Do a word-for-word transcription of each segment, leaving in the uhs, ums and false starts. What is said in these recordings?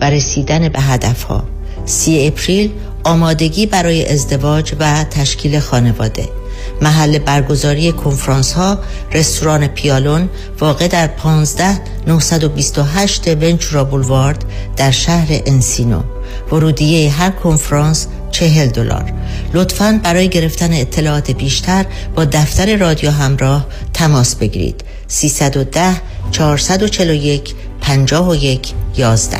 و رسیدن به هدفها. سی اپریل آمادگی برای ازدواج و تشکیل خانواده. محل برگزاری کنفرانس ها رستوران پیالون واقع در پانزده هزار نهصد و بیست و هشت ونچورا بولوارد در شهر انسینو. ورودیه هر کنفرانس چهل دلار. لطفاً برای گرفتن اطلاعات بیشتر با دفتر رادیو همراه تماس بگیرید. سیصد و ده چهارصد و چهل و یک پنجاه و یک یازده.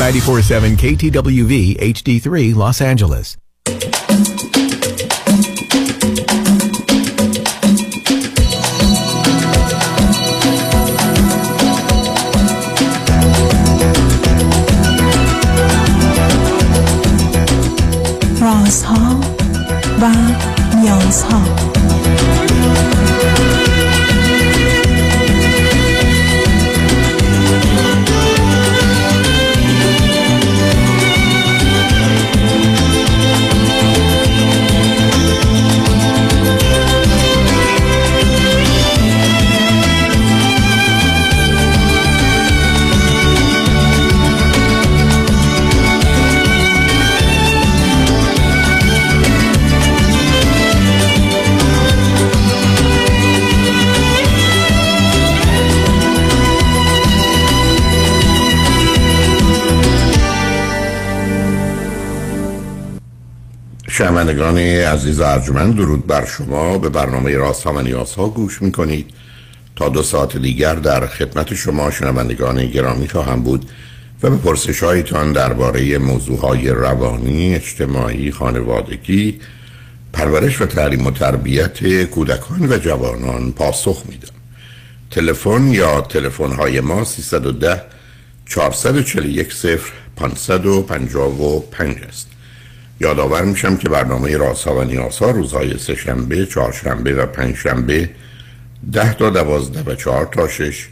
نود و چهار ممیز هفت کی تی دبلیو وی اچ دی سه Los Angeles. رازها و نیازها. شنوندگان عزیز ارجمند، درود بر شما. به برنامه رازها و نیازها گوش میکنید. تا دو ساعت دیگر در خدمت شما شنوندگان گرامی خواهم بود و به پرسش هایتان درباره موضوعهای روانی، اجتماعی، خانوادگی، پرورش و تعلیم و تربیت کودکان و جوانان پاسخ میدم. تلفن یا تلفن های ما سیصد و ده چهارصد و چهل و یک صفر پانصد و پنجاه و پنج است. یادآور میشم که برنامه رازها و نیازها روزهای سه شنبه، چهار شنبه و پنج شنبه ده تا دوازده و چهار تا شش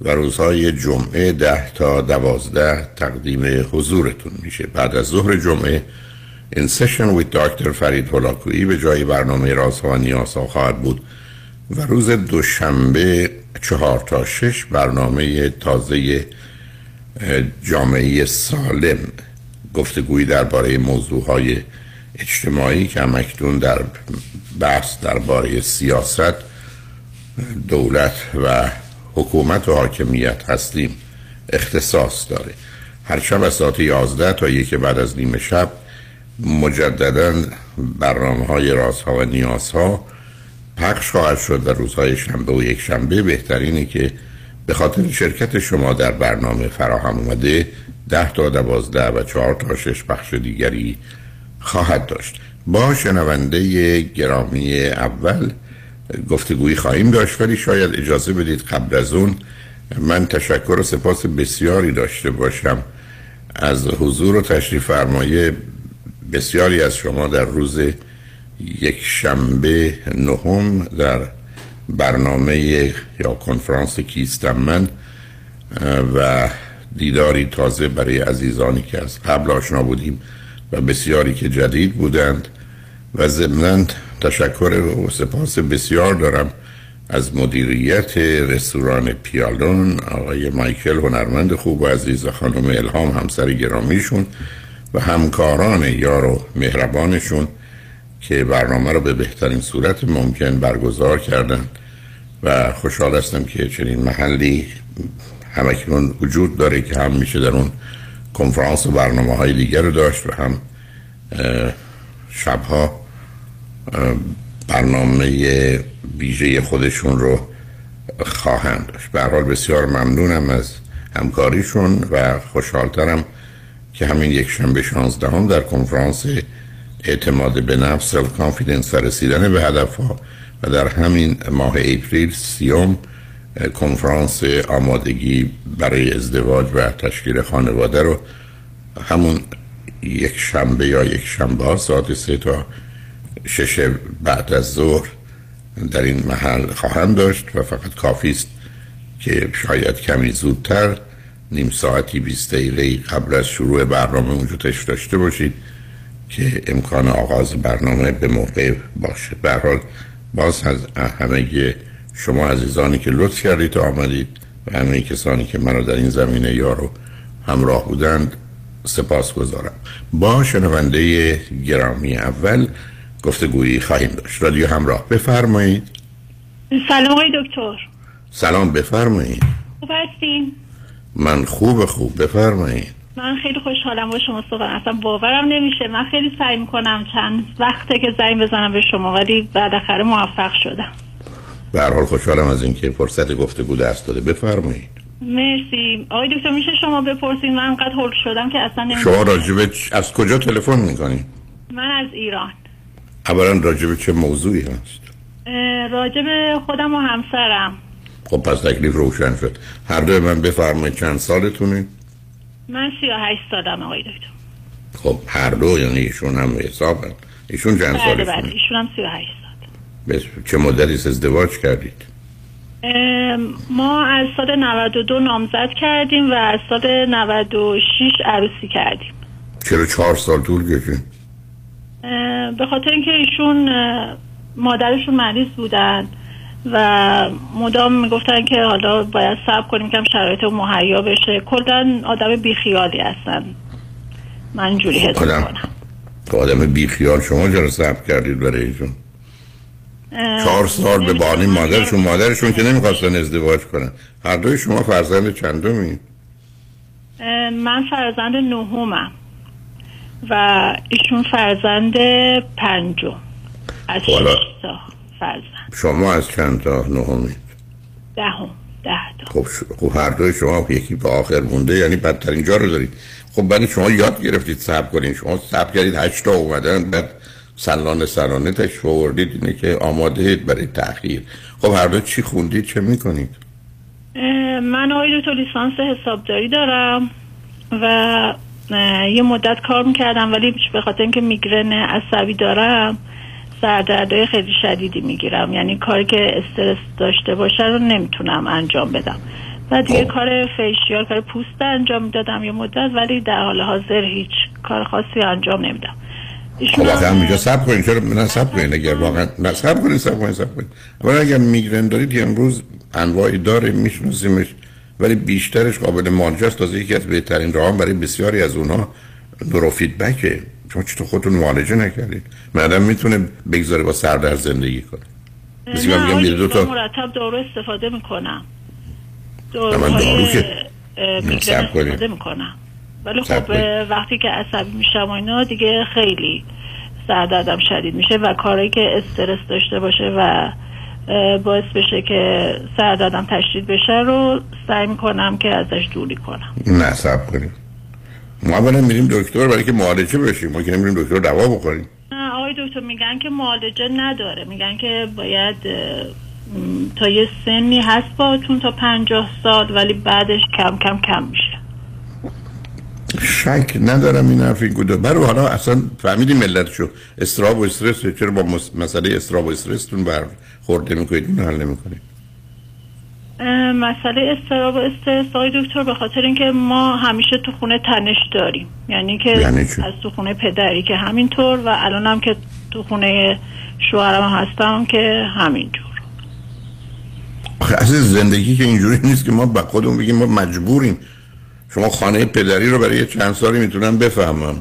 و روزهای جمعه ده تا دوازده تقدیم حضورتون میشه. بعد از ظهر جمعه این سشن ویت دکتر فرید هولاکویی به جای برنامه رازها و نیازها خواهد بود و روز دوشنبه چهار تا شش برنامه تازه جامعه سالم، گفتگویی درباره موضوعهای اجتماعی که همکنون در بحث درباره سیاست، دولت و حکومت و حاکمیت هستیم اختصاص داره. هر شب از ساعت یازده تا یک بعد از نیم شب مجدداً برنامه‌های رازها و نیازها پخش خواهد شد و روزهای شنبه و یک شنبه بهترینه که به خاطر شرکت شما در برنامه فراهم اومده ده تا دوازده و چهار تا شش بخش دیگری خواهد داشت. با شنونده گرامی اول گفتگویی خواهیم داشت، ولی شاید اجازه بدید قبل از اون من تشکر و سپاس بسیاری داشته باشم از حضور و تشریف فرمایی بسیاری از شما در روز یک شنبه نهم در برنامه یا کنفرانس کیستم من و دیداری تازه برای عزیزانی که از قبل آشنا بودیم و بسیاری که جدید بودند و ضمناً تشکر و سپاس بسیار دارم از مدیریت رستوران پیالون، آقای مایکل هنرمند خوب و عزیز و خانم الهام همسر گرامیشون و همکاران یار و مهربانشون که برنامه رو به بهترین صورت ممکن برگزار کردند و خوشحال هستم که چنین محلی همکنون وجود داره که هم میشه در اون کنفرانس و برنامه های دیگر رو داشت و هم شبها برنامه ویژه خودشون رو خواهند داشت. به هر حال بسیار ممنونم از همکاریشون و خوشحالترم که همین یک شنبه شانزده هم در کنفرانس اعتماد به نفس سلف کانفیدنس و رسیدن به هدفها و در همین ماه اپریل سیوم کنفرانس آمادگی برای ازدواج و تشکیل خانواده رو همون یک شنبه یا یک شنبه ها ساعت سه تا شش بعد از ظهر در این محل خواهم داشت و فقط کافی است که شاید کمی زودتر نیم ساعتی بیست دقیقه قبل از شروع برنامه اونجا تشریف داشته باشید که امکان آغاز برنامه به موقع باشه. به هر حال باز از همه شما عزیزانی که لطف کردید و آمدید و همه کسانی که منو در این زمینه یارو همراه بودند سپاسگزارم. با شنونده گرامی اول گفتگویی خواهیم داشت. رادیو همراه، بفرمایید. سلام آقای دکتر. سلام، بفرمایید. خوب هستین؟ من خوب خوب بفرمایید. من خیلی خوشحالم با شما صحبت، اصلا باورم نمیشه. من خیلی سعی میکنم چند وقته که زنگ بزنم به شما ولی بالاخره موفق شدم. به هر حال خوشحالم از اینکه فرصت گفتگو دست داده. بفرمایید. مرسی. آقای دکتر میشه شما بپرسید؟ من انقدر هول شدم که اصلا نمیدونم. شما راجبه از کجا تلفن میکنید؟ من از ایران. اولا راجبه چه موضوعی هست؟ راجبه خودم و همسرم. خب پس تکلیف روشن شد. هر دوی من بفرمایید چند سالتونه؟ من سی و هشت سالمه آقای دکتر. خب هر دو یعنی ایشون هم به حساب هست. ایشون چند سالتونه؟ بله بله ایشون هم سی و هشت سال. بس چه مدتی ازدواج کردید؟ ما از سال نود و دو نامزد کردیم و از سال نود و شش عروسی کردیم. چرا چهار سال طول کشید؟ به خاطر اینکه ایشون مادرشون مریض بودن و مدام میگفتن که حالا باید صبر کنیم که شرایط مهیا بشه. کلا آدم بیخیالی هستن. من جوری حساب کنم که آدم بیخیال. شما چرا صبر کردید برای ایشون؟ چهار سال به بانی مادرشون مادرشون که نمیخواستن ازدواج کنن. هر دوی شما فرزند چندمی؟ من فرزند نهمم و ایشون فرزند پنجم. از شش تا فرزند. شما از چند تا نهمید؟ دهم. ده تا. خب خب هر دوی شما یکی به آخر مونده، یعنی بدترین جا رو دارید. خب بعد شما یاد گرفتید صبر کنین. شما صبر کردید هشت تا اومدن، بعد سلانه سلانه تشو آوردید اینه که آماده اید برای تأخیر. خب هر دو چی خوندید، چه میکنید؟ من آقای دکتر لیسانس حسابداری دارم و یه مدت کار میکردم ولی به خاطر اینکه میگرن عصبی دارم سردردهای خیلی شدیدی میگیرم، یعنی کاری که استرس داشته باشه رو نمیتونم انجام بدم. بعد یه کار فیشیال، کار پوست انجام میدادم یه مدت ولی در حال حاضر هیچ کار خاصی انجام نمیدم. خب واقعا اینجا سب کنید. چرا نه سب کنید؟ اگر واقعا نه سب کنید سب کنید سب کنید اولا اگر میگرن دارید یه امروز انواعی داره میشناسیمش ولی بیشترش قابل معالجه است. تازه یکی از بهترین راهان برای بسیاری از اونها نورو فیدبکه. شما چطور خودتون معالجه نکردید؟ معدم میتونه بگذاره با سر در زندگی کنه. بسیار میگم میره دو تا مرتب دارو استفاده میکنم. داروهای میگرن استفاده میکنم ولی خب وقتی که عصبی میشم و اینا دیگه خیلی سردردم شدید میشه و کاری که استرس داشته باشه و باعث بشه که سردردم تشدید بشه رو سعی میکنم که ازش دوری کنم. نه صبر کنیم. ما اولا میریم دکتر برای که معالجه بشیم. ما که نمیریم دکتر دوا بخوریم. نه آقای دکتر میگن که معالجه نداره. میگن که باید تا یه سنی هست باهاتون تا پنجاه سال ولی بعدش کم کم کم میشه. شک ندارم این حرف این گوده برو. حالا اصلا فهمیدی ملتشو استراب و استرس چرا با مسئله استراب و استرستون برخورده میکنید؟ اون حل نمیکنید مسئله استراب و استرس آقای دکتر به خاطر اینکه ما همیشه تو خونه تنش داریم، یعنی که یعنی از تو خونه پدری که همینطور و الان هم که تو خونه شوهرم هستم که همینجور. اصلا زندگی که اینجوری نیست که ما با خودمون بگیم ما مجبوریم. شما خانه پدری رو برای چند سالی میتونم بفهمم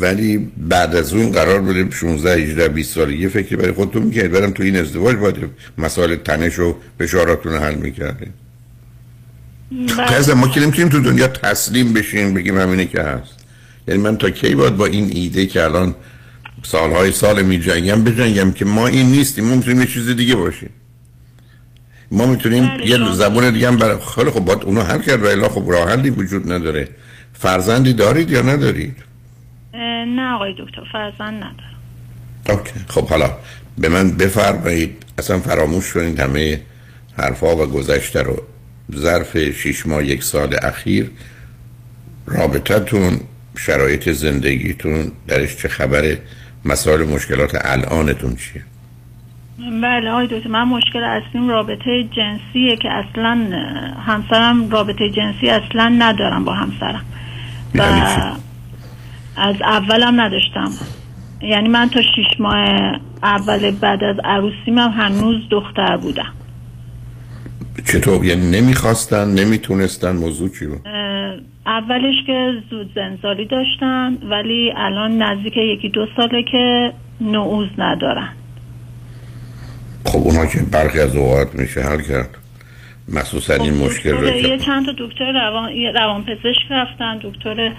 ولی بعد از اون قرار بوده شانزده هجده بیست سالگی فکری برای خودتون میکرد برم تو این ازدواج باید مسائل تنش و فشاراتون رو حل میکردید. ما که نمیتونیم تو دنیا تسلیم بشیم بگیم همینه که هست. یعنی من تا کی باید با این ایده که الان سالهای سال میجنگم بجنگم که ما این نیستیم، ما میتونیم یه چیز دیگه باشیم. ما میتونیم یه زبون دیگه هم برای خیلی خب باید اونو حل کرد و الا خب راه حلی وجود نداره. فرزندی دارید یا ندارید؟ نه آقای دکتر فرزند ندارم. اوکی. خب حالا به من بفرمایید اصلا فراموش کنید همه حرفا و گذشته رو. ظرف شش ماه یک سال اخیر رابطتون، شرایط زندگیتون درش چه خبره؟ مسائل مشکلات الانتون چیه؟ بله آقای دکتر من مشکل اصلیم رابطه جنسیه که اصلا همسرم رابطه جنسی اصلا ندارم با همسرم و از اولم نداشتم. یعنی من تا شیش ماه اول بعد از عروسیم هم هنوز دختر بودم. چطور؟ یعنی نمیخواستن، نمیتونستن، موضوع چی بود؟ اولش که زود زنسالی داشتن، ولی الان نزدیک یکی دو ساله که نعوز ندارن. خب اونا که برخی از اوقات میشه حل کرد، مخصوصا این مشکل رو یه چند تا دکتر روان روانپزشک رفتن، دکتر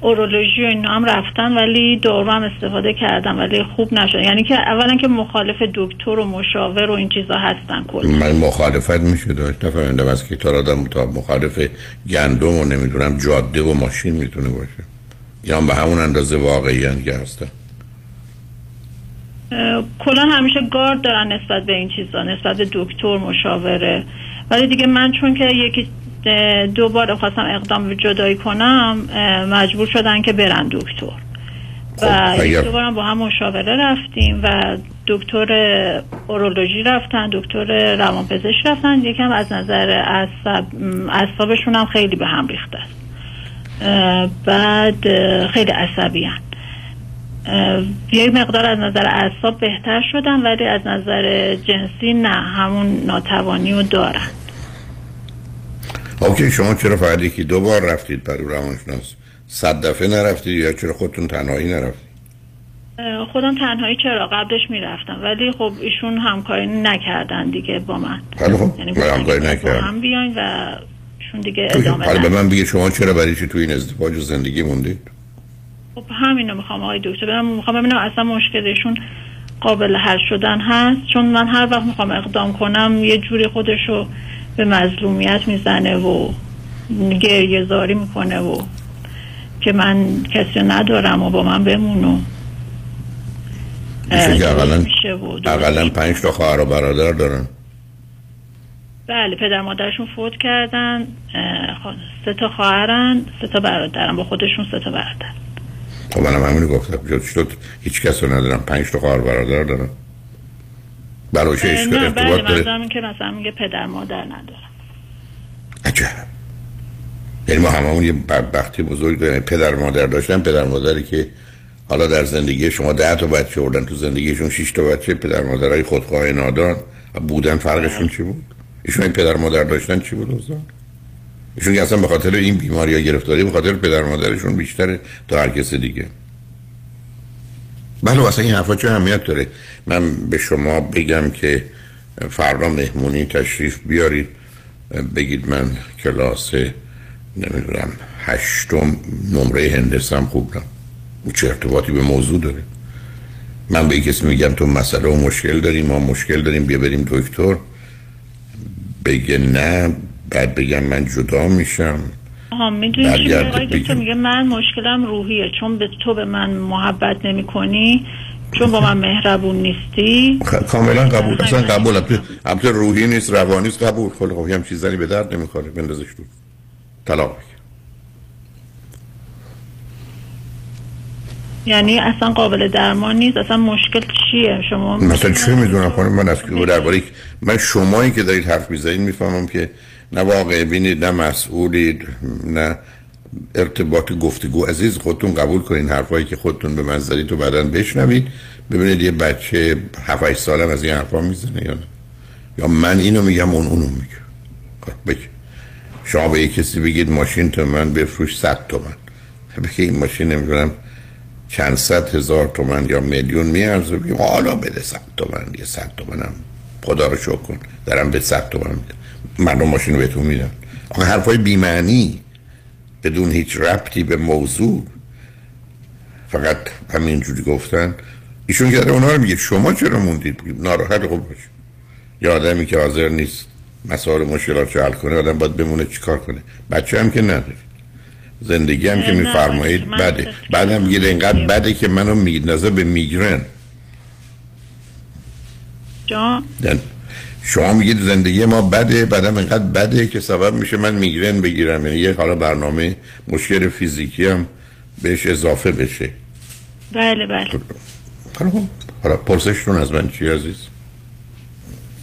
اورولوژی و اینا هم رفتن، ولی دارو هم استفاده کردم ولی خوب نشد. یعنی که اولا که مخالف دکتر و مشاور و این چیزا هستن کلا. من مخالفت میشه داشت نفهمیدم از که تا آدم تا مخالف گندم و نمیدونم جاده و ماشین میتونه باشه، یا به همون اندازه واقعی ان که هستن. کلا همیشه گارد دارن نسبت به این چیزا، نسبت به دکتر، مشاوره. ولی دیگه من چون که یکی دو بار خواستم اقدام به جدایی کنم، مجبور شدن که برن دکتر و اگر... دو بارم با هم مشاوره رفتیم و دکتر اورولوژی رفتن، دکتر روانپزشک رفتن. یکم از نظر اعصاب اعصابشون هم خیلی به هم ریخته است، بعد خیلی عصبی هستن. یه مقدار از نظر اعصاب بهتر شدن ولی از نظر جنسی نه، همون ناتوانی رو دارن. اوکی، شما چرا فقط یکی دو بار رفتید برای روانشناس؟ صد دفعه نرفتید یا چرا خودتون تنهایی نرفتید؟ خودم تنهایی چرا، قبلش میرفتم ولی خب ایشون همکاری نکردن دیگه با من. حالا خب یعنی همکاری نکردن، هم بیاین و ایشون دیگه ادامه ندن. حالا به من بگید شما چرا برای چی تو این ازدواج و زندگی موندید؟ خب همینو میخوام آقای دکتر، من میخوام ببینم اصلا مشکلشون قابل حل شدن هست، چون من هر وقت میخوام اقدام کنم یه جوری خودشو به مظلومیت میزنه و گریه زاری میکنه و که من کسی ندارم و با من بمونو. میشه که اقلا پنج تا خواهر و برادر دارن. بله، پدر مادرشون فوت کردن، سه تا خواهرن، سه تا برادرن، با خودشون سه تا برادر. خب منم همینو گفتم، شد هیچ کس رو ندارم، پنج تا خواهر برادر دارم. برای چه اشکال ارتباط داره؟ بله، من که مثلا میگه پدر مادر ندارم. عجب. یعنی ما هممون یه بدبختی بزرگ داریم، پدر مادر داشتن، پدر مادری که حالا در زندگی شما ده تا بچه آوردن، تو زندگیشون شش تا بچه، پدر مادرای خودخواه نادان بودن. فرقشون چی بود؟ ایشون این پدر مادر داشتن چی بود اصلا؟ ایشون که اصلا به خاطر این بیماری یا گرفتاری به خاطر پدر مادرشون بیشتره تا هر کس دیگه. بله، اصلا این حرفا چه اهمیت داره؟ من به شما بگم که فردا مهمونی تشریف بیارید، بگید من کلاس نمیدونم هشتم نمره هندسم خوبم، چه ارتباطی به موضوع داره؟ من به کسی میگم تو مسئله و مشکل داریم، ما مشکل داریم، بیا بریم دکتر، بگه نه، بعد بگم من جدا میشم. آها، میدونی چی میگه تو؟ میگه من مشکلم روحیه، چون به تو به من محبت نمی کنی، چون با من مهربون نیستی. کاملا قبول، اصلا قبول، البته روحی نیست، روانی است، قبول. خیلی خوب، هم چیزی به درد نمیخوره، بندازش دور، طلاق. یعنی اصلا قابل درمان نیست، اصلا مشکل چیه شما؟ مثلا چه میدونم خانم، من از که درباره من شمایی که دارید حرف میزنید میفهمم که نه واقع بینید، نه مسئولید، نه ارتباط گفتگو. عزیز، خودتون قبول کنین حرفایی که خودتون به من زدید و بعداً بشنوید ببینید یه بچه هفت هشت سالم از این حرفا میزنه یا نه، یا من اینو میگم اون اونو میگه. شما به کسی بگید ماشین تو من بفروش صد تومن، بگه این ماشین نمیدونم چند صد هزار تومن یا میلیون میارزه، بگه حالا بده صد تومن، یه صد تومنم خدا رو شکر کن درم به صد تومن میده، من رو ماشین رو بهتون میدم. آقا حرفای بیمعنی بدون هیچ ربطی به موضوع، فقط همینجوری گفتن. ایشون که داره اونا رو میگه شما چرا موندید؟ ناراحت خوب باشه. یه آدمی که حاضر نیست مسائل مشکلات رو حل کنه، آدم باید بمونه چیکار کنه؟ بچه هم که ندارید، زندگی هم که میفرمایید بده، بعدم میگید اینقدر بده که منو میندازه به میگرن. جان شما میگید زندگی ما بده، بعدم اینقدر بده که سبب میشه من میگرن بگیرم، یعنی یه حالا برنامه مشکل فیزیکی هم بهش اضافه بشه. بله بله. حالا پرسشتون از من چی عزیز؟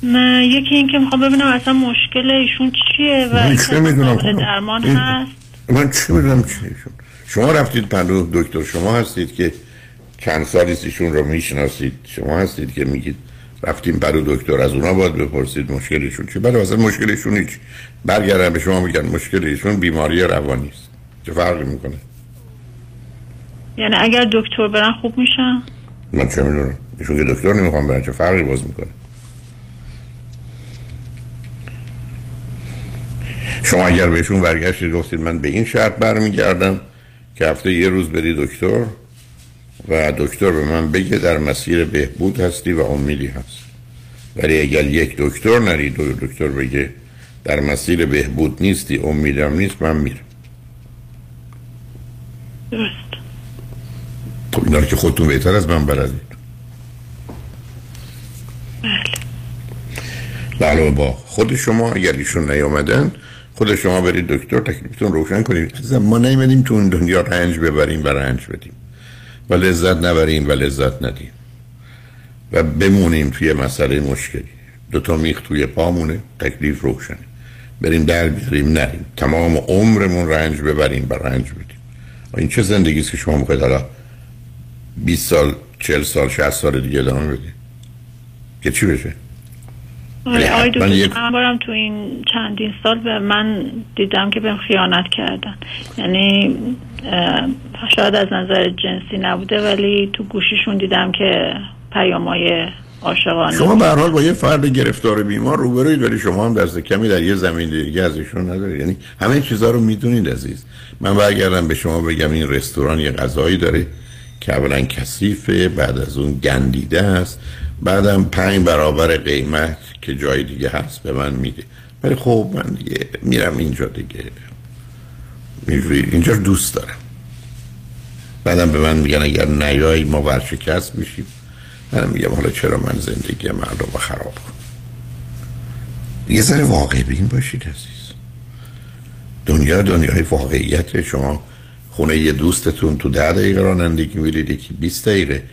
نه، یکی این که میخوام ببینم اصلا مشکل ایشون چیه و من چه میدونم درمان هست. من چه میدونم چیه ایشون؟ شما رفتید پندو دکتر، شما هستید که چند سالیست ایشون رو میشناسید، شما هستید که میگید رفتیم برای دکتر، از اونا باید بپرسید مشکلشون چیه. بله اصلا مشکلشون هیچ، برگردن به شما میگن مشکلشون بیماری روانی است. چه فرقی میکنه؟ یعنی اگر دکتر برن خوب میشن؟ من چه میدونم، ایشون که دکتر نمیخوام برن چه فرقی باز میکنه؟ شما اگر بهشون برگشتید گفتید من به این شرط برمیگردم که هفته یه روز بری دکتر و دکتر به من بگه در مسیر بهبود هستی و امیدی هست، ولی اگر یک دکتر نری، دو دکتر بگه در مسیر بهبود نیستی امیدم نیست، من میرم. درست. خب اینا که خودتون بهتر از من بلدید. بله. بله با خود شما اگر ایشون نیامدن خود شما برید دکتر تکلیفتون روشن کنید. عزیزم ما نیومدیم تو این دنیا رنج ببریم و رنج بدیم و لذت نبریم و لذت ندیم و بمونیم توی مسئله مشکلی، دوتا میخ توی پامونه، تکلیف روشنه، بریم در بیاریم نریم، تمام عمرمون رنج ببریم و رنج بدیم. این چه زندگیست که شما میخواید حالا بیست سال، چهل سال، شصت سال دیگه ادامه بدید که چی بشه؟ آی دوست یک... من بارم تو این چندین سال به من دیدم که بهم خیانت کردن، یعنی شاید از نظر جنسی نبوده ولی تو گوشیشون دیدم که پیام‌های عاشقانه. شما به هر حال با یه فرد گرفتار بیمار روبروید ولی شما هم دست کمی در یه زمین دیگه از ایشون ندارید، یعنی همه چیزا رو میدونید. عزیز من برگردم به شما بگم این رستوران یه غذایی داره که اولا کثیفه، بعد از اون گندیده است، بعدم پنج برابر قیمت که جای دیگه هست به من میده، ولی خب من دیگه میرم اینجا دیگه، اینجا دوست دارم. بعدم به من میگن اگر نیایی ما ورشکست میشیم. من میگم حالا چرا من زندگی مردم رو خراب کنم؟ یه ذره واقع بین باشید عزیز. دنیا دنیای واقعیت. شما خونه یه دوستتون تو ده دقیقه رانندگی میرید، یکی بیست دقیقه.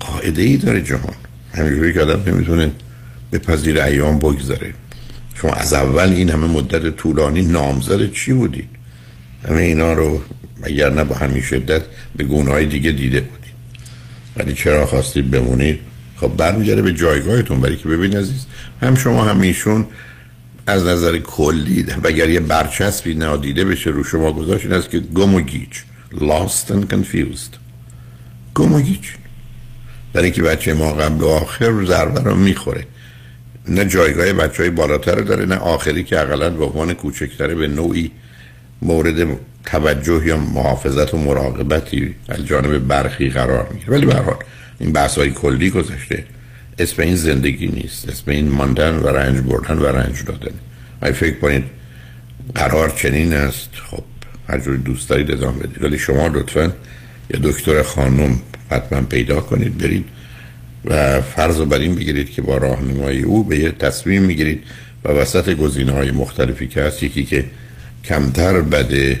قاعده ای داره جهان، همینجوری که آدم نمیتونه به پذیر ایام بگذاره. شما از اول این همه مدت طولانی نامزد چی بودید؟ همه اینا رو اگر نه با همین شدت به گونه‌های دیگه دیده بودید، ولی چرا خواستید بمونید؟ خب برمیگرده به جایگاهتون. برای که ببین عزیز، هم شما هم ایشون از نظر کلی اگر یه برچسبی نادیده بشه رو شما گذاشتین است که گم و گیج، lost and confused، گم و گیج. برای که بچه ما قبل و آخر ضربه رو میخوره، نه جایگاه بچه های بالاتر داره نه آخری که اقلا به عنوان کوچکتره به نوعی مورد توجه یا محافظت و مراقبتی از جانب برخی قرار میگیره. ولی به هر حال این بحث های کلی گذشته، اسم این زندگی نیست، اسم این ماندن و رنج بردن و رنج دادن. اگه فکر کنید قرار چنین است، خب هر جور دوست دارید ادامه بدید، ولی شما لطفاً یه دکتر خانم حتما پیدا کنید، برید و فرض بر این بگیرید که با راهنمایی او به یه تصمیم میگیرید و وسط گزینه‌های مختلفی که هست یکی که کمتر بده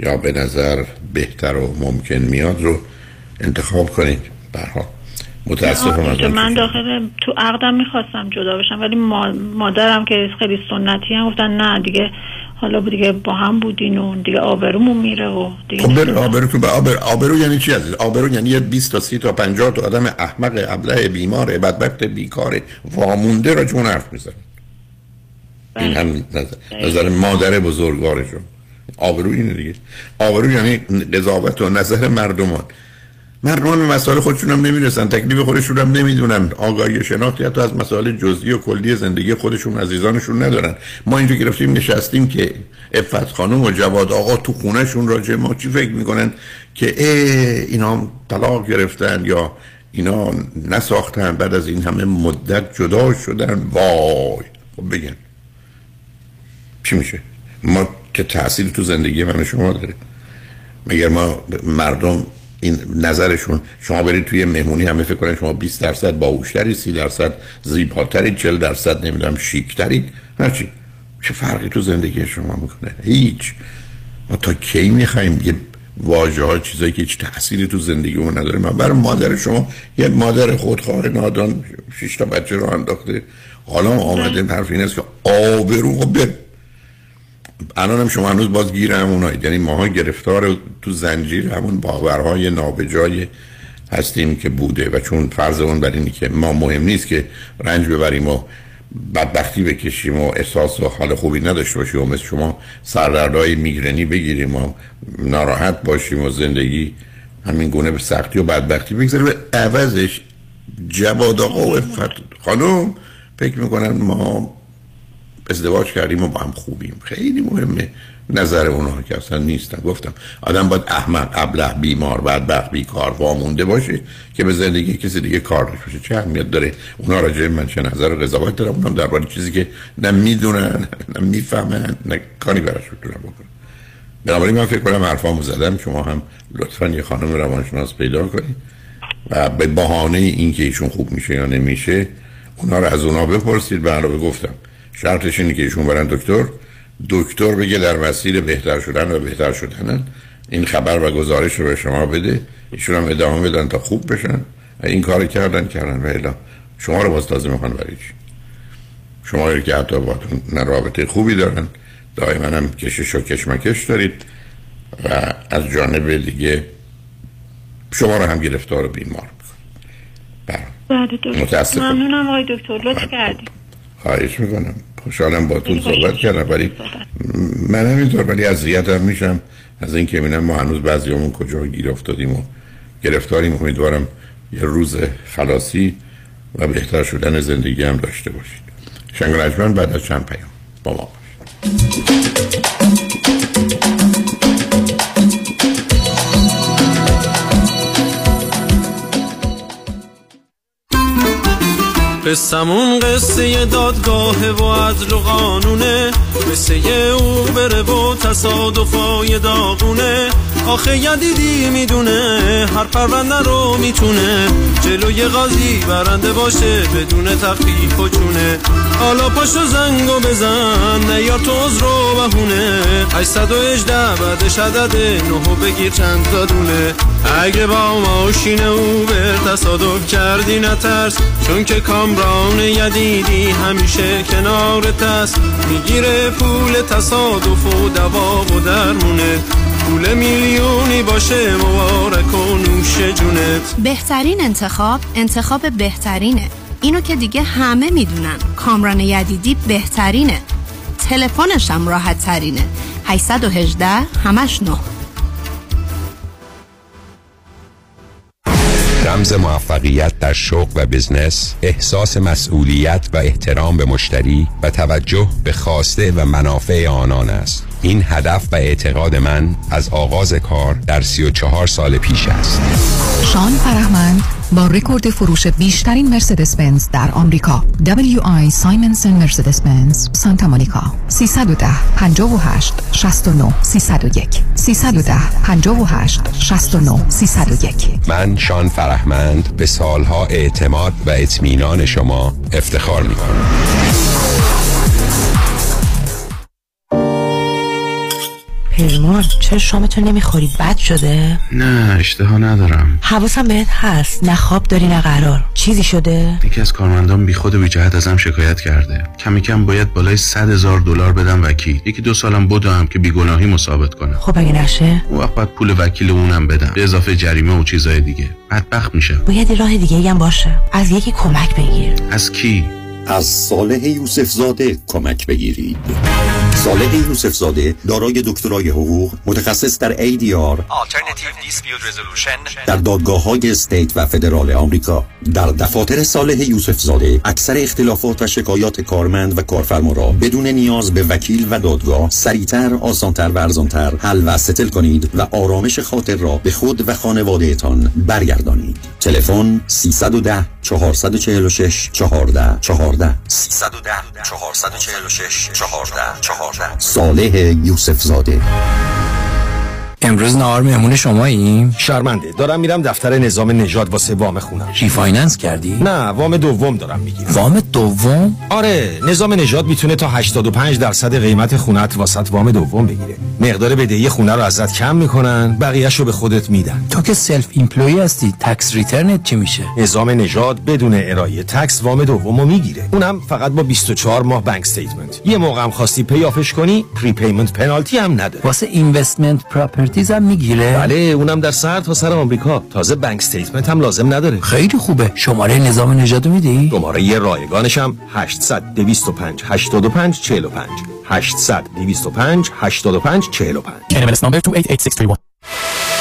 یا به نظر بهتر و ممکن میاد رو انتخاب کنید. به هر حال متاسفم من داخل تو عقدم میخواستم جدا بشم ولی مادرم که خیلی سنتی هم گفتن نه دیگه، حالا دیگه با هم بودین و دیگه آبرومون میره و دیگه آبرو آبرو تو آبرو آبرو یعنی چی عزیز؟ آبرو یعنی بیست تا سی تا پنجاه تا آدم احمق ابله بیماره بدبخت بیکاره وامونده را جون حرف میزنه. این هم نظر, نظر مادر بزرگوارشون. آبرو اینه دیگه. آبرو یعنی قضاوت و نظر مردمان. مردمان به مسائل خودشون هم نمیرسن، تکلیف خودشون هم نمیدونن، آگاهی شناختی حتی از مسائل جزئی و کلی زندگی خودشون عزیزانشون ندارن. ما اینجا گرفتیم نشستیم که عفت خانم و جواد آقا تو خونهشون راجع ما چی فکر میکنن که ای اینا طلاق گرفتن یا اینا نساختن، بعد از این همه مدت جدا شدن. وای خب بگن چی میشه؟ ما که تأثیر تو زندگی من شما داره. مگر ما مردم این نظرشون، شما برید توی مهمونی همه فکر کنن شما بیست درصد باهوشتری، سی درصد زیباتری، چهل درصد نمیدونم شیکتری، هرچی. چه فرقی تو زندگی شما میکنه؟ هیچ. ما تا کی میخوایم یه واژه ها، چیزایی که هیچ تأثیری تو زندگیمون نداره. من برای مادر شما یه مادر خودخواه نادان شش تا بچه رو انداخته، حالا اومدیم حرف این است که آبرو بر الان هم شما هنوز باز گیر همونایید. یعنی ماها گرفتار تو زنجیر همون باورهای نابجای هستیم که بوده و چون فرض اون بر اینه که ما مهم نیست که رنج ببریم و بدبختی بکشیم و احساس و حال خوبی نداشته باشیم و مثل شما سردردهای میگرنی بگیریم و ناراحت باشیم و زندگی همین گونه به سختی و بدبختی بگذره، به عوضش جواد آقا و خانم فکر میکنن ما ازدواج کردیم و با هم خوبیم. خیلی مهمه نظر اونا که اصلا نیستن. گفتم آدم باید احمق، ابله، بیمار، بدبخت، بیکار وامونده باشه که به زندگی کسی دیگه کار داشته باشه. چه اهمیت داره اونا راجع به من چه نظر و قضاوت دارن؟ اونم درباره چیزی که نه میدونن نه میفهمن نه کاری براش میتونن بکنن. بنابراین من فکر کنم حرفامو زدم. شما هم لطفاً یه خانم روانشناس پیدا کنید و به بهانه اینکه ایشون خوب میشه یا نمیشه اونا رو از اونا بپرسید. به علاوه گفتم شرطش اینه که ایشون برن دکتر، دکتر بگه در مسیر بهتر شدن و بهتر شدن این خبر و گزارش رو به شما بده، ایشون هم ادامه بدن تا خوب بشن. این کار کردن کردن و الا شما رو باز تازه میخوان برای چی؟ شما رو که حتی با نه رابطه خوبی دارن، دائما هم کشش و کشمکش دارید و از جانب دیگه شما رو هم گرفتار و بیمار میکنید. متاسفم. ممنونم آقای دکتر، لطف کردید. خواهش میکنم، خوشحالم با تون صحبت کردم. ولی من همینطور ولی اذیت هم میشم از این که ببینم ما هنوز بعضیامون کجا گیر افتادیم و گرفتاریم. امیدوارم یه روز خلاصی و بهتر شدن زندگی هم داشته باشید. شنگ رجمن بعد از چند پیام با ما باشید. قصمون قصه دادگاهه و عدل و قانونه، قصه اوبره و تصادفای داغونه. آخه یدیدی میدونه هر پرونده رو میتونه جلوی قاضی برنده باشه بدون تخفیف و چونه. حالا پاشو زنگو بزن نیار تو عذر و بهونه، هشتصد و هجده بعدش عدد نهو بگیر چند تا دونه. اگه با ماشین اوبر تصادف کردی نترس، چون که کامران یدیدی همیشه کنارت است. میگیره پول تصادف و دوا و درمونه، پول میلیونی باشه مبارک و نوش جونت. بهترین انتخاب انتخاب بهترینه، اینو که دیگه همه میدونن. کامران یدیدی بهترینه، تلفنش هم راحت ترینه. هشتصد و هجده همش نه. رمز موفقیت در شغل و بزنس، احساس مسئولیت و احترام به مشتری و توجه به خواسته و منافع آنان است. این هدف و اعتقاد من از آغاز کار در سی و چهار سال پیش است. شان فرهمند با رکورد فروش بیشترین مرسدس بنز در آمریکا، دبلیو آی سایمنسن مرسدس بنز سانتا مونیکا. سه یک صفر پنج هشت شش نه سه صفر یک سه یک صفر پنج هشت شش نه سه صفر یک. من شان فرهمند به سالها اعتماد و اطمینان شما افتخار می‌کنم. پیمان چرا شامتون نمیخوری؟ بد شده؟ نه اشتها ندارم. حواسم بهت هست، نه خواب داری نه قرار. چیزی شده؟ یکی از کارمندان بیخود و بیجهت ازم شکایت کرده. کمی کم باید بالای صد هزار دلار بدم وکیل. یکی دو سالم بودم که بیگناهیمو ثابت کنم. خب اگه نشه؟ اون وقت باید پول وکیل اونم بدم به اضافه جریمه و چیزای دیگه. بدبخت میشم. باید راه دیگه‌ای هم باشه. از یکی کمک بگیر. از کی؟ از صالح یوسفزاده کمک بگیرید. صالح یوسفزاده دارای دکترای حقوق، متخصص در ای دی آر در دادگاه‌های استیت و فدرال آمریکا. در دفاتر صالح یوسفزاده اکثر اختلافات و شکایات کارمند و کارفرما را بدون نیاز به وکیل و دادگاه سریعتر، آسانتر و ارزانتر حل و ستل کنید و آرامش خاطر را به خود و خانواده‌تان برگردانید. تلفن سه یک صفر چهار چهار شش چهارده چهارده سه یک صفر چهار چهار شش چهارده چهارده. صالح یوسفزاده. امروز نهار مهمون شماییم؟ شرمنده دارم میرم دفتر نظام نژاد واسه وام خونم. ریفایننس کردی؟ نه وام دوم دارم میگیرم. وام دوم؟ آره، نظام نژاد میتونه تا هشتاد و پنج درصد قیمت خونت واسط وام دوم بگیره. مقدار بدهی خونه رو ازت کم میکنن، بقیه‌شو به خودت میدن. تو که سلف ایمپلوی هستی، تکس ریترنت چی میشه؟ نظام نژاد بدون ارائه تکس وام دومو میگیره. اونم فقط با بیست و چهار ماه بانک استیتمنت. یه موقعم خواستی پیافش کنی، پری پیمنت پنالتی هم نداره. واسه اینوستمنت پراپرتی تیزم میگیره؟ بله، اونم در سرد تا سر آمریکا. تازه بانک استیتمنت هم لازم نداره. خیلی خوبه. شماره نظام نژاد میدی؟ شماره رایگانش هم هشتصد دویست و پنج هشتاد و پنج چهل و پنج هشتصد دویست و پنج هشتاد و پنج چهل و پنج. کنمرس نمبر دو هشت هشت شش سه یک.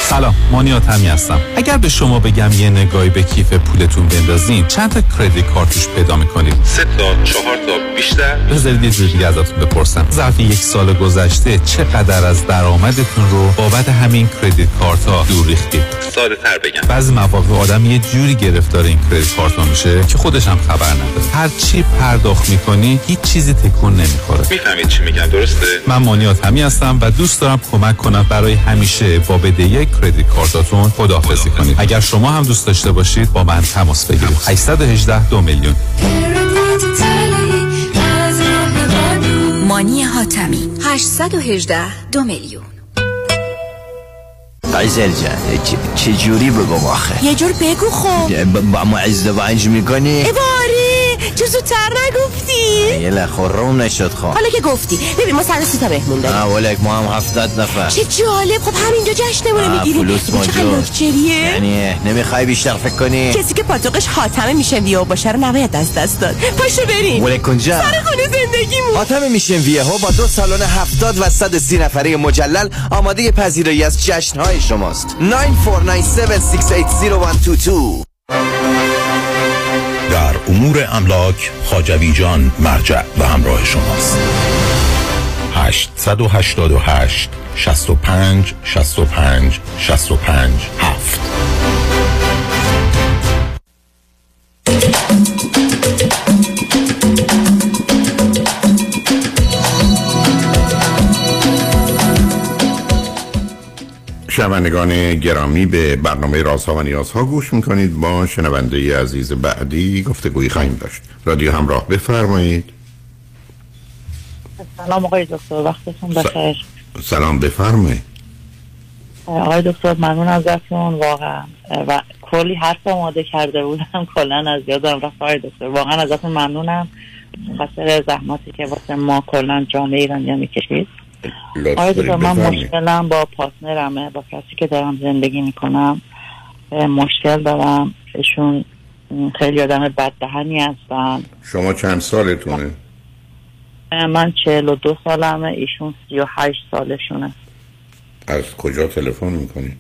سلام، مانیات حتمی هستم. اگر به شما بگم یه نگاهی به کیف پولتون بندازین چند تا کریدیت کارتش پیدا می‌کنید؟ سه تا، چهار تا، بیشتر؟ بذارید یه چیز دیگه ازتون بپرسم. ظرف یک سال گذشته چقدر از درآمدتون رو بابت همین کریدیت کارت‌ها دور ریختید؟ ساده‌تر بگم، بعضی مواقع آدم یه جوری گرفتار این کریدیت کارت‌ها میشه که خودش هم خبر نداره. هر چی پرداخت می‌کنی هیچ چیزی تکون نمی‌خوره. می‌فهمید چی میگم، درسته؟ من مانیات حتمی هستم و دوست دارم کمک کنم برای همیشه با بدهی کریدیت کارتاتون خداحافظی کنید. اگر شما هم دوست داشته باشید با من تماس بگیرید. هشتصد و هجده دو میلیون. مانی حاتمی هشتصد و هجده دو میلیون. عزیز جان چه جوری بگم آخه؟ یه جور بگو خب. با ما ازدواج میکنی؟ اباری چه زودتر نگفتی؟ یلا خورم نشد خب. حالا که گفتی ببین ما صد و سی تا بهمون داریم. نه ولک ما هم هفتاد نفر. چه جالب، خب همینجا جشنمون میگیریم. چقدر لوکچریه؟ یعنی نمیخوای بیشتر فکر کنی؟ کسی که پاتوقش حاتمه میشن ویو باشه رو نباید از دست داد. پاشو بریم. ولک اونجا. سر خونه زندگیمون. حاتمه میشن ویو ها با دو سالن هفتاد و صد و سی نفره مجلل آماده پذیرایی از جشن‌های شماست. نه چهار نه هفت شش هشت صفر یک دو دو. در امور املاک خواجوی جان مرجع و همراه شماست. هشت هشت هشت شصت و پنج شصت و پنج شصت و پنج هفت. شنوندگان گرامی به برنامه رازها و نیازها گوش میکنید. با شنونده عزیز بعدی گفتگویی خواهیم داشت. رادیو همراه بفرمایید. سلام آقای دکتر، وقتتون بخیر. سلام بفرمایید. آقای دکتر ممنون ازتون واقعا و کلی حرف آماده کرده بودم کلا از یادم رفت. آقای دکتر واقعا ازتون ممنونم خاطر زحماتی که واسه ما کلا جامعه ایرانیا میکشید. آقای دکتر من مشکلم با پارتنرمه، با کسی که دارم زندگی میکنم مشکل دارم. ایشون خیلی آدم بددهنی هستن. شما چند سالتونه؟ من چهل و دو سالمه، ایشون سی و هشت سالشونه. از کجا تلفن میکنی؟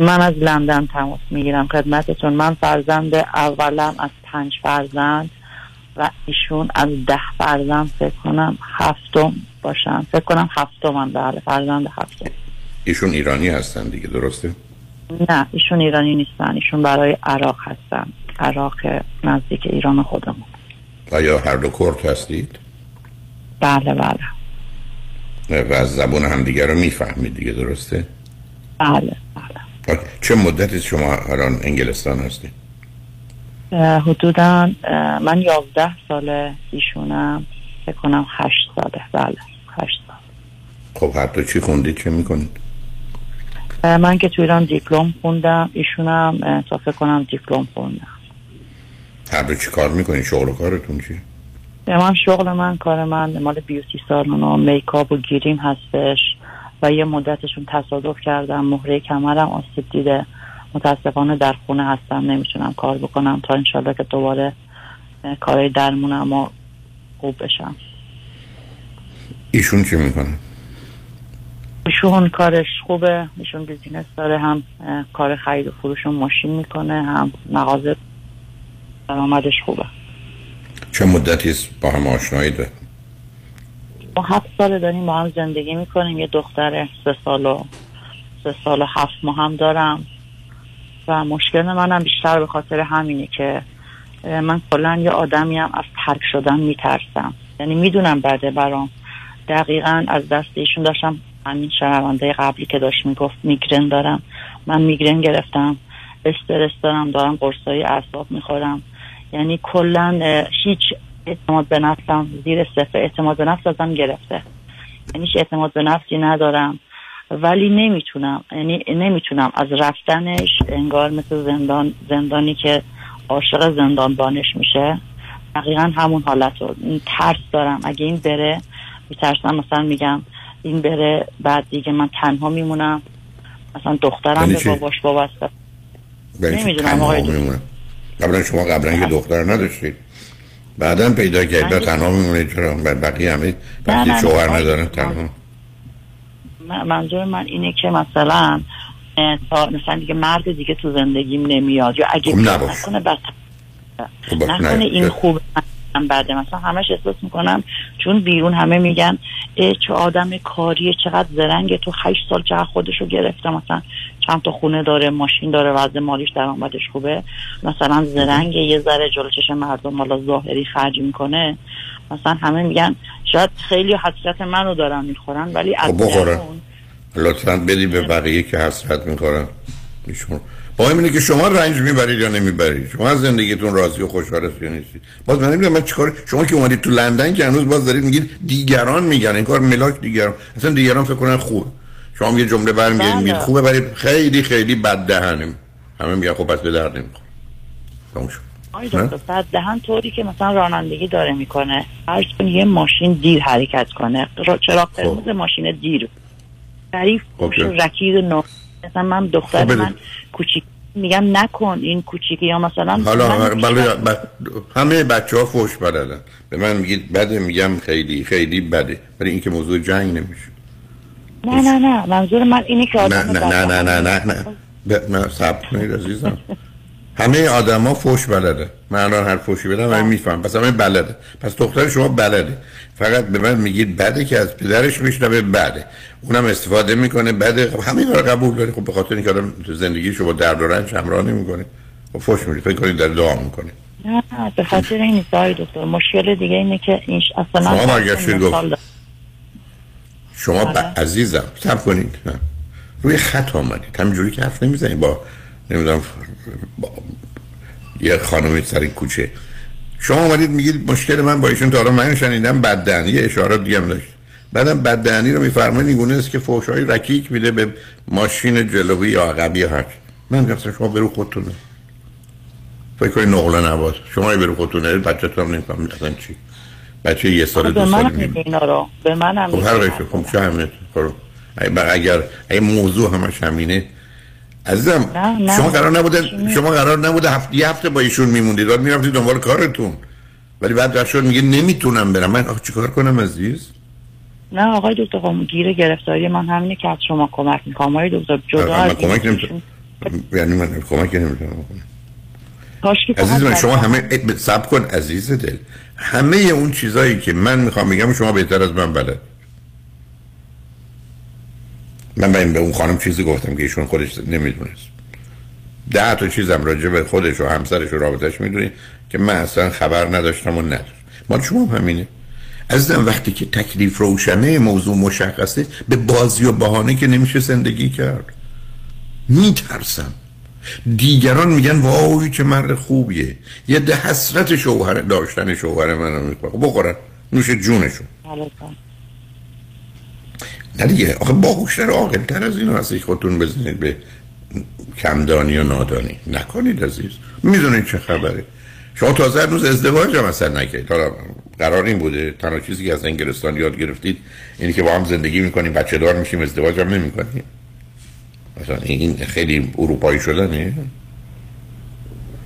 من از لندن تماس میگیرم خدمتتون. من فرزند اولم از پنج فرزند و ایشون از ده فرزند فکر کنم هفتم باشن. فکر کنم هفتم هم بله فرزند هفتم. ایشون ایرانی هستن دیگه درسته؟ نه ایشون ایرانی نیستن، ایشون برای عراق هستن. عراق نزدیک ایران خودمون. آیا هر دو کرد هستید؟ بله بله. و از زبان هم دیگه رو میفهمید دیگه درسته؟ بله بله. چه مدتی شما الان انگلستان هستید؟ حدوداً من یازده ساله، ایشونم فکر کنم هشت ساله. بله هشت سال. خب هر تو چی خوندید چه میکنید؟ من که تو ایران دیپلم خوندم، ایشونم تا فکر کنم دیپلم خوندم. هر تو چی کار میکنید؟ شغل و کارتون چی؟ من شغل من کار من مال بیوتی سالن و میکاپ و گریم هستش و یه مدتشون تصادف کردم، مهره کمرم آسیب دیده، متاسفانه در خونه هستم نمیتونم کار بکنم تا انشالله که دوباره کارهای درمونم و خوب بشم. ایشون چی میکنه؟ ایشون کارش خوبه، ایشون بیزینس داره، هم کار خرید و فروش و ماشین میکنه هم مغازه، درآمدش خوبه. چه مدتیست با هم آشنایی ده؟ ما هفت ساله داریم با هم زندگی میکنیم. یه دختر سه سال و سه سال و هفت ماه هم دارم و مشکل منم بیشتر به خاطر همینه که من کلا یه آدمیم از ترک شدن میترسم. یعنی میدونم بده برام. دقیقاً از دست ایشون داشتم، همین شنونده قبلی که داشت میگفت میگرن دارم، من میگرن گرفتم، استرس دارم، دارم قرصای اعصاب میخورم. یعنی کلا هیچ اعتماد به نفسم زیر صفر. اعتماد به نفس ازم گرفته، یعنی هیچ اعتماد به نفسی ندارم ولی نمیتونم، یعنی نمیتونم از رفتنش، انگار مثل زندان زندانی که عاشق زندانبانش میشه دقیقا همون حالت رو ترس دارم. اگه این بره میترسم، مثلا میگم این بره بعد دیگه من تنها میمونم، مثلا دخترم به باباش وابسته. نمیدونم آقای دکتر قبلا شما قبلا یه دختر نداشتید بعدا پیدا کردید تنها میمونید چرا بقیه همه وقتی شوهر ندارن تنها؟ منظور من اینه که مثلا مثلا دیگه مرد دیگه تو زندگیم نمیاد یا اگه نکنه بعد نکنه این خوب بعد مثلا همش احساس میکنم چون بیرون همه میگن چه آدم کاریه چقدر زرنگه تو هشت سال چقدر خودشو گرفته مثلا چند تا خونه داره ماشین داره وضع مالیش درآمدش خوبه مثلا زرنگه یه ذره جلو چش مردم حالا ظاهری خرج میکنه مثلا همه میگن شاید خیلی حسرت منو دارن میخورن ولی از اون لطفاً بدی به بقیه که حسرت میخورن ایشون مهم اینه که شما رنج میبرید یا نمیبرید. شما از زندگیتون راضی و خوشحال هستید یا نیستید. باز من نمیدونم من چیکار شما که اومدید تو لندن که هنوز باز دارید میگید دیگران میگن این کار ملاک دیگران. اصلا دیگران فکر کنن خوبه. شما یه جمله برمیگردید میگید خوبه ولی خیلی خیلی بد دهنم. همه میگن خب پس به درد نمیخوره. تموم شد. آیدا بد دهن طوری که مثلا رانندگی داره میکنه. فرض کن یه ماشین دیر حرکت کنه. چراغ قرمز ماشین دیر. تعریف رکیب نو مثلا من دختر خب من کوچیک میگم نکن این کوچیکی یا مثلا حالا بله همه بچه‌ها فوش بلدن به من میگید بده میگم خیلی خیلی بده ولی این که موضوع جنگ نمیشه. نه نه نه منظور من اینه که آدم نه نه نه نه نه نه نه صبر کنید عزیزم همه آدما فوش بلده من الان هر فوشی بدم من میفهمم پس همه بلده پس دختر شما بلده فقط به من میگید بده که از پدرش میشنوه بده اونم استفاده میکنه بده همین رو قبول داری خب به خاطر اینکه آدم تو زندگی شما درد و رنج همراه نمیکنه خب فوش میده فکر کنید در دعا میکنه نه به خاطر این نیست دکتر مشکل دیگه اینه که این اصلا شما برگشتید گفت شما ب... عزیزم صبر کنید نه روی خط اومدید همینجوری که حرف نمیزنید با نمیدونم یه خانمی سر این کوچه شما اومدید میگید مشکل من با ایشون تا حالا من شنیدم بددهنی یه اشارات دیگه هم داشت بعدم بددهنی رو میفرمایید اینگونه است که فحشای رکیک میده به ماشین جلویی یا عقبی هر من گفتم شما برو خودتون فکر کنید نقل نواز شما برو خودتون بچه‌تون هم نمیفهمه اصلا چی بچه یه سال دو سال میگه اینا رو به منم میگه خب اگر این موضوع همش همینه عزیزم نه، نه. شما قرار نبوده شما قرار نبوده هفته یه هفته با ایشون میموندید بعد میرفتید دنبال کارتون ولی بعد داشون میگه نمیتونم برم من آخه چیکار کنم عزیز؟ نه آقای دکتر قم گیر گرفتاری من همینه که از شما کمک می‌خوام آقای دکتر جدا از کمک نمیتونم یعنی من کمک نمیتونم عزیز من شما همه صبر کن عزیز دل همه اون چیزایی که من میخوام میگم شما بهتر از من بلد من باید به اون خانم چیزی گفتم که ایشون خودش نمیدونست ده تا چیزم راجع به خودش و همسرش و رابطهش میدونی که من اصلا خبر نداشتم و نداشت ما شما همینه عزیزم وقتی که تکلیف روشنه موضوع مشخصه به بازی و بهانه که نمیشه زندگی کرد میترسم دیگران میگن واوی چه مرد خوبیه یه ده حسرت شوهر داشتن شوهر من رو میکنم بخورن نوش جونشون نه دیگه آخه باهوشتر و عاقل‌تر از اینا هستید خودتون بزنید به کمدانی و نادانی نکنید عزیز میدونید چه خبره شما تازه هنوز ازدواج هم اصلا نکردید حالا قرار این بوده تنها چیزی که از انگلستان یاد گرفتید اینی که با هم زندگی میکنیم بچه دار میشیم ازدواج هم نمیکنیم مثلا این خیلی اروپایی شدنه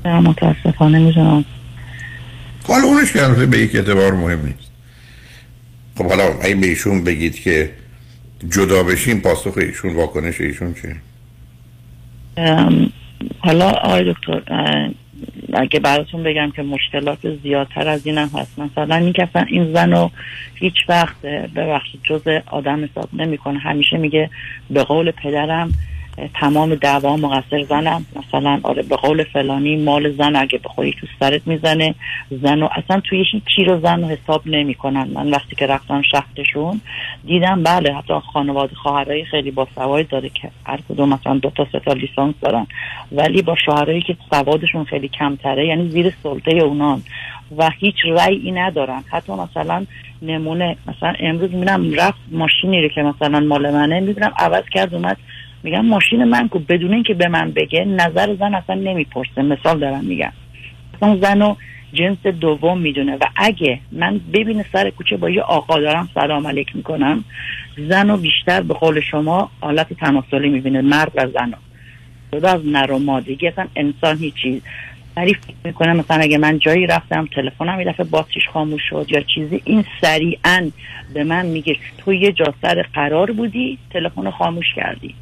نه متاسفانه میدونم حالا اونش که به یک اعتبار مهم نیست خب حالا اگه به ایشون بگید که جدا بشیم پاسخ ایشون واکنش ایشون چیه؟ حالا آقای دکتر اگه براتون بگم که مشکلات زیادتر از این هم هست مثلا این که این زن رو هیچ وقت ببخشید جز آدم حساب نمی‌کنه همیشه میگه به قول پدرم تمام دعوا مقصر زنم مثلا آره به قول فلانی مال زن اگه بخوری تو سرت میزنه زن و اصلا توی چی رو زن رو حساب نمیکنن من وقتی که رفتم شهرشون دیدم بله حتی خانواده خواهرای خیلی با سواد داره که هر کدوم مثلا دو تا سه تا لیسانس دارن ولی با شوهرایی که سوادشون خیلی کمتره یعنی زیر سلطه اونان و هیچ رأیی ندارن حتی مثلا نمونه مثلا امروز میبینم رفت ماشینی رو که مثلا مال منه میبینم عوض کرد اومد میگم ماشین من کو بدون اینکه به من بگه نظر زن اصلا نمیپرسه مثال دارم میگم اصلا زنو جنس دوم میدونه و اگه من ببینه سر کوچه با یه آقا دارم سلام علیک میکنم، زن رو بیشتر به قول شما حالت تناسلی میبینه، مرد و زن رو جدا از نر و ماده. دیگه اصلا انسان هیچ چیز تعریف میکنه، مثلا اگه من جایی رفتم تلفنم یه دفعه باتریش خاموش شد یا چیزی، این سریعا به من میگه تو یه جا سر قرار بودی تلفن رو خاموش کردی،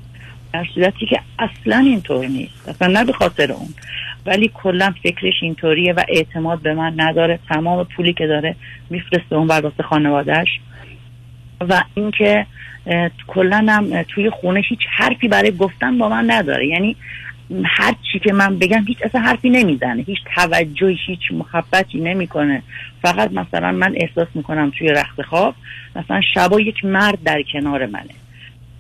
در صورتی که اصلا اینطور نیست، اصلا نه به خاطر اون، ولی کلا فکرش اینطوریه و اعتماد به من نداره، تمام پولی که داره میفرسته اون واسه خانواده‌اش. و اینکه کلا هم توی خونه هیچ حرفی برای گفتن با من نداره، یعنی هر چی که من بگم هیچ اصلا حرفی نمیزنه، هیچ توجهی، هیچ محبتی نمیکنه. فقط مثلا من احساس میکنم توی رخت خواب مثلا شبا یک مرد در کنار منه،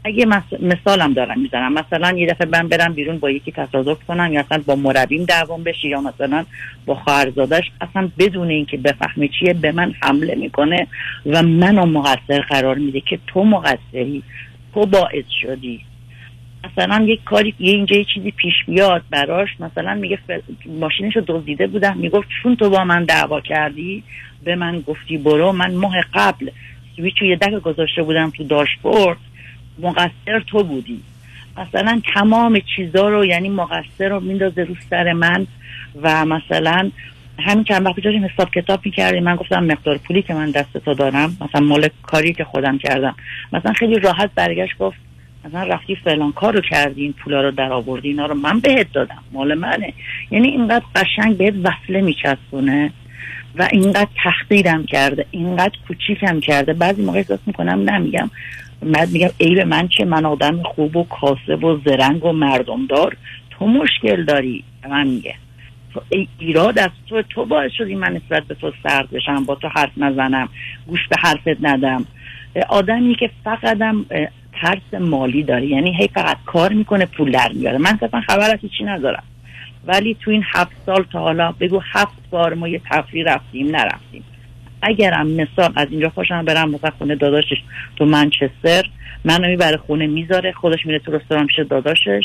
اگه مثالم دارم میزنم، مثلا یه دفعه من برم بیرون با یکی تصادف کنم یا مثلا با مربیم دعوام بشه یا مثلا با خواهرزادش، اصلا بدون اینکه بفهمه چیه به من حمله میکنه و منو مقصر قرار میده که تو مقصری، تو باعث شدی. مثلا یک کاری یه اینجا یه چیزی پیش بیاد براش، مثلا میگه فل... ماشینشو دزدیده بودم، میگفت چون تو با من دعوا کردی به من گفتی برو، من ماه قبل سویچو یه دک گذاشته بودم تو داشبورد، مقصر تو بودی. مثلا تمام چیزا رو یعنی مقصر رو میندازه رو سر من. و مثلا همین چند وقت پیش داشتیم حساب کتاب میکردیم، من گفتم مقدار پولی که من دست تو دارم مثلا مال کاری که خودم کردم، مثلا خیلی راحت برگشت گفت مثلا رفتی فلان کارو کردی، این پولا رو در آوردی، اینا رو من بهت دادم، مال منه. یعنی اینقدر قشنگ بهت وصله میچسبونه و اینقدر تحقیرم کرده، اینقدر کوچیکم کرده. بعضی موقع احساس میکنم نمیگم، بعد میگم ای به من چه، من آدم خوب و کاسب و زرنگ و مردمدار، تو مشکل داری. من میگه ای ایراد از تو، تو باعث شدی من نسبت به تو سرد بشم، با تو حرف نزنم، گوش به حرفت ندم. آدمی که فقطم ترس مالی داره، یعنی هی فقط کار میکنه پول در میاره. من اصلا خبر از هیچی ندارم، ولی تو این هفت سال تا حالا بگو هفت بار ما یه تفریح رفتیم نرفتیم. اگرم مثال از اینجا خوشم برم مثلا خونه داداشش تو منچستر، منو میبره خونه میذاره، خودش میره تو رستوران میشه داداشش.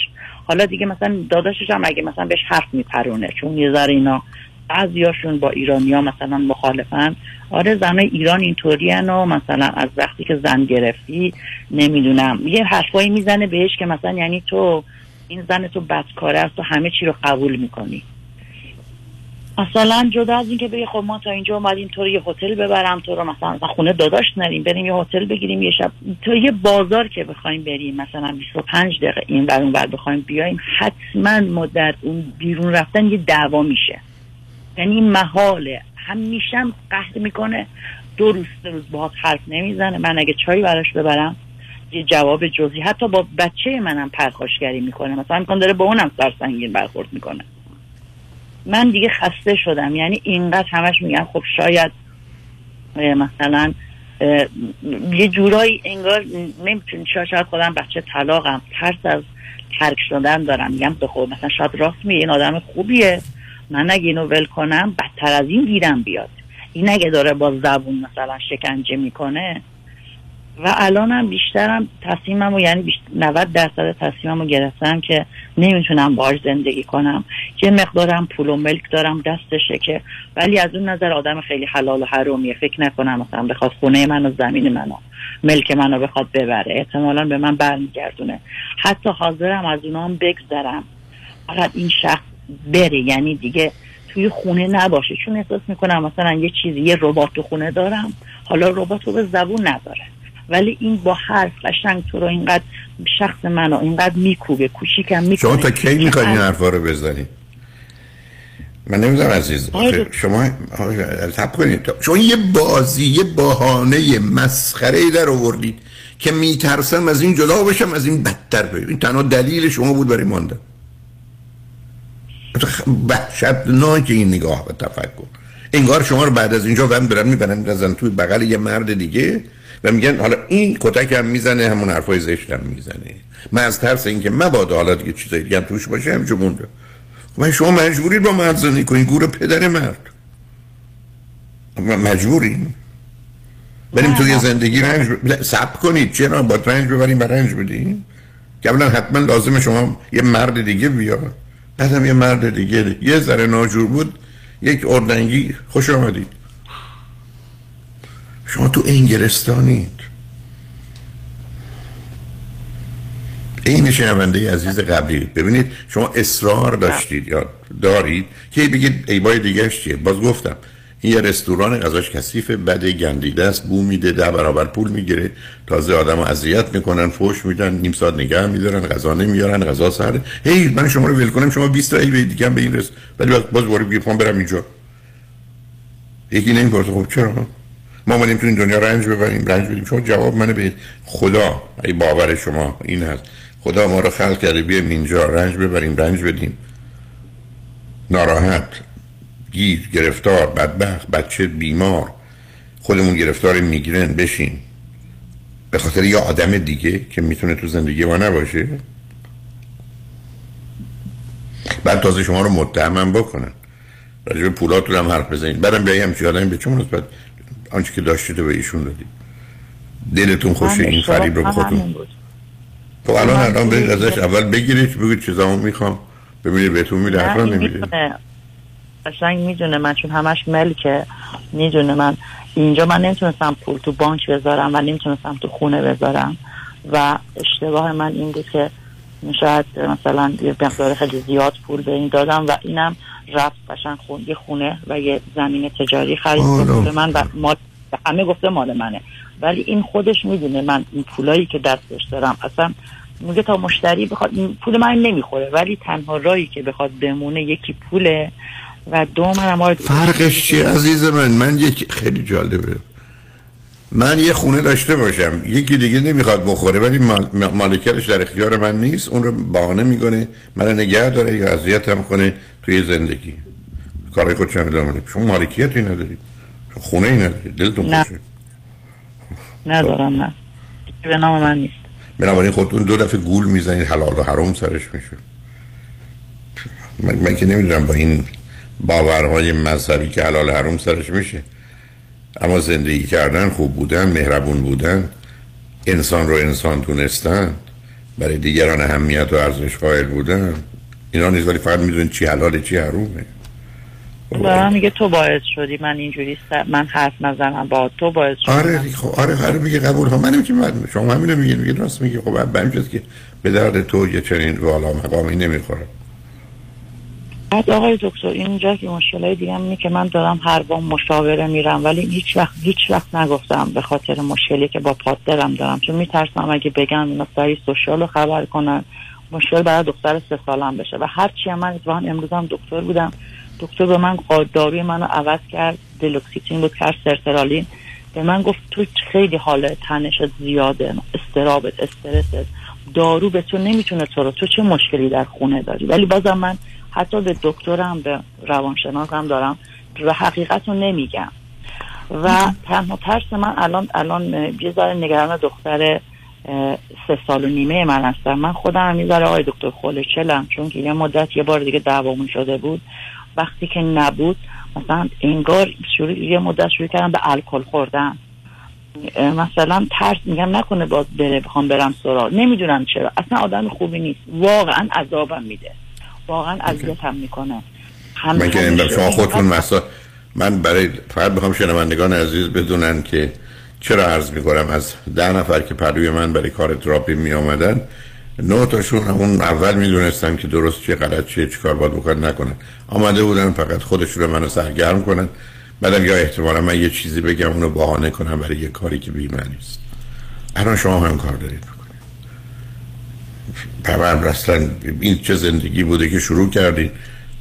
حالا دیگه مثلا داداشش هم اگه مثلا بهش حرف میپرونه، چون یه ذره اینا بعضیاشون با ایرانیا مثلا مخالفن. آره زنای ایران اینطورین و مثلا از وقتی که زن گرفتی نمیدونم یه حرفایی میزنه بهش که مثلا یعنی تو این زن تو بدکاره است و همه چی رو قبول میکنی. مثلا جدا از این که بگی خب ما تا اینجا اومدیم تو رو یه هتل ببرم، تو رو مثلا خونه داداش نریم، بریم یه هتل بگیریم یه شب، تو یه بازار که بخوایم بریم مثلا بیست و پنج دقیقه این ور اون ور بخوایم بیایم، حتما ما در اون بیرون رفتن یه دعوا میشه، یعنی محاله. همیشه هم قهر میکنه، دو روز سه روز باهات حرف نمیزنه. من اگه چای براش ببرم یه جواب جزئی، حتی با بچه منم پرخاشگری میکنه، مثلا میگه داره با اونم سرسنگین برخورد میکنه. من دیگه خسته شدم، یعنی اینقدر همش میگم خب شاید مثلا یه جورایی انگار نمیتونی، شاید خودم بچه طلاقم، ترس از ترک شدن دارم، میگم خب مثلا شاید راست میگه، این آدم خوبیه، من اگه اینو ول کنم بدتر از این گیرم بیاد، این اگه داره با زبون مثلا شکنجه میکنه. و الانم بیشترم تصمیممو، یعنی نود درصد تصمیممو گرفتم که نمیتونم باهاش زندگی کنم. یه مقدارم پول و ملک دارم دستشه که، ولی از اون نظر آدم خیلی حلال و حرومیه، فکر نکنم مثلا بخواد خونه منو، زمین منو، ملک منو بخواد ببره، احتمالاً به من برمیگردونه. حتی حاضرم از اونام بگذرم، فقط این شخص بره، یعنی دیگه توی خونه نباشه، چون احساس میکنم مثلا یه چیزی، یه ربات تو خونه دارم، حالا ربات رو به زبون نداره، ولی این با حرف قشنگ تو رو اینقدر شخص منو اینقدر میکوبه، کوچیکم میکنه. شما تا کی میخواید این حرفا رو بزنید؟ من نمیدونم عزیز شما، تب کنید، شما یه بازی، یه بهانه مسخره‌ای در آوردید که میترسم از این جدا بشم، از این بدتر بشم. این تنها دلیل شما بود برای ماندن. وحشتناک این نگاه و تفکر، انگار شما رو بعد از اینجا ون برن میبرن بزنن توی بغل یه مرد دیگه و میگن حالا این کتک هم میزنه، همون حرفای زشت هم میزنه. من از ترس اینکه مبادا حالا دیگه چیزای دیگه هم توش باشه همینجا مونده. من شما مجبورید با مرد زندگی کنید، گور پدر مرد. مجبورین بریم توی زندگی رنج صبر کنید، چرا با رنج ببریم و رنج بدیم؟ قبلا حتما لازمه شما یه مرد دیگه بیاد، بعدم یه مرد دیگه، یه ذره ناجور بود یک اردنگی خوش آمدید. شما تو انگلستانید. این شنونده عزیز قبلی، ببینید شما اصرار داشتید یا دارید که بگید ایبای دیگهش چیه. باز گفتم این یه رستوران غذاش کثیفه، بده، گندیده است، بو میده، ده برابر پول میگیره، تازه آدمو اذیت میکنن، فحش میدن، نیم ساعت نگه میدارن، غذا نمیارن، غذا سره. هی من شما رو ول کنم شما بیست تا ایبای دیگه هم به این رس، ولی باز وارد میگم برم اینجا. یکی نمیپرسه خب چرا ما اومدیم تو این دنیا رنج ببریم، رنج بدیم؟ شما جواب منو بدید. خدا ای باور شما این هست، خدا ما رو خلق کرده بیایم اینجا رنج ببریم، رنج بدیم، ناراحت، گیر، گرفتار، بدبخت، بچه بیمار، خودمون گرفتار میگرن بشیم به خاطر یه آدم دیگه که میتونه تو زندگی ما نباشه؟ بعد تازه شما رو متهمم بکنن، راجع به پولاتون هم حرف بزنید، برام بیای همچین آدمی به چه مناسبت آنچه که داشتید و به ایشون دادید. دلتون خوشه این فریب رو بخورید. خب الان الان برید ازش اول بگیرید، بگید چیزامو میخوام، ببینید بهتون میده اصلا نمیده. قشنگ میدونه من چون همش ملکه، میدونه من اینجا من نمیتونستم پول تو بانک بذارم و نمیتونستم تو خونه بذارم و اشتباه من این بود که شاید مثلا یه مقدار خیلی زیاد پول به این دادم و اینم رفت قشنگ خون یه خونه و یه زمین تجاری خرید گفته من و ما همه گفته مال منه، ولی این خودش میدونه من این پولایی که دستش دارم اصلا میگه تا مشتری بخواد پول من نمیخوره، ولی تنها راهی که بخواد بمونه یکی پوله و دوم منم. فرقش چیه عزیز من؟ من یک خیلی جالبه، من یه خونه داشته باشم یکی دیگه نمیخواد بخوره ولی مال... مالکش در اختیار من نیست، اون رو بهانه میکنه منو نگه داره یا اذیتم کنه توی زندگی، کارای خودش رو انجام بده. شما مالکیتی نداری، خونه ای نداری، دلتون خوشه؟ ندارم، نه به نام من نیست. بنابراین خودتون دو دفعه گول میزنید حلال و حرام سرش میشه. من, من که نمیدونم با این باورهای مذهبی که حلال و حرام سرش میشه، اما زندگی کردن، خوب بودن، مهربون بودن، انسان رو انسان دونستن، برای دیگران اهمیت و ارزش قائل بودن، اینا نیز. ولی فقط میدونید چی حلاله چی حرومه. دارم میگه تو باعث شدی من اینجوری سر... من حرف نزنم با تو باعث شدی. آره خب آره آره میگه قبول ها منم که من شما همین رو میگین، میگه راست میگه. خب بعد چیز که به درد تو یه چنین والا مقامی نمیخوره. بعد آقای دکتر اینجا که مشکلای دیگه هم اینه که من دارم هر بار مشاوره میرم ولی هیچ وقت هیچ وقت نگفتم به خاطر مشکلی که با پادرم دارم، چون میترسم اگه بگم اینا سری سوشالو خبر کنن مشکل برای دختر سه ساله‌ام بشه. و هر چی من اتفاقا امروزم دکتر بودم، دکتر به من داروی منو عوض کرد، دلوکسیتین بود کرد سرترالین، به من گفت تو خیلی حال تنشت زیاده، استرابت، استرست، دارو به تو نمیتونه تو رو، تو چه مشکلی در خونه داری؟ ولی بازم من حتی به دکترم به روانشناسم دارم و حقیقت رو نمیگم و تنها ترس من الان الان یه ذره نگران دختر سه سال و نیمه من هستم. من خودم هم یه ذره آقای دکتر خول چلم، چون که یه مدت یه بار دیگه دعوامون شده بود، وقتی که نبود مثلا انگار شروع یه مدت شروع کردم به الکل خوردن، مثلا ترس میگم نکنه باز بره بخوام برم سراغ، نمیدونم چرا، اصلا آدم خوبی نیست، واقعا عذابم میده، واقعا اذیتم میکنه. من که این شما خودتون مثلا من برای فقط میخوام شنوندگان عزیز بدونن که چرا عرض میکنم از ده نفر که پروی من برای کار تراپی میامدن، نه تاشون اون اول میدونستم که درست چه غلط چه چیکار باید بکنن نکنن، آمده بودن فقط خودشون رو منو سرگرم کنن، بعدم یا احتمالا من یه چیزی بگم اونو بهانه کنم برای یه کاری که بی‌معنی است. الان شما هم کار دارید بکنید. طبعا اصلا این چه زندگی بوده که شروع کردید؟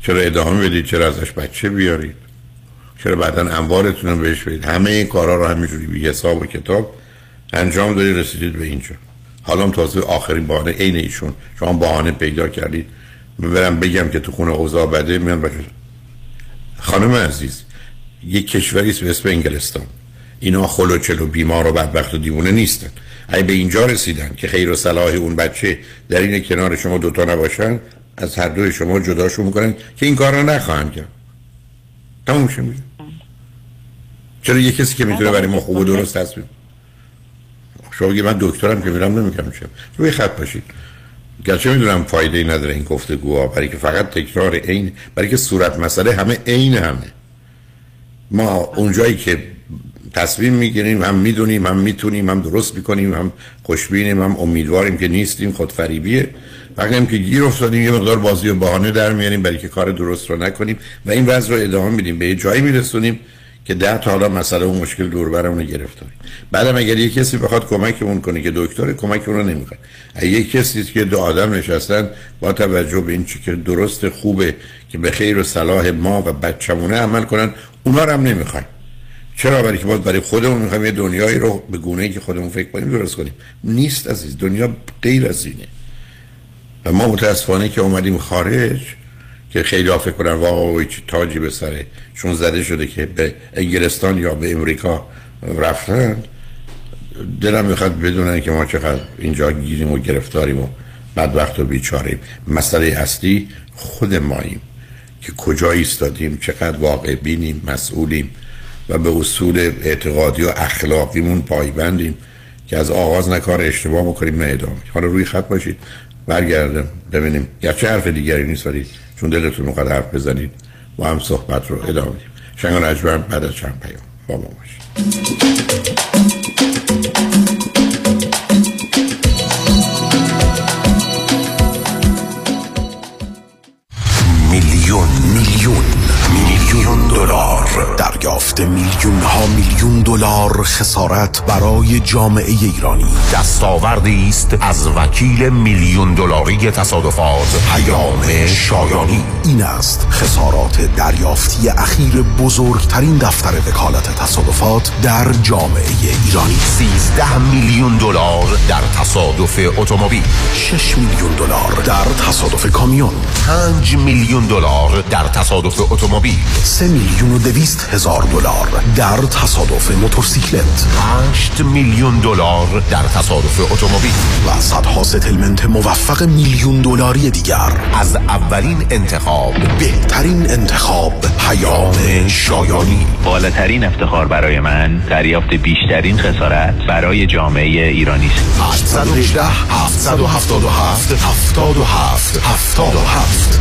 چرا ادامه بدید؟ چرا ازش بچه بیارید؟ چرا بعدن اموالتون رو بهش بدید؟ همه این کارا رو همینجوری بی حساب و کتاب انجام دادید رسیدید به اینجا. حالا هم تازه آخرین بهانه عین ایشون شما بهانه پیدا کردید برم بگم که تو خونه اوضاع بده. میان بچه خانم عزیز، یک کشوری است به اسم انگلستان، اینا خلوچلو بیمار و بدبخت و دیوونه نیستن. اگه به اینجا رسیدن که خیر و صلاح اون بچه در این کنار شما دوتا نباشن، از هر دوی شما جداشون میکنن که این کار رو نخواهند کرد. تموم شد. چرا یه کسی که میتونه برای ما خوب و درست تصمیم شما بگید من دکترم که میرم نمیکنم چه روی خط باشید. گرچه میدونم فایده ای نداره این گفتگوها، برای که فقط تکرار این، برای که صورت مسئله همه عین همه. ما اونجایی که تصمیم میگیریم هم میدونیم، هم میتونیم، هم درست میکنیم، هم خوشبینیم، هم امیدواریم که نیستیم، خودفریبیه. وقتی هم که گیر افتادیم یه مقدار بازی و بهانه در میاریم برای که کار درست رو نکنیم و این وضع رو ادامه میدیم، به جایی میرسونیم که ده تا حالا مسئله و مشکل دور برمون گرفت. بعدم اگر یک کسی بخواد کمکمون کنه که دکتر کمک اون رو نمیکنه، یک کسی که دو آدم نشستن با توجه به این چی که درست خوبه که به خیر و صلاح ما و بچمونه عمل کنن، اونا رو هم نمیخوایم. چرا؟ برای که باز برای خودمون میخوایم یه دنیایی رو به گونه‌ای که خودمون فکر کنیم درست کنیم. نیست عزیز، دنیا غیر از اینه. و ما متاسفانه که اومدیم خارج که خیلی ها فکر کنن واقعا چه تاجی به سره چون زده شده که به انگلستان یا به امریکا رفتن. دلم میخواد بدونن که ما چقدر اینجا گیریم و گرفتاریم و بدبخت و بیچاریم. مسئله اصلی خود ماییم که کجا ایستادیم، چقدر واقع بینیم، مسئولیم و به اصول اعتقادی و اخلاقیمون پایبندیم که از آغاز نه کار اشتباه بکنیم نه ادامه. حالا روی خط باشید، برگردم ببینیم. گرچه حرف دیگری نیست ولی چون دلتون میخواد حرف بزنید و هم صحبت رو ادامه بدیم. شنگان عجبم بعد از چند پیام با ما باشید. میلیون میلیون میلیون دلار دریافت، میلیون ها میلیون دلار خسارت برای جامعه ایرانی. دستاوردی است از وکیل میلیون دلاری تصادفات پیام شایانی. این است خسارات دریافتی اخیر بزرگترین دفتر وکالت تصادفات در جامعه ایرانی. سیزده میلیون دلار در تصادف اتومبیل، شش میلیون دلار در تصادف کامیون، پنج میلیون دلار در تصادف اتومبیل، سه میلیون و دویست هزار دلار در تصادف موتورسیکلت، هشت میلیون دلار در تصادف اتومبیل و صدها ستلمنت موفق میلیون دلاری دیگر. از اولین انتخاب، بهترین انتخاب، پیام شایانی. بالاترین افتخار برای من دریافت بیشترین خسارت برای جامعه ایرانی است. هشت یک هشت هفت هفت هفت هفت هفت هفت هفت هفت.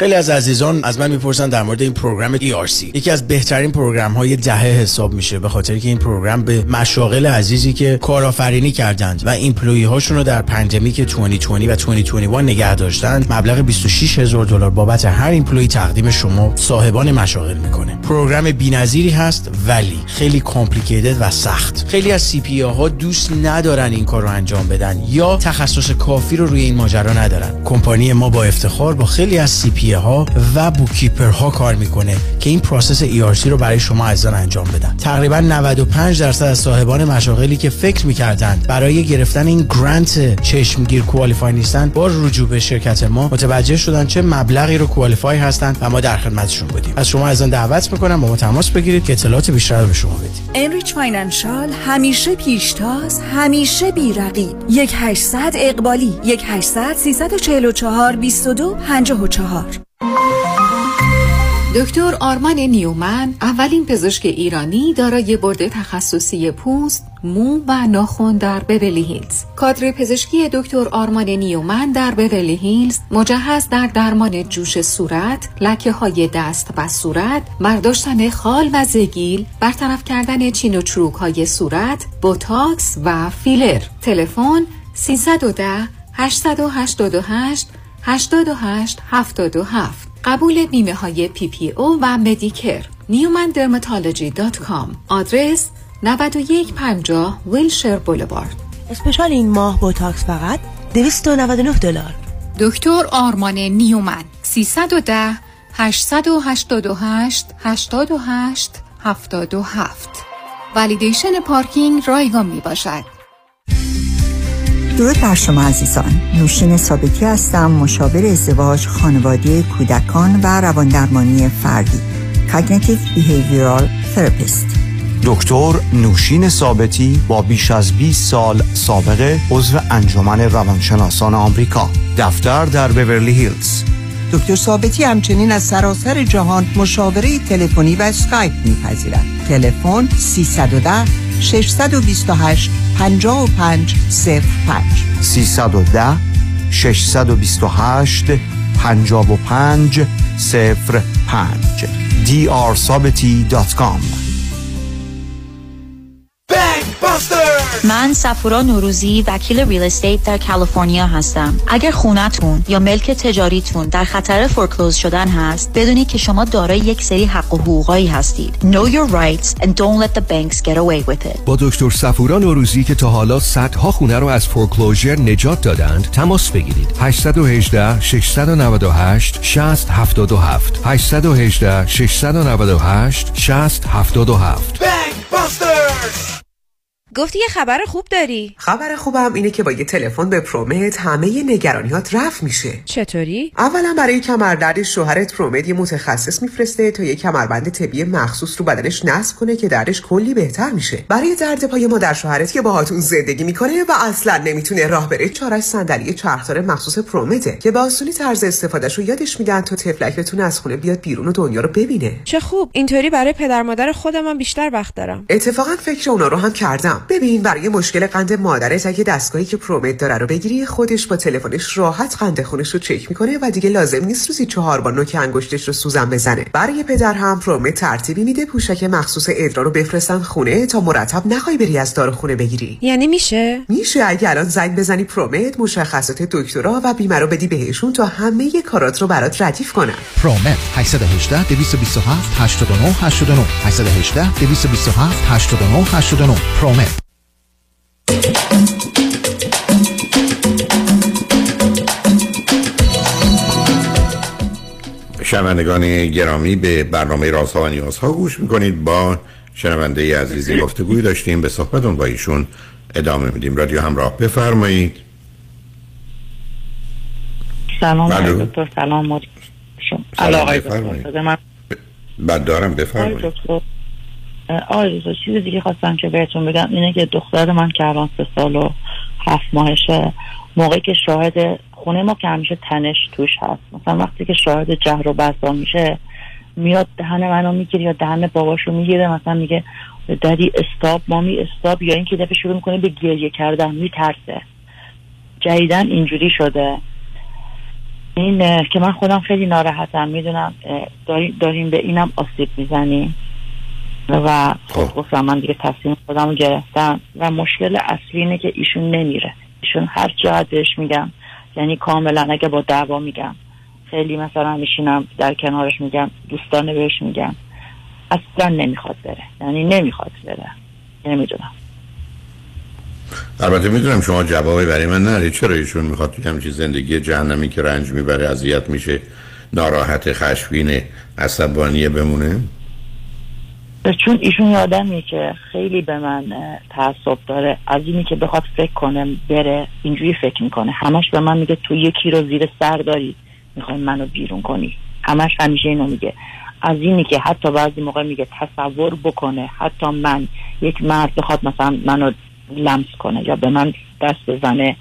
خیلی از عزیزان از من میپرسن در مورد این پروگرام ای آر سی. یکی از بهترین پروگرام های دهه حساب میشه به خاطر که این پروگرام به مشاغل عزیزی که کارآفرینی کردند و ایمپلوی هاشون رو در پندمیک بیست و بیست و بیست و یک نگه داشتند مبلغ بیست و شش هزار دلار بابت هر ایمپلوی تقدیم شما صاحبان مشاغل میکنه. پروگرام بی‌نظیری هست ولی خیلی کامپلیکیتد و سخت. خیلی از سی پی ها دوست ندارن این کارو انجام بدن یا تخصص کافی رو روی این ماجرا ندارن. کمپانی ما با افتخار با خیلی از سی پی ها و بوکیپر ها کار میکنه که این پروسس ای آر سی رو برای شما عزیزان انجام بدن. تقریبا نود و پنج درصد از صاحبان مشاغلی که فکر میکردن برای گرفتن این گرانت چشمگیر کوالیفای نیستن، با رجوع به شرکت ما متوجه شدن چه مبلغی رو کوالیفای هستن و ما در خدمتشون بودیم. از شما عزیزان دعوت میکنم با ما تماس بگیرید که اطلاعات بیشتر رو به شما بدیم. Enrich Financial همیشه پیشتاز، همیشه بی‌رقیب. یک هشتصد اقبالی، یک هشتصد سیصد و چهل و چهار بیست و دو پنجاه و چهار. دکتر آرمان نیومن اولین پزشک ایرانی دارای برد تخصصی پوست، مو و ناخن در بورلی هیلز. کادر پزشکی دکتر آرمان نیومن در بورلی هیلز مجهز در درمان جوش صورت، لکه های دست و صورت، برداشتن خال و زگیل، برطرف کردن چین و چروک های صورت، بوتاکس و فیلر. تلفن سیصد و ده هشتصد و هشتاد و هشت هشتاد و هشت هفتاد و هفت. قبول بیمه های پی پی او و مدیکر. نیومن درماتولوژی دات کام. آدرس نود و یک پنجاه ویلشر بولوارد. اسپشال این ماه بوتاکس فقط دویست و نود و نه دلار. دکتر آرمان نیومن سیصد و ده هشتصد و هشتاد و هشت هشتاد و هشت هفتاد و هفت. والیدیشن پارکینگ رایگان می باشد. درود بر شما عزیزان، نوشین ثابتی هستم، مشاور ازدواج، خانواده، کودکان و رواندرمانی فردی، Cognitive Behavioral Therapist. دکتر نوشین ثابتی با بیش از بیست سال سابقه عضو انجمن روانشناسان آمریکا، دفتر در بورلی هیلز. دکتر ثابتی همچنین از سراسر جهان مشاوره تلفنی و اسکایپ می‌پذیرد. تلفن سیصد و ده ششصد و بیست و هشت پنجاه و پنج صفر پنج. سیصد و ده شش دو هشت پنج پنج صفر پنج دی آر سابتی دات کام. من صفوران نوروزی، وکیل ریل استیت در کالیفرنیا هستم. اگر خونتون یا ملک تجاریتون در خطر فورکلوز شدن هست، بدونید که شما دارای یک سری حق و حقوقی هستید. Know your rights and don't let the banks get away with it. با دکتر صفوران نوروزی که تا حالا صدها خونه رو از فورکلوزر نجات دادند، تماس بگیرید. هشت یک هشت شش نه هشت شش صفر هفت هفت هشت یک هشت شش نه هشت شش صفر هفت هفت. گفتی یه خبر خوب داری؟ خبر خوبم اینه که با یه تلفن به پرومت همه نگرانیات رفع میشه. چطوری؟ اولا برای کمردرد شوهرت پرومت یه متخصص میفرسته تا یه کمربند طبی مخصوص رو بدنش نصب کنه که دردش کلی بهتر میشه. برای درد پای مادر شوهرت که باهاتون زندگی میکنه و اصلا نمیتونه راه بره، چاره‌اش صندلی چرخدار مخصوص پرومته که به آسونی طرز استفادهش رو یادش میدن تا تفلکتون از خونه بیاد بیرون و دنیا رو ببینه. چه خوب، اینطوری برای پدر مادر خودمم بیشتر وقت دارم. اتفاقا فکر اونا رو هم کردم. ببین برای مشکل قند مادرت اگه دستگاهی که پرومت داره رو بگیری، خودش با تلفنش راحت قند خونش رو چک میکنه و دیگه لازم نیست روزی چهار بار نوک انگشتش رو سوزن بزنه. برای پدر هم پرومت ترتیبی میده پوشک مخصوص ادرار رو بفرستن خونه تا مرتب نخوای بری از داروخونه بگیری. یعنی میشه؟ میشه اگه الان زنگ بزنی پرومت، مشخصات دکترا و بیمه رو بدی بهشون تا همه کارات رو برات ردیف کنن. پرومت هشت یک هشت دو دو هفت هشت نه هشت نه هشت یک هشت دو دو هفت هشت نه هشت نه پرومت. شنوندگان گرامی، به برنامه رازها و نیازها گوش میکنید. با شنونده عزیزی گفتگوی داشتیم، به صحبتون با ایشون ادامه میدیم. رادیو همراه، بفرمایید. سلام علیکم دکتر. سلام علیکم. علاقه بفرمایید. بعد دارم بفرمایید. آره دوستو، چیز دیگه خواستم که بهتون بگم اینه که دختر من که الان سه سال و هفت ماهشه، موقعی که شاهد خونه ما که همیشه تنش توش هست، مثلا وقتی که شاهد جهر و بسا میشه، میاد دهن منو میگیره یا دهن باباشو میگیره، مثلا میگه دادی استاپ، مامی استاپ، یا اینکه دفعه شروع میکنه به گریه کردن، میترسه. جدیدن اینجوری شده. این که من خودم خیلی ناراحتم، میدونم داریم داریم به اینم آسیب میزنیم و گفتم من دیگه تصمیم خودم رو گرفتم و مشکل اصلی اینه که ایشون نمیره. ایشون هر جا بهش میگم، یعنی کاملا اگه با دعوا میگم، خیلی مثلا میشینم در کنارش میگم، دوستانه بهش میگم، اصلا نمیخواد بره، یعنی نمیخواد بره. نمیدونم. البته میدونم شما جوابی برای من ندارید، چرا ایشون میخواد توی همچین زندگی جهنمی که رنج میبره، اذیت میشه، ناراحت، خشمگین، عصبانی بمونه؟ چون ایشون آدمیه که خیلی به من تعصب داره. از اینی که بخواد فکر کنه بره، اینجوری فکر میکنه. همش به من میگه تو یکی رو زیر سر داری، میخوای منو بیرون کنی. همش همیشه اینو میگه. از اینی که حتی بعضی موقع میگه تصور بکنه حتی من یک مرد بخواد مثلا منو لمس کنه یا به من دست بزنه،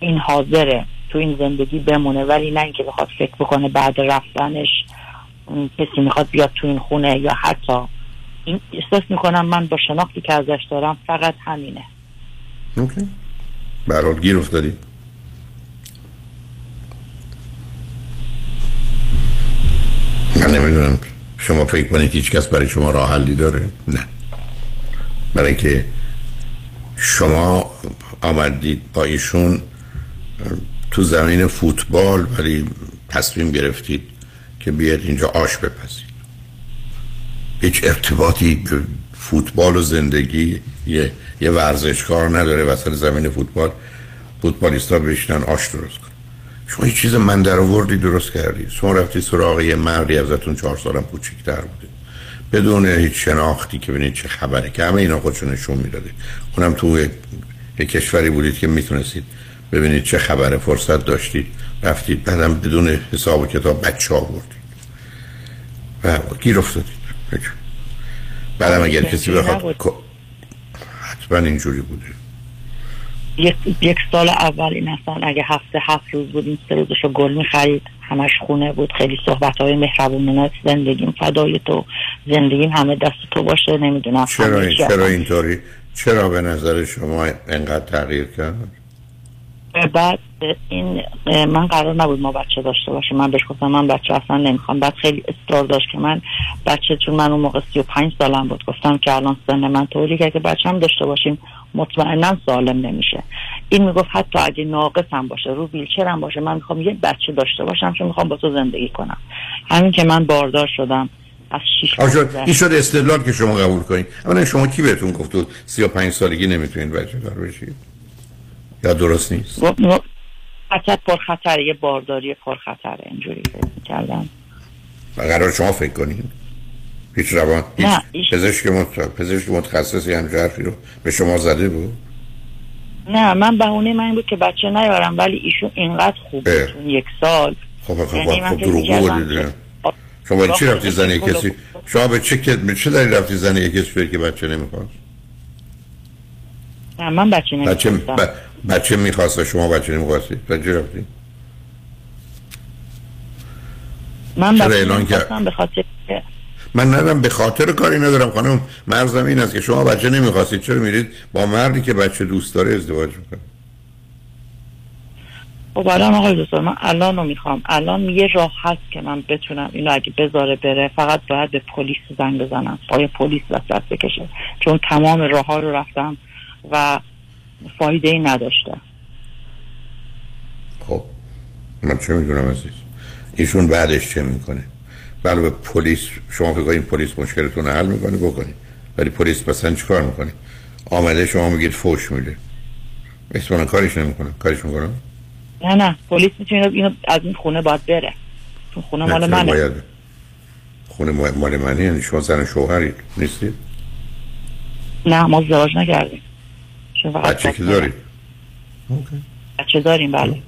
این حاضره تو این زندگی بمونه، ولی نه اینکه بخواد فکر بکنه بعد رفتنش کسی میخواد بیاد تو این خونه یا حتی این. احساس میکنم من با شناختی که ازش دارم فقط همینه. اوکی، برحال گیر افتادی. من نمیدونم شما فکر کنید هیچ کس برای شما راه حلی داره؟ نه، برای که شما آمدید با ایشون تو زمین فوتبال، ولی تصمیم گرفتید که بیاد اینجا آش بپزید. هیچ ارتباطی فوتبال و زندگی یه, یه ورزشکار نداره. وسط زمین فوتبال فوتبالیستا بشینن آش درست کن. شما هیچ چیز من در آوردی درست کردی. شما رفتی سراغ یه مردی ازتون چهار سالم کوچیک‌تر بوده، بدون هیچ شناختی که ببینید چه خبره، که همه اینا خودشون نشون میداده. اونم تو یه کشوری بودید که میتونستید ببینید چه خبره، فرصت داشتید، رفتید، بعدم بدون حساب و کتاب بچه آوردید و گیر افتادید. بعدم اگر کسی بخواد حتما اینجوری بوده. یک, یک سال اول این اصلا اگه هفته هفت روز بود، این سه روزشو گل میخرید، همش خونه بود، خیلی صحبت های مهربونانه، زندگیم فدای تو، زندگیم همه دست تو باشه. نمیدونم چرا این چرا اینطوری، چرا به نظر شما انقدر تغییر کرد؟ بعد این من قرار نبود ما بچه داشته باشیم، من بهش گفتم من بچه اصلا نمیخوام. بعد خیلی اصرار داشت که من بچه، چون من اون موقع سی و پنج سالم بود، گفتم که الان سن من طوری که اگه بچه‌م داشته باشیم مطمئنا سالم نمیشه. این میگفت حتی اگه ناقصم باشه، رو ویلچرم باشه، من میخوام یه بچه داشته باشم چون میخوام با تو زندگی کنم. همین که من باردار شدم از شش ماه، این شد استدلال که شما قبول کنید. اولا شما کی بهتون گفت تو سی و پنج سالگی نمیتونید بچه دار بشید؟ یا درست نیست؟ حتی پرخطره، یه بارداری پرخطره، اینجوری فکر می‌کردم. و قرار شما فکر کنید هیچ روان هیچ پزشک مت... پزشک متخصصی هم جرفی رو به شما زده بود؟ نه، من بهونه من بود که بچه نیارم، ولی ایشون اینقدر خوب بود یک سال. خب خب خب دروغ بودید. شما ولی چی رفتی زنی کسی؟ شما به چه به چه دلیل رفتی زنی کسی که بچه نمیخواست؟ نه من بچه نمیخواستم. بچه ب... بچه میخواست، شما بچه نمیخواستی. چجوری رفتی؟ من بچه نمیخواستم به خاطر من ندارم به خاطر کاری ندارم خانم، مرضم این است که شما بچه نمیخواستید، چرا میرید با مردی که بچه دوست داره ازدواج میکنید؟ خب الان آقای دوستان من الان رو میخوام، الان یه راه هست که من بتونم اینو اگه بذاره بره، فقط باید به پلیس زنگ بزنم، پای پلیس وسط بکشه، چون تمام راه ها رو رفتم و فایده ای نداشته. خب من چه میدونم عزیز ایشون بعدش چه میکنه؟ بله به پلیس شما فکر کنید پلیس مشکلتون حل میکنه بکنید، ولی پلیس مثلا چیکار میکنه؟ آمده شما میگید فوش میده، اصلا کارش نمیکنه. کارش میکنه؟ نه نه، پلیس میتونه اینو از این خونه باید بره، چون خونه مال منه. باید. خونه مال منه یعنی شما زن شوهرید نیستید؟ نه ما ازدواج نکردیم. بچه که دارید؟ اوکی. بچه داریم بله.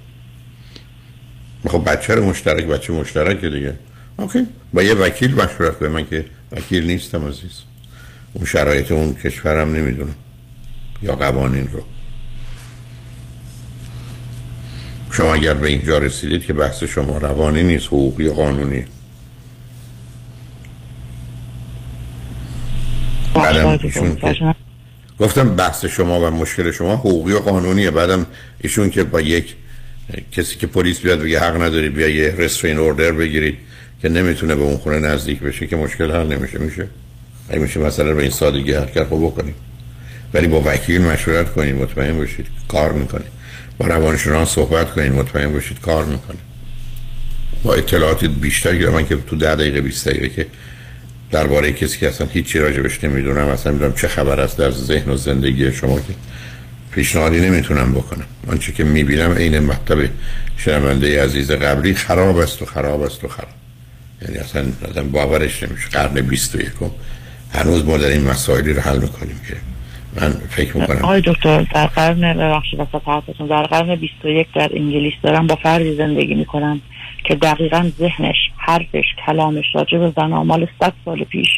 خب بچه رو مشترک، بچه مشترکه دیگه. اوکی. با یه وکیل مشورت کنید، من که وکیل نیستم عزیز. اون شرایط اون کشورم نمیدونم یا قوانین رو. شما اگر به اینجا رسیدید که بحث شما روانی نیست، حقوقی قانونی. بعدم ایشون که گفتم بحث شما و مشکل شما حقوقی و قانونیه، بعدم ایشون که با یک کسی که پلیس بیاد بگه حق نداری بیا یه رسترین اوردر بگیرید که نمیتونه به اون خونه نزدیک بشه که مشکل حل نمیشه. میشه اگه میشه مسئله به این سادگی حل کرد خب بکنید، ولی با وکیل مشورت کنید مطمئن بشید کار میکنید، با روانشناس صحبت کنید مطمئن بشید کار میکنه، با اطلاعات بیشتری. من که تو ده دقیقه بیست دقیقه که درباره کسی که اصلا هیچی راجبش نمیدونم، اصلا میدونم چه خبر است در ذهن و زندگی شما، که پیشنهادی نمیتونم بکنم. آنچه که میبینم عین مطلب شنونده عزیز قبلی خراب است و خراب است و خراب، یعنی اصلا آدم باورش نمیشه. قرن بیست و یکم هنوز ما در این مسائلی رو حل میکنیم که من فکر میکنم. آقای دکتر در قرن ببخشید وسط حرفتون، در قرن بیست و یک در انگلیس دارم با فردی زندگی میکنم که دقیقاً ذهنش، حرفش، کلامش راجع به زن مال صد سال پیش،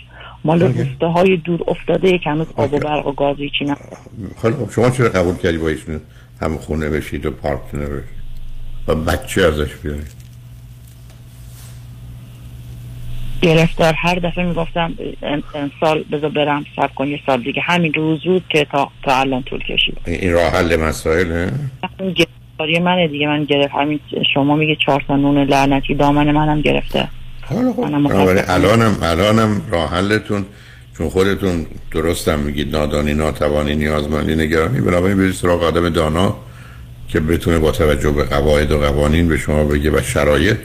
مال روستاهای دور افتاده که هنوز آب و برق و گاز هیچی نه. خیلی خوب، شما چرا قبول کردی با ایشون هم خونه بشید و پارتنر بشید و بچه ازش بیارید؟ گرفتار هر دفعه میگفتم امسال بذار برم، صبر کن یه سال دیگه، همین روز روز که تا تا الان طول کشید. این راه حل مسائله؟ این گرفتاری منه دیگه، من گرفت همین شما میگه چهار تا نون لعنتی دامن منم گرفته. حالا خب الانم الانم راه حلتون، چون خودتون درستم میگید نادانی، ناتوانی، نیازمندی، نگرانی، بنابراین برید سراغ آدم دانا که بتونه با توجه به قواعد و قوانین به شما بگه و شرایط،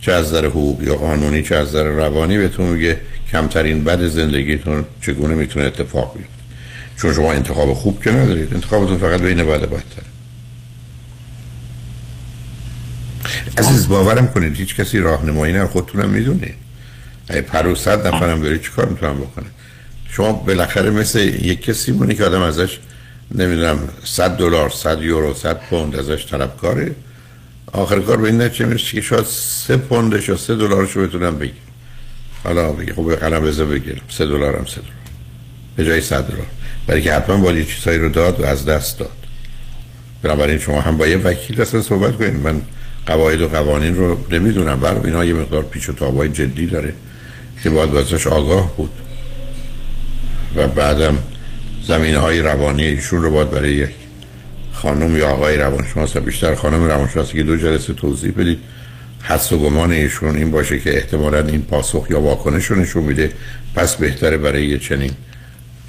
چه از نظر حقوقی و قانونی چه از نظر روانی، بهتون میگه کمترین بد زندگیتون چگونه میتونه اتفاق بیفته. چون شما انتخاب خوب که ندارید، انتخابتون فقط بین بد و بدتره. عزیز باورم کنید هیچ کسی راهنمایی نه، خودتونم میدونید. اگه پرو صد نفرم برید چیکار میتونم بکنم؟ شما بالاخره مثل یک کسی مونی که آدم ازش نمیدونم صد دلار، صد یورو، صد پوند ازش طلبکاره، آخر کار به این نتیجه میرسه که شاید سه پوندش یا سه دلارشو بتونم بگیرم. حالا بگی خب قلم بذار بگیرم سه دلارم سه دلار به جای صد دلار، برای که حتما باید یه چیزایی رو داد و از دست داد. بنابراین شما هم با یه وکیل اصلا صحبت کنید. من قواعد و قوانین رو نمیدونم، برای اینا یه مقدار پیچ و تابای جدی داره که باید واسش آگاه بود و بعدم زمینه‌های روانی ایشون رو باید برای خانم یا آقای روانشناس، بیشتر خانم روانشناس، که دو جلسه توضیح بدید حس و گمان ایشون این باشه که احتمالاً این پاسخ یا واکنش رو نشون میده، پس بهتره برای چنین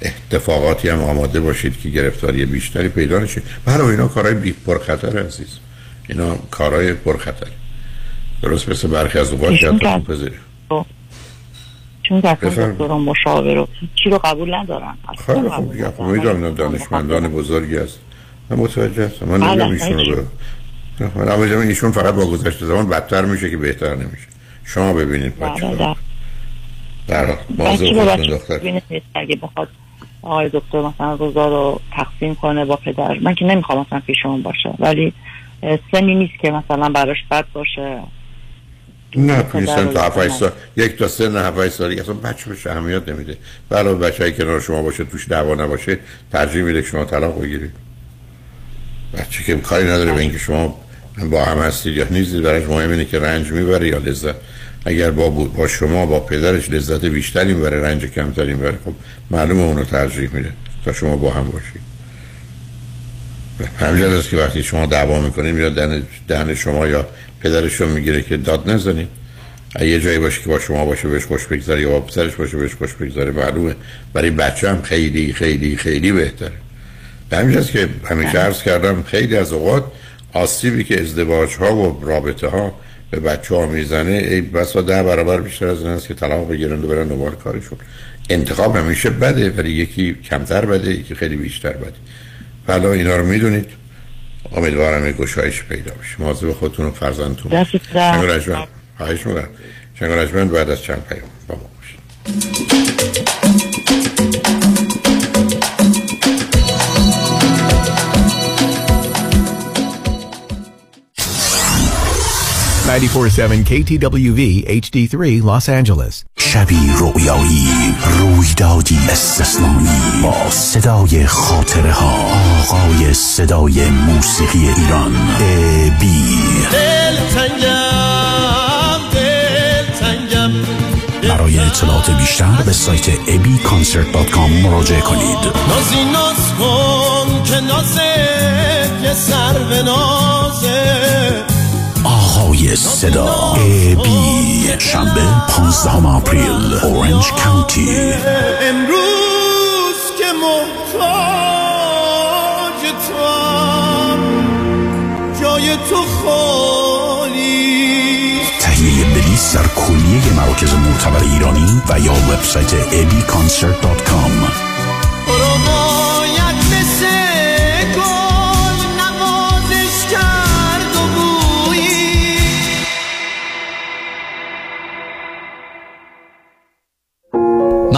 اتفاقاتی هم آماده باشید که گرفتاری بیشتری پیدا نشه. برای اینا کارهای پرخطر عزیز، اینا کارهای پرخطر، درست مثل برخی از اوقات که حتی پذیره، چون دکتر دکتران مشاور رو چی رو قبول ندارن. خیلی خوب دیگه، خب میدونم اینا دانشمندان بزرگی هست، من متوجه هستم، من نمیدونم ایشون رو برم، من نمیدونم ایشون فقط با گذشت زمان بدتر میشه که بهتر نمیشه. شما ببینید بچه در بازه خودتون دختر ببینید اگه بخواد آقای دکتر مثلا روزا رو تقسیم کنه با پدر، من که نمیخوام مثلا پیشمون باشه، ولی سنی نیست که مثلا براش بد باشه. نه پیشتن تا هفت سال، یک تا سن هفت سال دیگه اصلا بچه بهش اهمیت نمیده. بله بچه هایی کنار شما باشه توش دعوا نباشه ترجیح میده شما طلاق بگیرید. بچه که کاری نداره به اینکه شما با هم هستید یا نیستید، براش مهم اینه که رنج میبره یا لذت. اگر با با شما با پدرش لذت بیشتری میبره، رنج کمتری میبره، خب معلومه اونو ترجیح میده تا شما با هم باشید. همینجوری است که وقتی شما دعوا میکنید میاد دهن دهن شما یا پدرش رو میگیره که داد نزنید. اگه جایی باشه که با شما باشه بهش خوش بگذره یا با پسرش باشه بهش خوش بگذره، معلومه برای بچه هم خیلی خیلی خیلی بهتره. همینجوری است که همیشه عرض کردم خیلی از اوقات آسیبی که ازدواج ها و رابطه ها به بچه ها میزنه ای بسا ده برابر بیشتر از این است که طلاق بگیرن و برن دوباره کارشون. انتخاب همیشه بده، ولی یکی کمتر بده یکی خیلی بیشتر بده. حالا اینا رو میدونید، امیدوارم یک گشایش پیدا بشه. مواظب خودتون و فرزندتون باشید. شنگرجمند، خواهش می‌کنم. شنگرجمند بعد از چند پیام با ما باشید. ninety-four point seven کی تی دبلیو وی اچ دی تری Los Angeles. شبی رویایی، رویدادی استثنایی با صدای خاطره ها، آقای صدای موسیقی ایران ای بی. برای اطلاعات بیشتر به سایت ای بی کانسرت دات کام مراجعه کنید. نازی ناز کن که نازه که سر به نازه آقای صدا ای بی. شنبه پانزدهم آپریل اورنج کانتی. امروز که محتاج توام جای تو خالی. تهیه بلیط در کلیه مراکز معتبر ایرانی و یا وبسایت ای بی کانسرت دات کام.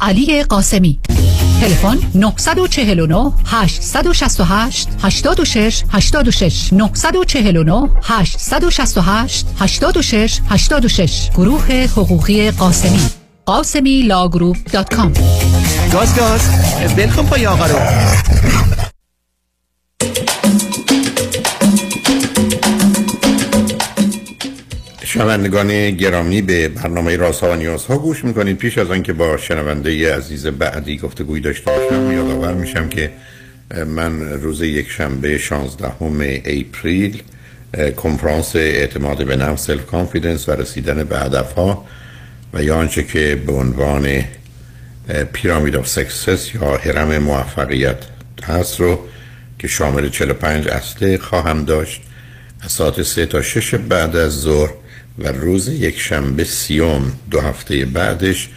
علی قاسمی. تلفن نه چهار نه هشت شش هشت هشت شش هشت شش نه چهار نه هشت شش هشت هشت شش هشت شش. گروه حقوقی قاسمی، قاسمی لا گروپ دات کام. گاز گاز، بلخم پای آقا رو. شنوندگان گرامی، به برنامه رازها و نیازها گوش میکنید. پیش از آنکه با شنونده عزیز بعدی گفتگوی داشته باشم، یادآور میشم که من روز یکشنبه شانزدهم اپریل کنفرانس اعتماد به نفس، سلف کانفیدنس و رسیدن به هدفها و یا آنچه که به عنوان پیرامید آف سکسس یا هرم موفقیت هست رو که شامل چهل و پنج اصله خواهم داشت از ساعت سه تا شش بعد از ظهر و روز یک شنبه سیوم دو هفته بعدش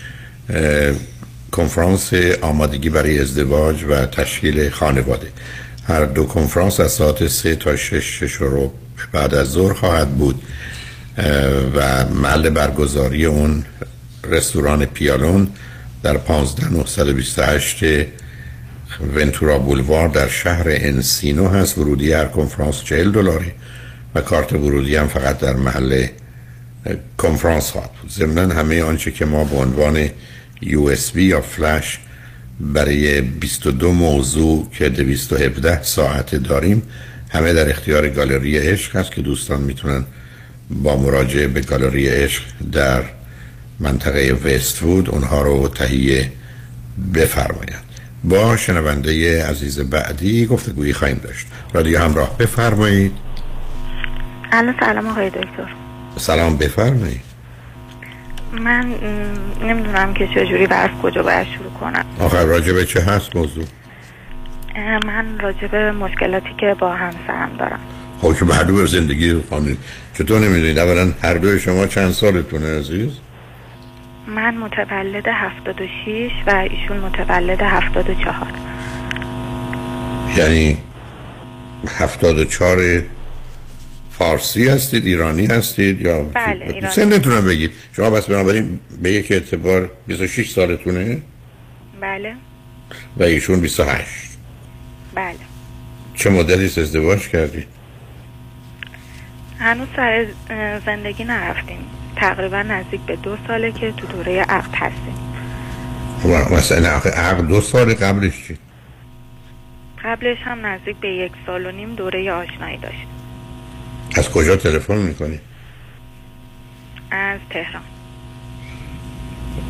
کنفرانس آمادگی برای ازدواج و تشکیل خانواده. هر دو کنفرانس از ساعت سه تا شش شروع بعد از ظهر خواهد بود و محل برگزاری اون رستوران پیالون در پانزده هزار نهصد و بیست و هشت ونتورا بولوار در شهر انسینو هست. ورودی هر کنفرانس چهل دلاره و کارت ورودی هم فقط در محل کنفرانس خواهد بود. ضمناً همه آنچه که ما به عنوان یو اس بی یا فلش برای بیست و دو موضوع که دویست و هفده ساعت داریم همه در اختیار گالری عشق هست که دوستان میتونن با مراجعه به گالری عشق در منطقه وست‌وود اونها رو تهیه بفرمایند. با شنونده عزیز بعدی گفتگویی خواهیم داشت. رادیو همراه، بفرمایید. الو سلام آقای دکتر. سلام، بفرمایید. من نمیدونم که چجوری و از کجا باید شروع کنم. آخه راجب چه هست موضوع؟ من راجب مشکلاتی که با همسرم دارم. خب که معلومه زندگی رو فهمید. چطور نمیدونید؟ اولا هر دوی شما چند سالتونه عزیز؟ من متولد هفتاد و شش و ایشون متولد هفتاد و چهار. یعنی هفتاد و چهار فارسی هستید، ایرانی هستید یا؟ بله ایرانی. سنتون بگید شما بس. بنابراین به یک اعتبار بیست و شش سالتونه؟ بله. و ایشون بیست و هشت؟ بله. چه مدلیست ازدواج کردید؟ هنوز سر زندگی نرفتیم، تقریبا نزدیک به دو ساله که تو دوره عقد هستیم. مثلا عقد دو سال قبلش چی؟ قبلش هم نزدیک به یک سال و نیم دوره آشنایی داشتیم. از کجا تلفن میکنی؟ از تهران.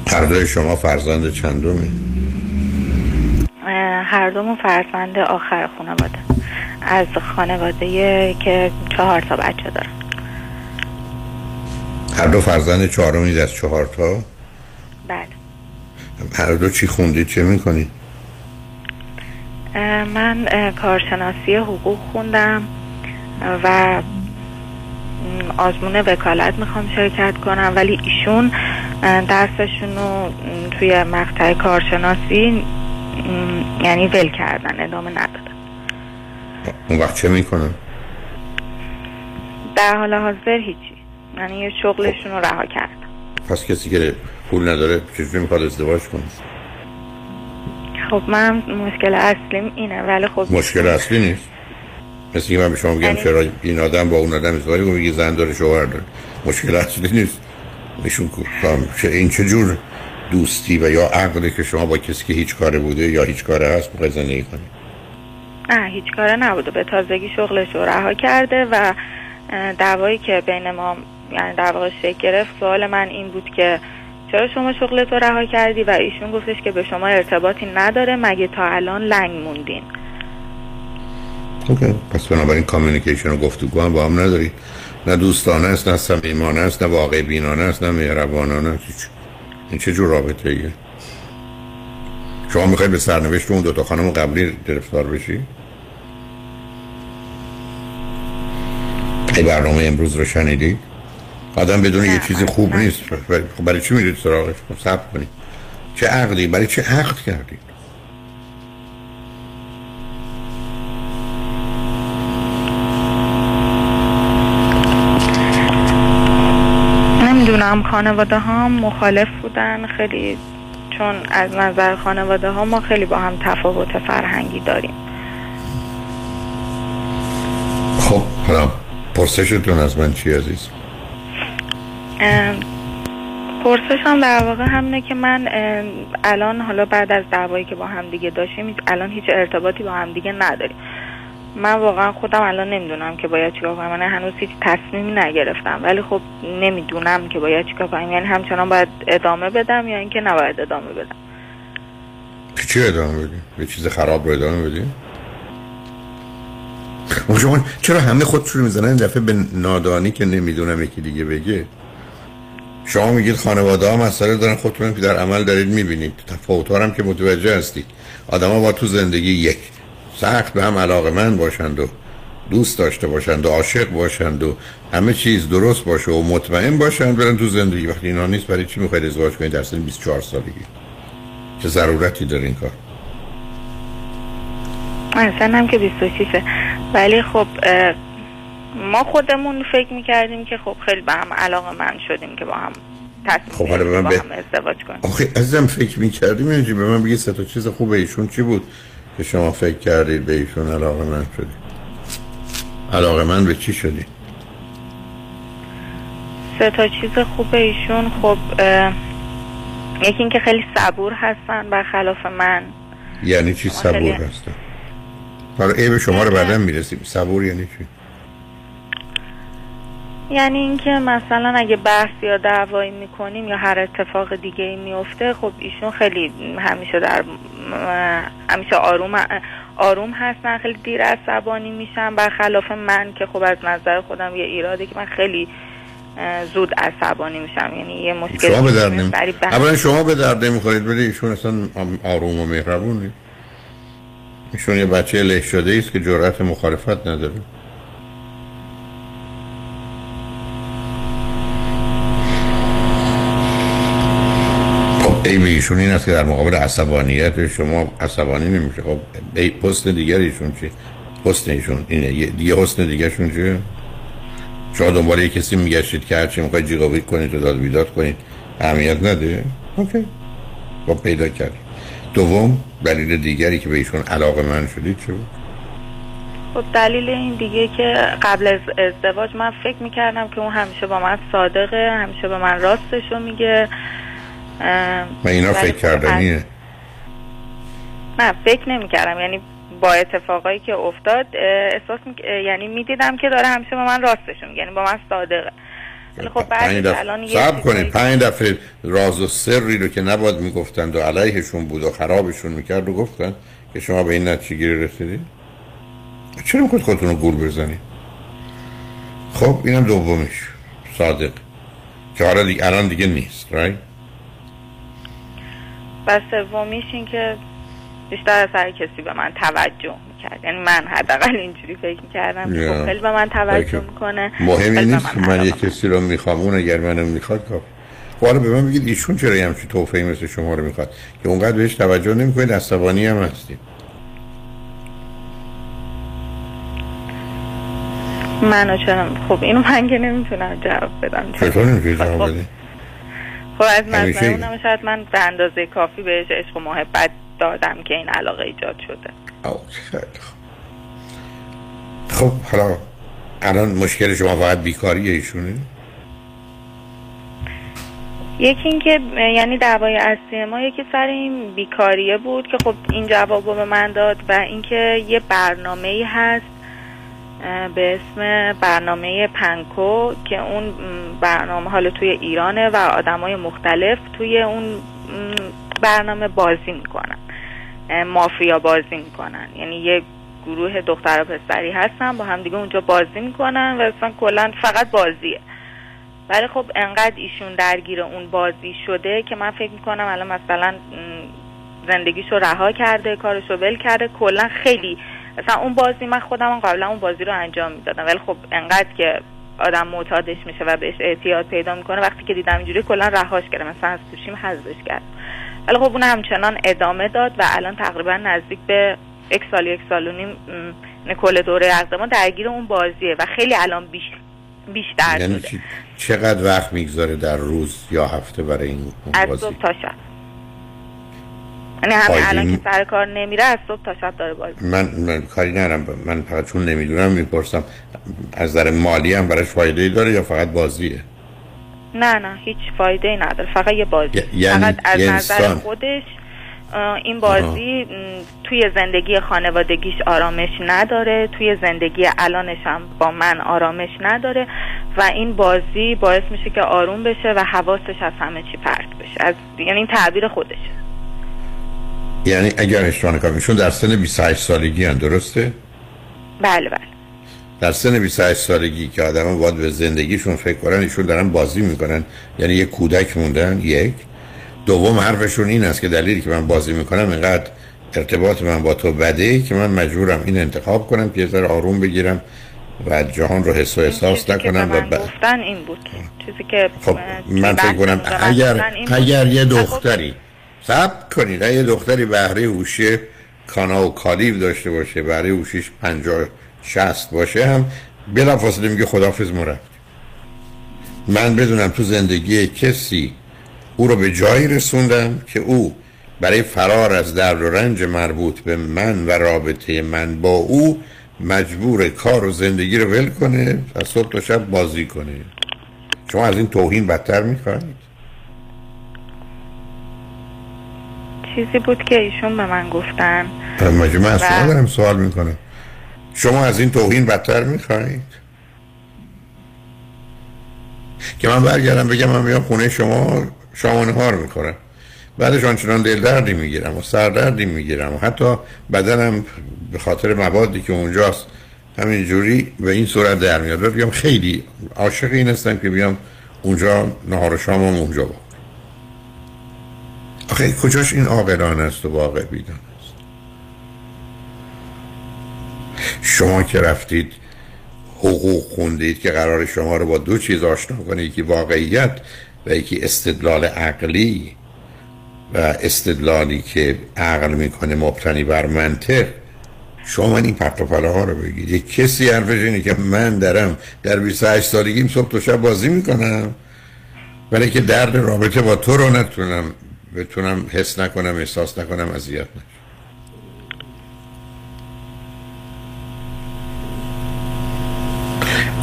هر دوی شما فرزند چندمی؟ هر دومون فرزند آخر خانواده، از خانواده که چهار تا بچه دارن. هر دو فرزند چهارمی از چهار تا؟ بله. هر دو چی خوندید، چه میکنید؟ من کارشناسی حقوق خوندم و آزمون وکالت میخوام شرکت کنم، ولی ایشون درسشون رو توی مقطع کارشناسی یعنی ول کردن، ادامه ندادن. اون وقت چه میکنن؟ در حال حاضر هیچی، یعنی شغلشون رو رها کردن. پس کسی که پول نداره چجوری میخواد ازدواج کنه؟ خب من مشکل اصلیم اینه، ولی خب مشکل اصلی نیست. مثل که من به شما بگم چرا این آدم با اون آدم ازدواج کنه، میگه زن داره شوهر داره، مشکل اصلی نیست. ایشون که این چجور دوستی و یا عقلی که شما با کسی که هیچ کاره بوده یا هیچ کاره هست میخوای زندگی کنی؟ نه هیچ کاره نبوده، به تازگی شغلش رو رها کرده و دعوایی که بین ما یعنی در واقع شکل گرفت. سوال من این بود که چرا شما شغلت رو رها کردی و ایشون گفتش که به شما ارتباطی نداره، مگه تا الان لنگ موندین؟ اوکی، پس بنابراین کامیونیکیشن و گفتگو هم با هم نداری، نه دوستانه است، نه صمیمانه است، نه واقع بینانه است، نه مهربانانه است. این چه جور رابطه ایه؟ شما میخواید به سرنوشت اون دو تا خانم قبلی گرفتار بشی؟ این برنامه امروز رو شنیدی؟ آدم بدون یه چیز خوب نه. نیست. خب برای چی میرید سراغش؟ صبر کنید. چه عقدی؟ برای چه عقد کردید؟ نمیدونم، خانواده هم مخالف بودن خیلی، چون از نظر خانواده ها ما خیلی با هم تفاوت فرهنگی داریم. خب حالا پرسشتون از من چی عزیز؟ پرسشم در واقع همینه که من الان حالا بعد از دعوایی که با هم دیگه داشتیم الان هیچ ارتباطی با هم دیگه نداریم. من واقعا خودم الان نمیدونم که باید چیکار کنم. من هنوز هیچ تصمیمی نگرفتم، ولی خب نمیدونم که باید چیکار کنم. یعنی همچنان باید ادامه بدم یا اینکه نباید ادامه بدم؟ چی ادامه بدی؟ یه چیز خراب رو ادامه بدی؟ شما چرا همه خودشون میزنن این دفعه به نادانی که نمیدونم یکی دیگه بگه؟ شما میگید خانواده ها مسئله دارن، خودتون در عمل دارید میبینید. تفاوت‌ها هم که متوجه هستید. آدما با تو زندگی یک سخت به هم علاقه‌مند باشند و دوست داشته باشند و عاشق باشند و همه چیز درست باشه و مطمئن باشند برن تو زندگی. وقتی اینا نیست برای چی میخواید ازدواج کنید در سن بیست و چهار سالگی؟ چه ضرورتی داره این کار؟ من سنم که بیست و شش، ولی خب ما خودمون فکر میکردیم که خب خیلی به هم علاقه‌مند شدیم که با هم خب حالا به من به ازدواج کنیم. آخه ازم فکر میکردیم اینجوری به من بگید سه تا چیز خوبه ایشون چی بود؟ شما فکر کردید به ایشون علاقه من شدی؟ علاقه من به چی شدی؟ سه تا چیز خوب ایشون، خب یکی این که خیلی صبور هستن برخلاف من. یعنی چی صبور هستن؟ حالا عیب شما رو بعدم میرسیم. صبور یعنی چی؟ یعنی اینکه مثلا اگه بحث یا دعوایی میکنیم یا هر اتفاق دیگه ای میفته، خب ایشون خیلی همیشه در همیشه آروم آروم هستن، خیلی دیر عصبانی میشن برخلاف من که خب از نظر خودم یه ایراده که من خیلی زود عصبانی میشم. یعنی یه مشکل شما به درد نمیخورید. اولا شما به درد نمیخورید، ولی ایشون اصلا آروم و مهربونه. ایشون یه بچه له شده است که جرأت مخالفت نداره. ایشون این است که در مقابل عصبانیت شما عصبانی نمیشه. خب ای حسن دیگر ایشون چی؟ حسن ایشون اینه یه حسن دیگر شون چیه؟ شما دنبال یه کسی میگشتید که هرچی میخواید جیغاوید کنید و داد بیداد کنید اهمیت نده؟ اوکی، با پیدا کرد. دوم دلیل دیگری که به ایشون علاقه من شدید چه بود؟ خب دلیل این دیگه که قبل از ازدواج من فکر میکردم که اون همیشه با من صادقه، همیشه به من راستشو میگه. من اینا فکر کردنیه؟ نه فکر نمی کردم. یعنی با اتفاقایی که افتاد احساس می... یعنی می دیدم که داره همیشه با من راستشون، یعنی با من صادقه. خب بعد الان صبر کنید، پنج دفعه راز و سری رو که نباید میگفتند و علیهشون بود و خرابشون میکرد و گفتن که شما به این نتیجه گیری رسیدید. چرا میخواید خودتون رو گول بزنید؟ خب اینم دومیش صادق که حالا دیگه الان دیگه نیست، رایت؟ و سومیش این که بیشتر از هر کسی به من توجه میکرد. یعنی من حداقل اینجوری فکر میکردم که خیلی به من توجه میکنه. مهمی نیست که من یک کسی رو میخوام، اون اگر منو میخواد کافی. حالا به من بگید ایشون چرا همچین توفیقی مثل شما رو میخواد که اونقدر بهش توجه نمیکنید، عصبانی هم هستید؟ منو چرا؟ خب اینو من که نمیتونم جواب بدم. چطور نمیتونی جواب بدی؟ خب از نظر اونم شاید من به اندازه کافی بهش عشق و محبت دادم که این علاقه ایجاد شده. اوکی. خب حالا الان مشکل شما فقط بیکاریه ایشونه؟ یکی این که یعنی دعوای اصلی ما یکی سر این بیکاریه بود که خب این جوابو به من داد، و اینکه یه برنامه‌ای هست به اسم برنامه پنکو که اون برنامه حالا توی ایرانه و آدمای مختلف توی اون برنامه بازی میکنن، مافیا بازی میکنن، یعنی یه گروه دختر و پسری هستن با هم دیگه اونجا بازی میکنن و اصلا کلا فقط بازیه. ولی خب انقدر ایشون درگیر اون بازی شده که من فکر میکنم الان مثلا زندگیشو رها کرده، کارشو ول کرده، کلا خیلی مثلا اون بازی، من خودم قبلا اون بازی رو انجام میدادم ولی خب انقدر که آدم معتادش میشه و بهش اعتیاد پیدا میکنه، وقتی که دیدم اینجوری کلا رهاش کردم، مثلا از توشیم حذفش کردم. ولی خب اون همچنان ادامه داد و الان تقریبا نزدیک به یک سال یک سال و نیم کل دوره عقد ما درگیر اون بازیه و خیلی الان بیش بیشتر شده. یعنی چقدر وقت میگذاره در روز یا هفته برای این بازی؟ از صبح تا شب. یعنی همین الان که سر کار نمیره از صبح تا شب داره بازی. من من کاری ندارم، من فقط چون نمیدونم میپرسم از نظر مالی هم براش فایده‌ای داره یا فقط بازیه؟ نه نه هیچ فایده‌ای نداره، فقط یه بازی. یعنی فقط از نظر خودش این بازی آه. توی زندگی خانوادگیش آرامش نداره، توی زندگی الانش هم با من آرامش نداره و این بازی باعث میشه که آروم بشه و حواسش از همه چی پرت بشه، از یعنی این تعبیر خودشه. یعنی اگر اشتباه نکنم چون در سن بیست و هشت سالگی هم درسته؟ بله بله. در سن بیست و هشت سالگی که آدم‌ها باید به زندگیشون فکر کنن، ایشون دارن بازی میکنن، یعنی یه کودک موندن. یک دوم حرفشون این است که دلیلی که من بازی میکنم اینقدر ارتباط من با تو بده که من مجبورم این انتخاب کنم که یه ذره آروم بگیرم و جهان رو حس و احساس نکنم. و گفتن این بود چیزی که خب من فکر کنم اگر اگر یه دختری صبر کنید یه دختری بهره هوشی کانا و کالیو داشته باشه، بهره هوشیش پنجاه شصت باشه، هم بلافاصله میگه خداحافظ مرا. من بدونم تو زندگی کسی او رو به جایی رسوندم که او برای فرار از درد و رنج مربوط به من و رابطه من با او مجبور کار و زندگی رو ول کنه، از صبح تا شب بازی کنه. شما از این توهین بدتر می‌خواید؟ چیزی بود که ایشون به من گفتن. مجموعه من از شما دارم سوال میکنم، شما از این توهین بدتر می‌خواید؟ که من برگردم بگم من میام خونه شما شامانه ها رو میکنم، بعدش آنچنان دل دردی میگیرم و سر دردی میگیرم و حتی بدنم به خاطر موادی که اونجاست همینجوری به این صورت در میاد. بگم خیلی عاشق این هستم که بیام اونجا نهار شامم اونجا بخورم. آخه کجاش این عاقلانه است و واقع بیدان است؟ شما که رفتید حقوق خوندید که قرار شما رو با دو چیز آشنا کنه، یکی واقعیت و یکی استدلال عقلی، و استدلالی که عقل میکنه مبتنی بر منطق. شما این پرت و پلاها رو بگید. یک کسی حرفش اینه که من درم در بیست و هشت سالگیم صبح تا شب بازی میکنم ولی که درد رابطه با تو رو نتونم بتونم حس نکنم، احساس نکنم، اذیت نشم.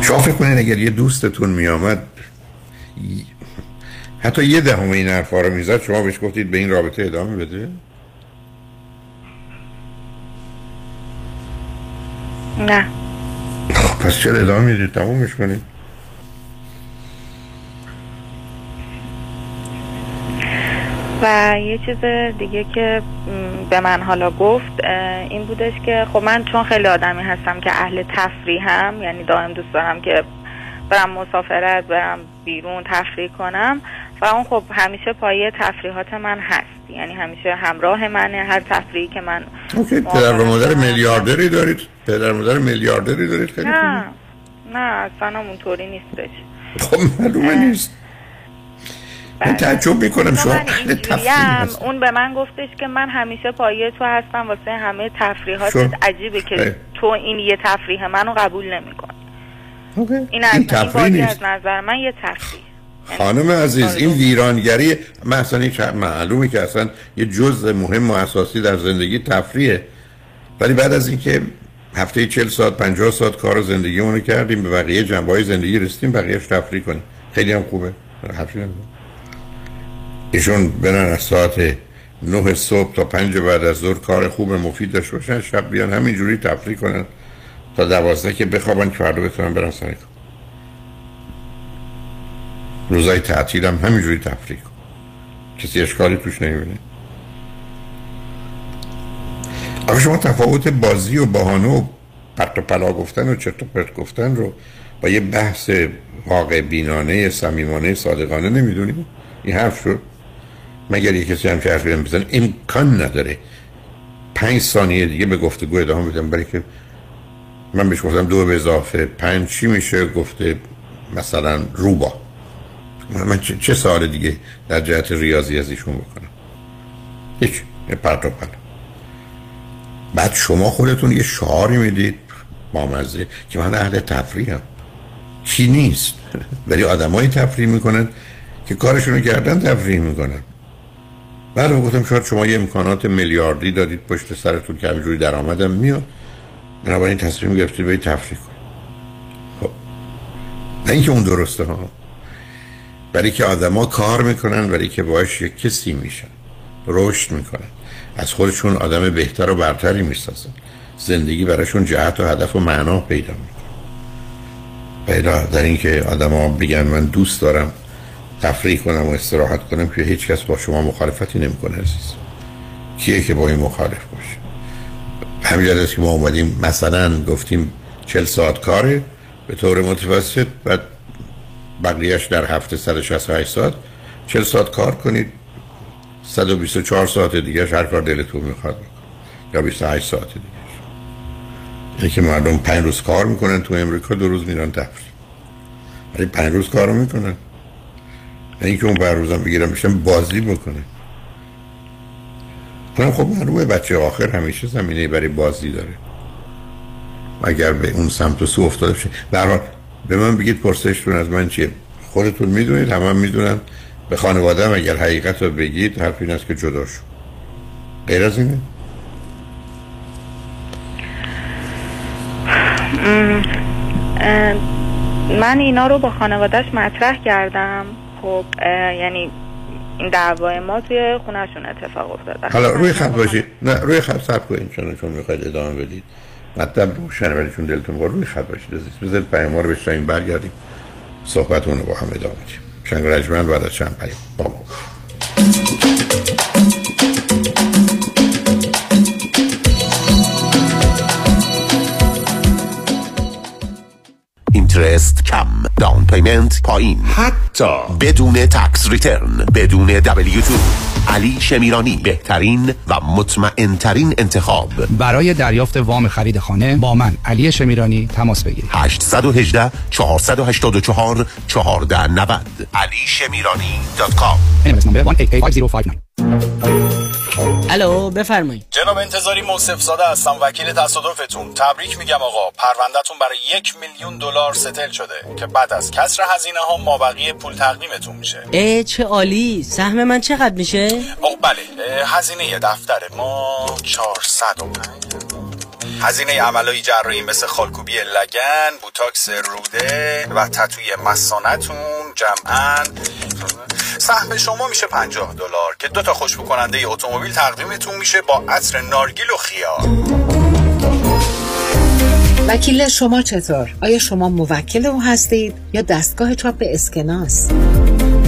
شما فکر کنید اگر یه دوستتون میامد حتی یه دهم این حرفا رو میزد، شما بهش گفتید به این رابطه ادامه بده؟ نه. پس چرا ادامه میدید؟ تمومش کنید. و یه چیز دیگه که به من حالا گفت این بودش که خب من چون خیلی آدمی هستم که اهل تفریحم، یعنی دائم دوست دارم که برم مسافرت، برم بیرون، تفریح کنم و اون خب همیشه پایه تفریحات من هست، یعنی همیشه همراه منه هر تفریحی که من. اوکی. پدر و مادر میلیاردری دارید؟ پدر و مادر میلیاردری دارید؟ خیلی نه نه اصلا اونطوری نیستش. خب معلومه نیست. من تعجب میکنم شما اهل تفریح. اون به من گفتش که من همیشه پایه تو هستم واسه همه تفریحاتت. عجیبه که اه. تو این یه تفریح منو قبول نمیکنی. اوکی. این, این تفریح نیست. از نظر من یه تفریح. خانم عزیز این ویرانگری مثلا معلومه که اصلا یه جزء مهم و اساسی در زندگی تفریحه، ولی بعد از اینکه هفته چهل ساعت پنجاه ساعت کار زندگیمونو کردیم به بقیه جنبه‌های زندگی رسیدیم، بقیه‌اش تفریح کنیم خیلی هم خوبه. حرفی ایشون برن از ساعت نه صبح تا پنج بعد از ظهر کار خوب مفید داشته باشن، شب بیان همینجوری تفریح کنن تا دوازده که بخوابن که فردا بتونن برن سر کار. روزای تعطیل هم همینجوری تفریح کن، کسی اشکالی توش نمیبینه. اما شما تفاوت بازی و بهانه و پرت و پلا گفتن و چرت و پرت گفتن رو با یه بحث واقع بینانه صمیمانه صادقانه نمیدونید؟ این حرف شد مگر یه کسی هم که حرفی هم بزن امکان نداره. پنج ثانیه دیگه به گفتگو ادامه بدم، برای که من بهش گفتم دو به اضافه پنج چی میشه، گفته مثلا روبا. من چه, چه سوال دیگه در جهت ریاضی از ایشون بکنم؟ هیچ، پرت و پلا. بعد شما خودتون یه شعاری میدید بامزه که من اهل تفریحم، چی نیست، ولی آدمای تفریح میکنن که کارشونو کردن تفریح میکنن. بعد گفتم شاید شما یه امکانات میلیاردی دادید پشت سرتون که همینجوری درآمدم میاد، بنابراین تصمیم گرفتید برید تفریح کنید. خب نه اینکه اون درسته ها، برای که آدما کار میکنن، برای که باهاش یک کسی میشن، رشد میکنن، از خودشون آدم بهتر و برتری میسازن، زندگی براشون جهت و هدف و معنا پیدا میکنه. پیدا در اینکه آدما بگن من دوست دارم تفریح کنم و استراحت کنم که هیچ کس با شما مخالفتی نمیکنه عزیز. کیه که با این مخالف باشه؟ همینجوری است که ما اومدیم مثلا گفتیم چهل ساعت کاره به طور متوسط، بعد بقیهش در هفته صد و شصت و هشت ساعت، چهل ساعت کار کنید، صد و بیست و چهار ساعت دیگه هر کار دلتون میخواد بکنید، یا بیست و هشت ساعت دیگه. یعنی که مردم پنج روز کار میکنن تو امریکا، دو روز میرن تفریح، ولی پنج روز کارو میکنن. این که اون بر روزم بگیرم میشم بازی بکنه. من خب معلومه بچه آخر همیشه زمینه برای بازی داره، اگر به اون سمت و سو افتاده بشه. در حال به من بگید پرسشتون از من چیه، خودتون میدونید، همه هم میدونن. به خانواده هم اگر حقیقت رو بگید، حرف این است که جدا شو. غیر از اینه؟ من اینا رو با خانوادهش مطرح کردم. خب یعنی این دعوای ما توی خونهشون اتفاق افتاده. حالا روی خط باشید، نه روی خط صرف کنید، چون چون میخواید ادامه بدید مطلب روشنه، ولی چون دلتون میخواد روی خط باشید عزیز. بذارید پیام‌ها رو بشنویم، برگردیم صحبتمون رو با هم ادامه بدیم. شنگ رجمن بعد از چند پیام با ما. اینترست کم، داون پیمنت پایین، حتی بدون تکس ریترن، بدون دبلیو تو. علی شمیرانی، بهترین و مطمئن ترین انتخاب. برای دریافت وام خرید خانه با من علی شمیرانی تماس بگیرید. هشت یک هشت چهار هشت چهار یک چهار نه صفر علی شمیرانی دات کام. اس نمبر یک هشت هشت صفر پنج نه. الو بفرمایید. جناب انتظاری موصف زاده هستم، وکیل تصادفتون. تبریک میگم آقا، پروندهتون برای یک میلیون دلار ستل شده که بعد از کسر هزینه ها مابقی پول تقدیمتون میشه. ای چه عالی. سهم من چقدر میشه؟ آقا بله، هزینه دفتر ما چهارصد و پنج، هزینه عملای جراحی مثل خالکوبی لگن، بوتاکس روده و تتوی مثانه‌تون جمعاً سهم شما میشه پنجاه دلار که دو تا خوشبو کننده اتومبیل تقدیمتون میشه با عطر نارگیل و خیار. وکیل شما چطور؟ آیا شما موکل او هستید یا دستگاه چاپ اسکناس؟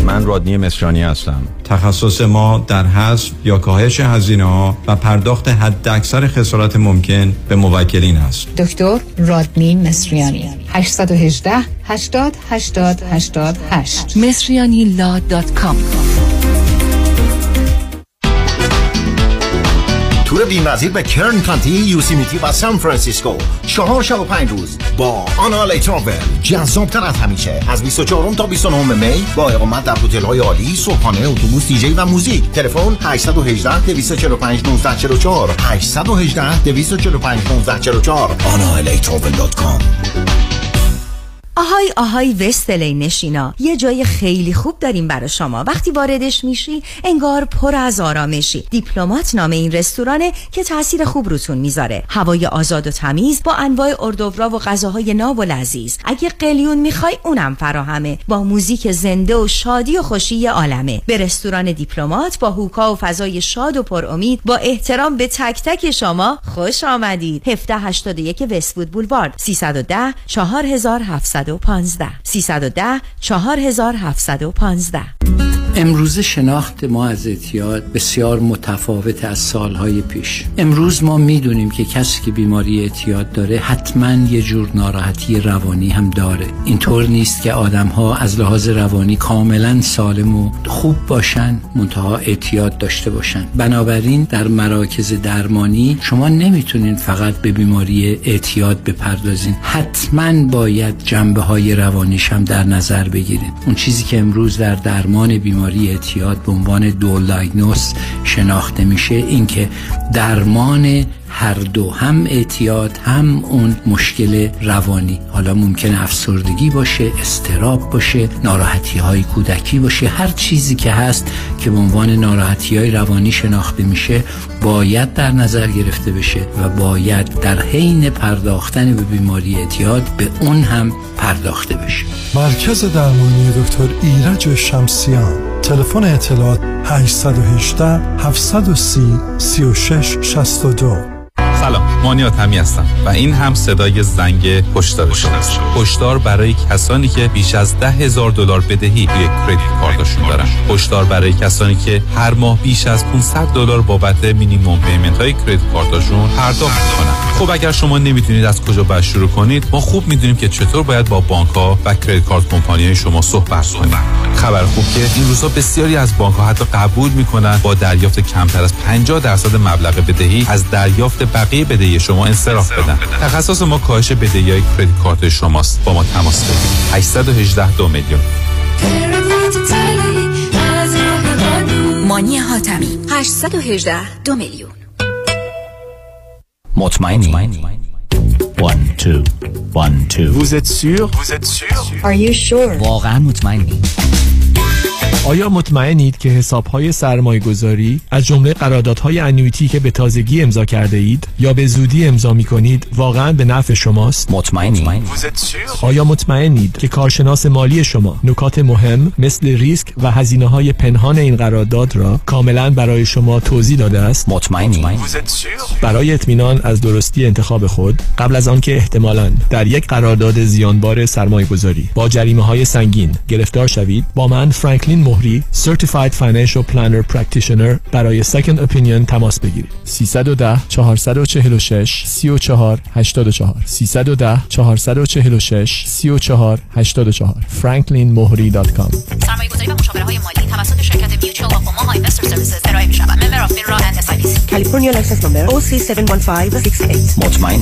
من رادنی مصریانی هستم. تخصص ما در حذف یا کاهش هزینه‌ها و پرداخت حداکثر خسارت ممکن به موکلین است. دکتر رادنی مصریانی، هشت یک هشت هشتاد هشتاد هشتاد هشت مصریانی لا دات کام. تور بی‌نظیر به کرن کانتی، یوسیمیتی و سان فرانسیسکو، چهار شب و پنج روز با آنالی تراول. جذاب‌تر از همیشه. از بیست و چهارم تا بیست و نهم می با اقامت در هتل‌های عالی، صبحانه، اتوبوس، دی‌جی و موزیک. تلفن هشت یک هشت دو چهار پنج یک نه چهار چهار، هشت یک هشت دو چهار پنج یک نه چهار چهار آنالی تراول دات کام. آهای آهای وستلی نشینا، یه جای خیلی خوب داریم برای شما. وقتی واردش میشی انگار پر از آرامشی. دیپلمات نام این رستورانه که تاثیر خوب روتون میذاره. هوای آزاد و تمیز با انواع اردوبرا و غذاهای ناب و لذیذ. اگه قلیون میخوای اونم فراهمه، با موزیک زنده و شادی و خوشی یه عالمه. به رستوران دیپلمات با هوکا و فضای شاد و پرامید، با احترام به تک تک شما خوش آمدید. هزار و هشتاد و یک وست‌وود بولوارد، سیصد و ده چهار هزار هفتصد و پانزده، سیصد و ده چهار هزار هفتصد و پانزده. امروز شناخت ما از اعتیاد بسیار متفاوت از سالهای پیش. امروز ما میدونیم که کسی که بیماری اعتیاد داره حتما یه جور ناراحتی روانی هم داره. اینطور نیست که آدم‌ها از لحاظ روانی کاملا سالم و خوب باشن منتها اعتیاد داشته باشن. بنابراین در مراکز درمانی شما نمیتونین فقط به بیماری اعتیاد بپردازین، حتما باید جنبه های روانیش هم در نظر بگیرید. اون چیزی که امروز در درمان بیماری اعتیاد به عنوان دو لایگنوس شناخته میشه این که درمان هر دو، هم اعتیاد هم اون مشکل روانی، حالا ممکنه افسردگی باشه، اضطراب باشه، ناراحتی های کودکی باشه، هر چیزی که هست که به عنوان ناراحتی های روانی شناخته میشه باید در نظر گرفته بشه و باید در حین پرداختن به بیماری اعتیاد به اون هم پرداخته بشه. مرکز درمانی دکتر ایرج شمسیان، تلفن اطلاعات هشت یک هشت هفت سه صفر سه شش شش دو. سلام، مانیات حتمی هستم و این هم صدای زنگ هشدار است. هشدار برای کسانی که بیش از ده هزار دلار بدهی روی کریدیت کارتشون دارن. هشدار برای کسانی که هر ماه بیش از پانصد دلار بابت مینیمم پیمنت های کریدیت کارتشون پرداخت می‌کنن. خب اگر شما نمی‌دونید از کجا باید شروع کنید، ما خوب می‌دونیم که چطور باید با بانک‌ها و کریدیت کارت کمپانی‌های شما صحبت کنید. خبر خوب که این روزها بسیاری از بانک‌ها حتی قبول می‌کنن با دریافت کمتر از پنجاه درصد مبلغ بدهی از دریافت بقیه بدهی شما انصراف بدن. تخصص ما کاهش بدهی‌های کریدیت کارت شماست. با ما تماس بگیرید. هشت یک هشت دو میلیون. مانی حاتمی، هشت یک هشت دو میلیون. مطمئنی؟ یک دو یک دو. Vous êtes sûr? Vous êtes sûr? Are you sure? واقعا مطمئنی؟ آیا مطمئنید که حساب‌های سرمایه‌گذاری از جمله قراردادهای انویتی که به تازگی امضا کرده اید یا به زودی امضا می‌کنید واقعاً به نفع شماست؟ مطمئنید؟ آیا مطمئنید که کارشناس مالی شما نکات مهم مثل ریسک و هزینه‌های پنهان این قرارداد را کاملاً برای شما توضیح داده است؟ مطمئنید؟ برای اطمینان از درستی انتخاب خود، قبل از آنکه احتمالاً در یک قرارداد زیانبار سرمایه‌گذاری با جریمه‌های سنگین گرفتار شوید، با من فرانکلین مهری، Certified Financial Planner Practitioner، برای Second Opinion تماس بگیرید. سیصد و ده چهارصد و چهل و شش سی و چهار هشتاد و چهار، سیصد و ده چهارصد و چهل و شش سی و چهار هشتاد و چهار. فرانکلین مهری دات کام. سرمایه‌گذاری و مشاوره‌های مالی توسط شرکت Mutual of Omaha Investor Services ارائه می‌شود. Member of FINRA and اس آی بی سی. California License Number او سی هفت یک پنج شش هشت. مطمئن.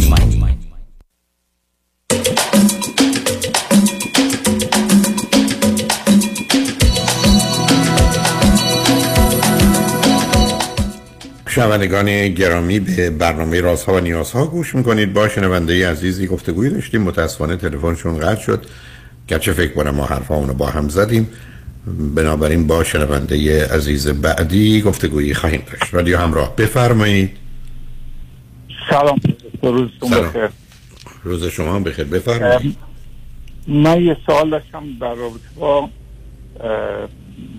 شنوندگان گرامی، به برنامه رازها و نیازها گوش میکنید. با شنونده عزیزی گفتگوی داشتیم، متاسفانه تلفنشون قطع شد، گرچه فکر کنم ما حرفا اونو با هم زدیم. بنابراین با شنونده عزیز بعدی گفتگویی خواهیم داشت. رادیو همراه، بفرمایید. سلام، روزتون بخیر. روز شما هم بخیر، بفرمایید. من یه سوال داشتم در رابطه با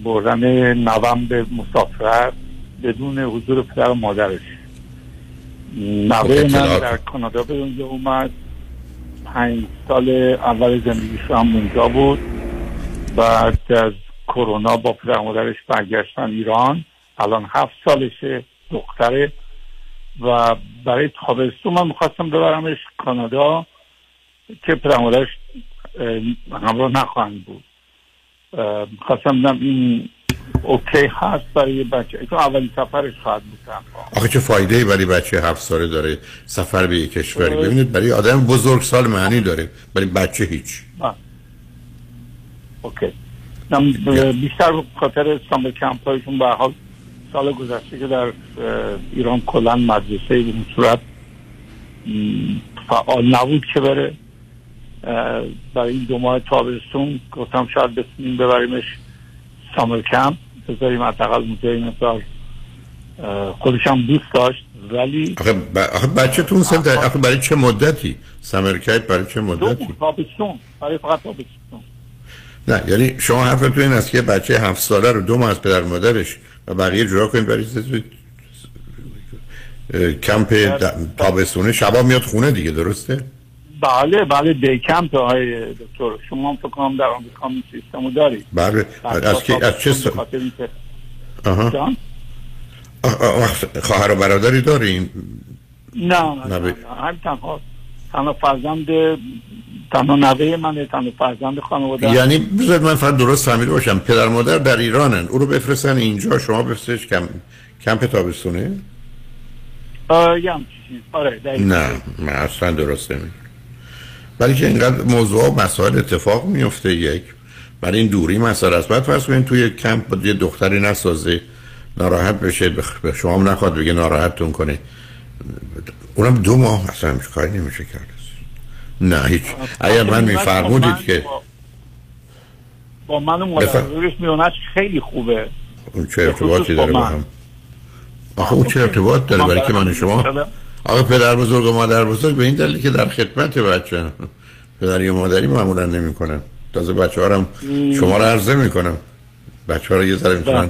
بردن نوام به مسافرت بدون حضور پدر و مادرش. نوه من در کانادا به اونجا اومد، پنج سال اول زندگیش هم اونجا بود. بعد از کرونا با پدر و مادرش برگشتن ایران، الان هفت سالشه، دختره. و برای تابستون من میخواستم ببرمش کانادا که پدر و مادرش همراه نخواهند بود. میخواستم بدم این اوکی هست برای بچه تو اولی سفرش خواهد بودم. آخه چه فایده‌ای برای بچه هفت ساله داره سفر به یک کشوری؟ ببینید برای آدم بزرگ سال معنی داره، برای بچه هیچ. آه. اوکی. نم بیشتر به خاطر سامبر کمپایشون به حال سال گذشته که در ایران کلاً مدرسه به صورت فعال نبود که بره، برای این دو ماه تابستون گفتم شاید بتونیم ببریمش سامر کمپ، بذاریم حداقل اونجا این مقدار خودش هم دوست داشت. ولی آخه ب... آخه بچه‌تون سن تا آخه برای چه مدتی سامر کمپ؟ برای چه مدتی؟ تابستون، برای فقط تابستون. نه یعنی شما حرفتون این است که بچه هفت ساله رو دو ماه از پدر مادرش و بقیه جدا کنید برای کمپ تابستونه، شبا میاد خونه دیگه، درسته؟ بله بله، دی کمپ های دکتر شما هم فکر کنم در آمریکا این سیستمو دارید. بله از کی از چه سال؟ آها. خواهر و برادری دارین؟ نه نه نه، همین تنها تنها فرزند تنها نوه منه، تنها فرزند خانواده. یعنی بذار من فقط درست فهمیده باشم، پدر مادر در ایرانن، او رو بفرستن اینجا، شما بفرستش کمپ کمپ تابستونه؟ آره آره نه من اصلا درست نمیگم، بلکه اینقدر موضوع و مسائل اتفاق میفته، یک برای این دوری مسائل است. بعد فرض کنید توی کمپ یه دختری نسازه ناراحت بشه، به شما هم نخواد بگه ناراحتتون کنه، اونم دو ماه اصلا هیچ کاری نمیشه کرد. نه هیچ. اگر من میفرمودید که با من مادرش میونش خیلی خوبه، اون چه ارتباطی داره با هم؟ آخه اون چه ارتباط داره برای که من شما؟ آقا پدر بزرگ و مادر بزرگ به این دلیل که در خدمت بچه، پدری و مادری معمولا نمی کنن. تازه بچه ها هم شما رو عرضه می کنم، بچه ها رو یه ذره می کنن.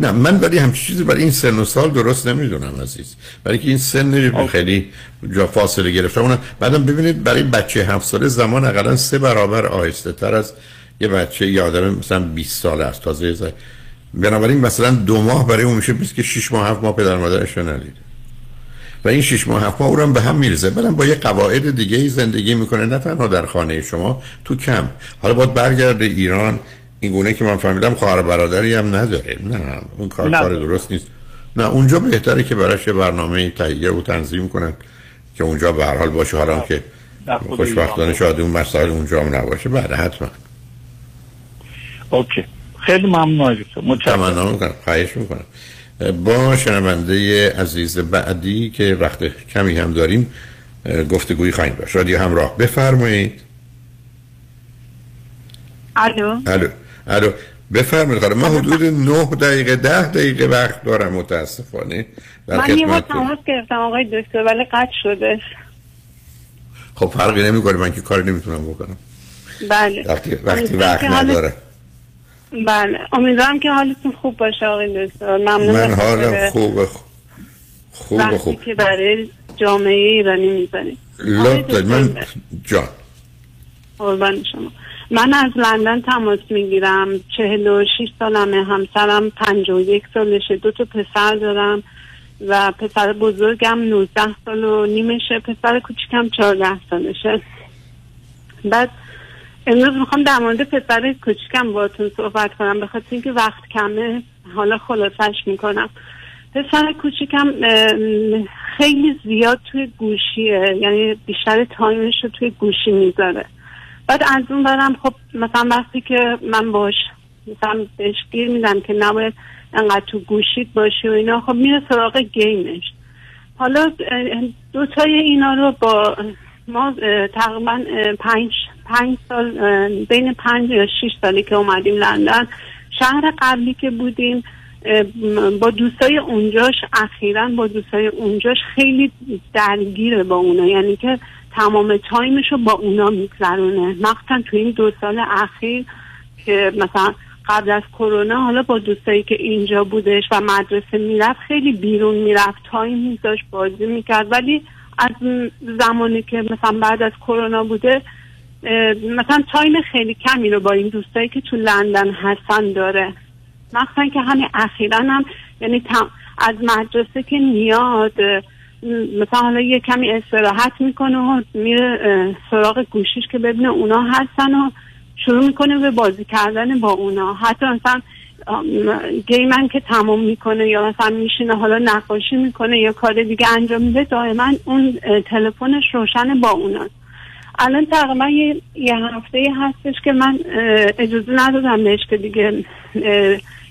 نه من ولی همچی چیزی برای این سن و سال درست نمی دونم عزیز، برای که این سن خیلی جا فاصله گرفته. اونم بعدم ببینید برای بچه هفت ساله زمان اقلا سه برابر آهسته تر از یه بچه یه آدم مثلا بیست ساله است. تازه یه بنابراین مثلا دو ماه برای اون میشه بیست که شش ماه هفت ماه پدر مادرش رو ندیده و این شش ماه هفت ماه اونم به هم میرزه، بعدم با یه قواعد دیگه ای زندگی میکنه، نه تنها در خانه شما تو کم. حالا باید برگرده ایران، این گونه که من فهمیدم خواهر برادری هم نداره. نه اون کار کار درست نیست. نه اونجا بهتره که براش برنامه تهیه و تنظیم کنن که اونجا به هر حال باشه، حالا که خوشبختانه شاید اون مسائل اونجا هم نباشه. بعد حتما. اوکی خیلی ممنون، متشکرم. میکنم خواهش میکنم. با شنونده عزیز بعدی که وقت کمی هم داریم گفتگویی خواهیم داشت. رادیو همراه، بفرمایید. الو الو الو بفرمایید. خانم من حدود نه دقیقه ده دقیقه وقت دارم متاسفانه. در من یه وقت تماس گرفتم آقای دکتر ولی قطع شده. خب فرقی نمیکنه، من که کاری نمیتونم بکنم. بله وقتی وقتی وقت نداره. بله امیدوارم که حالتون خوب باشه آقای دکتر. ممنون. من حالم خوبه، خوبه خوب که برای جامعه ایرانی می‌ذارید. لطفاً من جان قربان شما. من از لندن تماس میگیرم، چهل و شش سالمه، همسرم پنجاه و یک سالشه، دو تا پسر دارم و پسر بزرگم نوزده سال و نیمشه، پسر کوچیکم چهارده سالشه. بعد امروز میخوام در مورد پسر کوچیکم باهاتون صحبت کنم، به خاطر اینکه وقت کمه حالا خلاصش میکنم. پسر کوچیکم خیلی زیاد توی گوشیه، یعنی بیشتر تایمش رو توی گوشی میذاره. بعد از اون برم خب مثلا وقتی که من باش مثلا بهش گیر میدم که نباید انقدر تو گوشیت باشی و اینا، خب میره سراغ گیمش. حالا دوتای اینا رو با ما تقریبا پنج پنج سال، بین پنج یا شیش سالی که اومدیم لندن، شهر قبلی که بودیم با دوستای اونجاش، اخیراً با دوستای اونجاش خیلی درگیره با اونا، یعنی که تمام تایمشو با اونا میگذرونه، مخصوصا تو این دو سال اخیر که مثلا قبل از کرونا حالا با دوستایی که اینجا بودش و مدرسه میرفت خیلی بیرون میرفت، تایم میذاشت بازی میکرد. ولی از زمانی که مثلا بعد از کرونا بوده مثلا تایم خیلی کمی رو با این دوستایی که تو لندن هستن داره، مخصوصا که همین اخیرا هم یعنی از مدرسه که میاد مثلا حالا یه کمی استراحت میکنه و میره سراغ گوشیش که ببینه اونا هستن و شروع میکنه به بازی کردن با اونا. حتی مثلا گیمن که تمام میکنه یا مثلا میشینه حالا نقاشی میکنه یا کار دیگه انجام میده، دائما اون تلفنش روشن با اونا. الان تقریبا یه, یه هفته هستش که من اجازه ندادم بهش که دیگه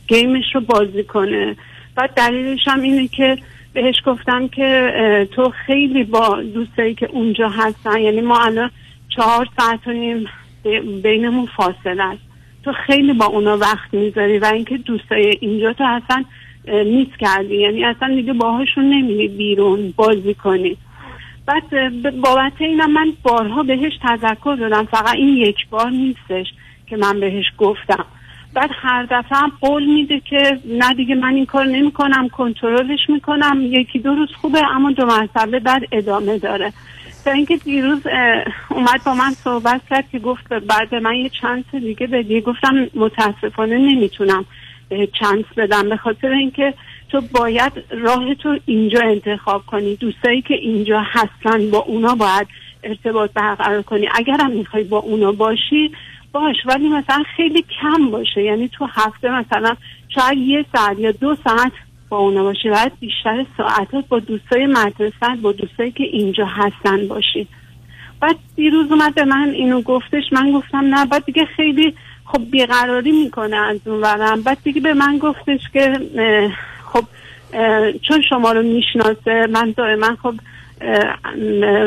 گیمش رو بازی کنه. بعد دلیلش هم اینه که بهش گفتم که تو خیلی با دوستایی که اونجا هستن، یعنی ما الان چهار ساعت و نیم بینمون فاصله است. تو خیلی با اونا وقت میذاری و اینکه دوستای اینجا تو اصلا میس کردی، یعنی اصلا دیگه باهاشون نمیری بیرون بازی کنی. بعد بابت اینم من بارها بهش تذکر دادم، فقط این یک بار نیستش که من بهش گفتم. بعد هر دفعه هم قول میده که نه دیگه من این کار نمی کنم، کنترلش میکنم، یکی دو روز خوبه اما دو مرتبه بعد ادامه داره. تا اینکه دیروز اومد با من صحبت کرد که گفت بعد من یه چانس دیگه بدی. گفتم متاسفانه نمیتونم چانس بدم به خاطر اینکه تو باید راه تو اینجا انتخاب کنی، دوستایی که اینجا هستن با اونا باید ارتباط برقرار کنی، اگرم میخوای با اونا باشی باش، ولی مثلا خیلی کم باشه، یعنی تو هفته مثلا شاید یه ساعت یا دو ساعت با اونا باشی، باید بیشتر ساعتات با دوستای مدرسه با دوستایی که اینجا هستن باشی. بعد دیروز اومد به من اینو گفتش، من گفتم نه، بعد دیگه خیلی خب بیقراری میکنه از اون ورم. بعد دیگه به من گفتش که خب چون شما رو میشناسه، من دائما خب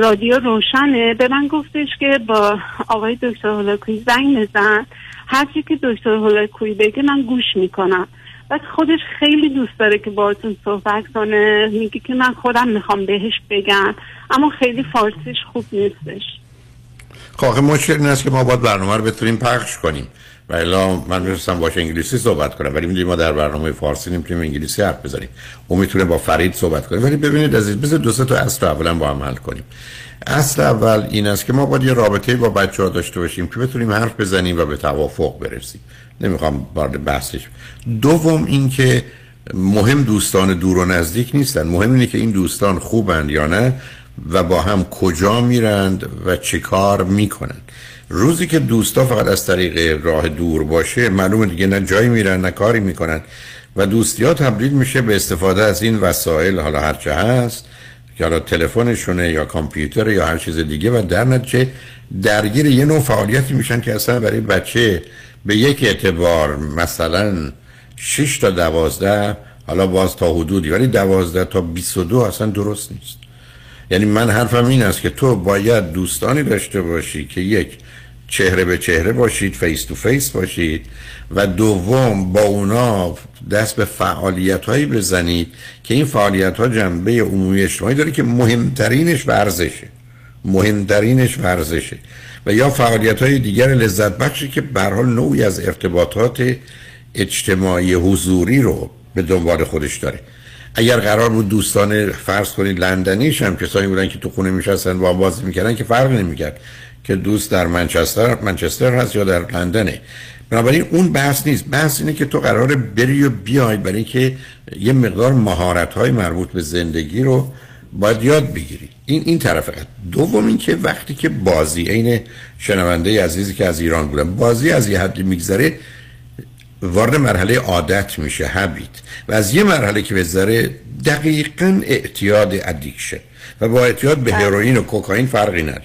رادیو روشنه، به من گفتش که با آقای دکتر هولاکویی زنگ بزن، هرچی که دکتر هولاکویی بگه من گوش میکنم. بعد خودش خیلی دوست داره که باهاتون صحبت کنه، میگه که من خودم میخوام بهش بگم، اما خیلی فارسیش خوب نیستش. خب مشکل این است که ما باید برنامه رو بتونیم پخش کنیم و الا من میرسم باشه انگلیسی صحبت کنم، ولی میدونیم ما در برنامه فارسی نمیتونیم انگلیسی حرف بزنیم. اون میتونه با فرید صحبت کنه. ولی ببینید عزیز، بذار دو سه تا اصل اولا با هم حل کنیم. اصل اول این است که ما باید یه رابطه‌ای با بچه‌ها داشته باشیم که بتونیم حرف بزنیم و به توافق برسیم. نمیخوام وارد بحثش. دوم اینکه مهم دوستان دور و نزدیک نیستن، مهم اینه که این دوستان خوبن یا نه و با هم کجا میرند و چه کار میکنند. روزی که دوستا فقط از طریق راه دور باشه، معلومه دیگه نه جایی میرن نه کاری میکنن و دوستی‌ها تبدیل میشه به استفاده از این وسایل، حالا هر چه هست، که حالا تلفنشونه یا کامپیوتر یا هر چیز دیگه، و در نتیجه درگیر یه نوع فعالیتی میشن که اصلا برای بچه به یک اعتبار مثلا شش تا دوازده، حالا باز تا حدودی، ولی دوازده تا بیست و دو اصلا درست نیست. یعنی من حرفم این است که تو باید دوستانی داشته باشی که یک چهره به چهره باشید، فیس تو فیس باشید، و دوم با اونا دست به فعالیت‌هایی بزنید که این فعالیت‌ها جنبه عمومی اجتماعی داره که مهمترینش ورزشه. مهمترینش ورزشه و یا فعالیت‌های دیگر لذت بخشی که به هر حال نوعی از ارتباطات اجتماعی حضوری رو به دنبال خودش داره. اگر قرار بود دوستان فرض کنید لندنیش هم کسایی بودن که تو خونه میشستن با هم بازی میکردن که فرق نمیکرد که دوست در منچستر منچستر هست یا در لندنه. بنابراین اون بحث نیست، بحث اینه که تو قراره بری و بیای، برای اینکه یه مقدار مهارت‌های مربوط به زندگی رو باید یاد بگیری. این این طرف قضیه. دوم اینکه وقتی که بازی، عین شنونده عزیزی که از ایران بودن، بازی از یه حدی میگذره وارد مرحله عادت میشه، هابیت، و از یه مرحله که بذاره دقیقاً اعتیاد، ادیکشن، و با اعتیاد به هروئین و کوکائین فرقی نداره.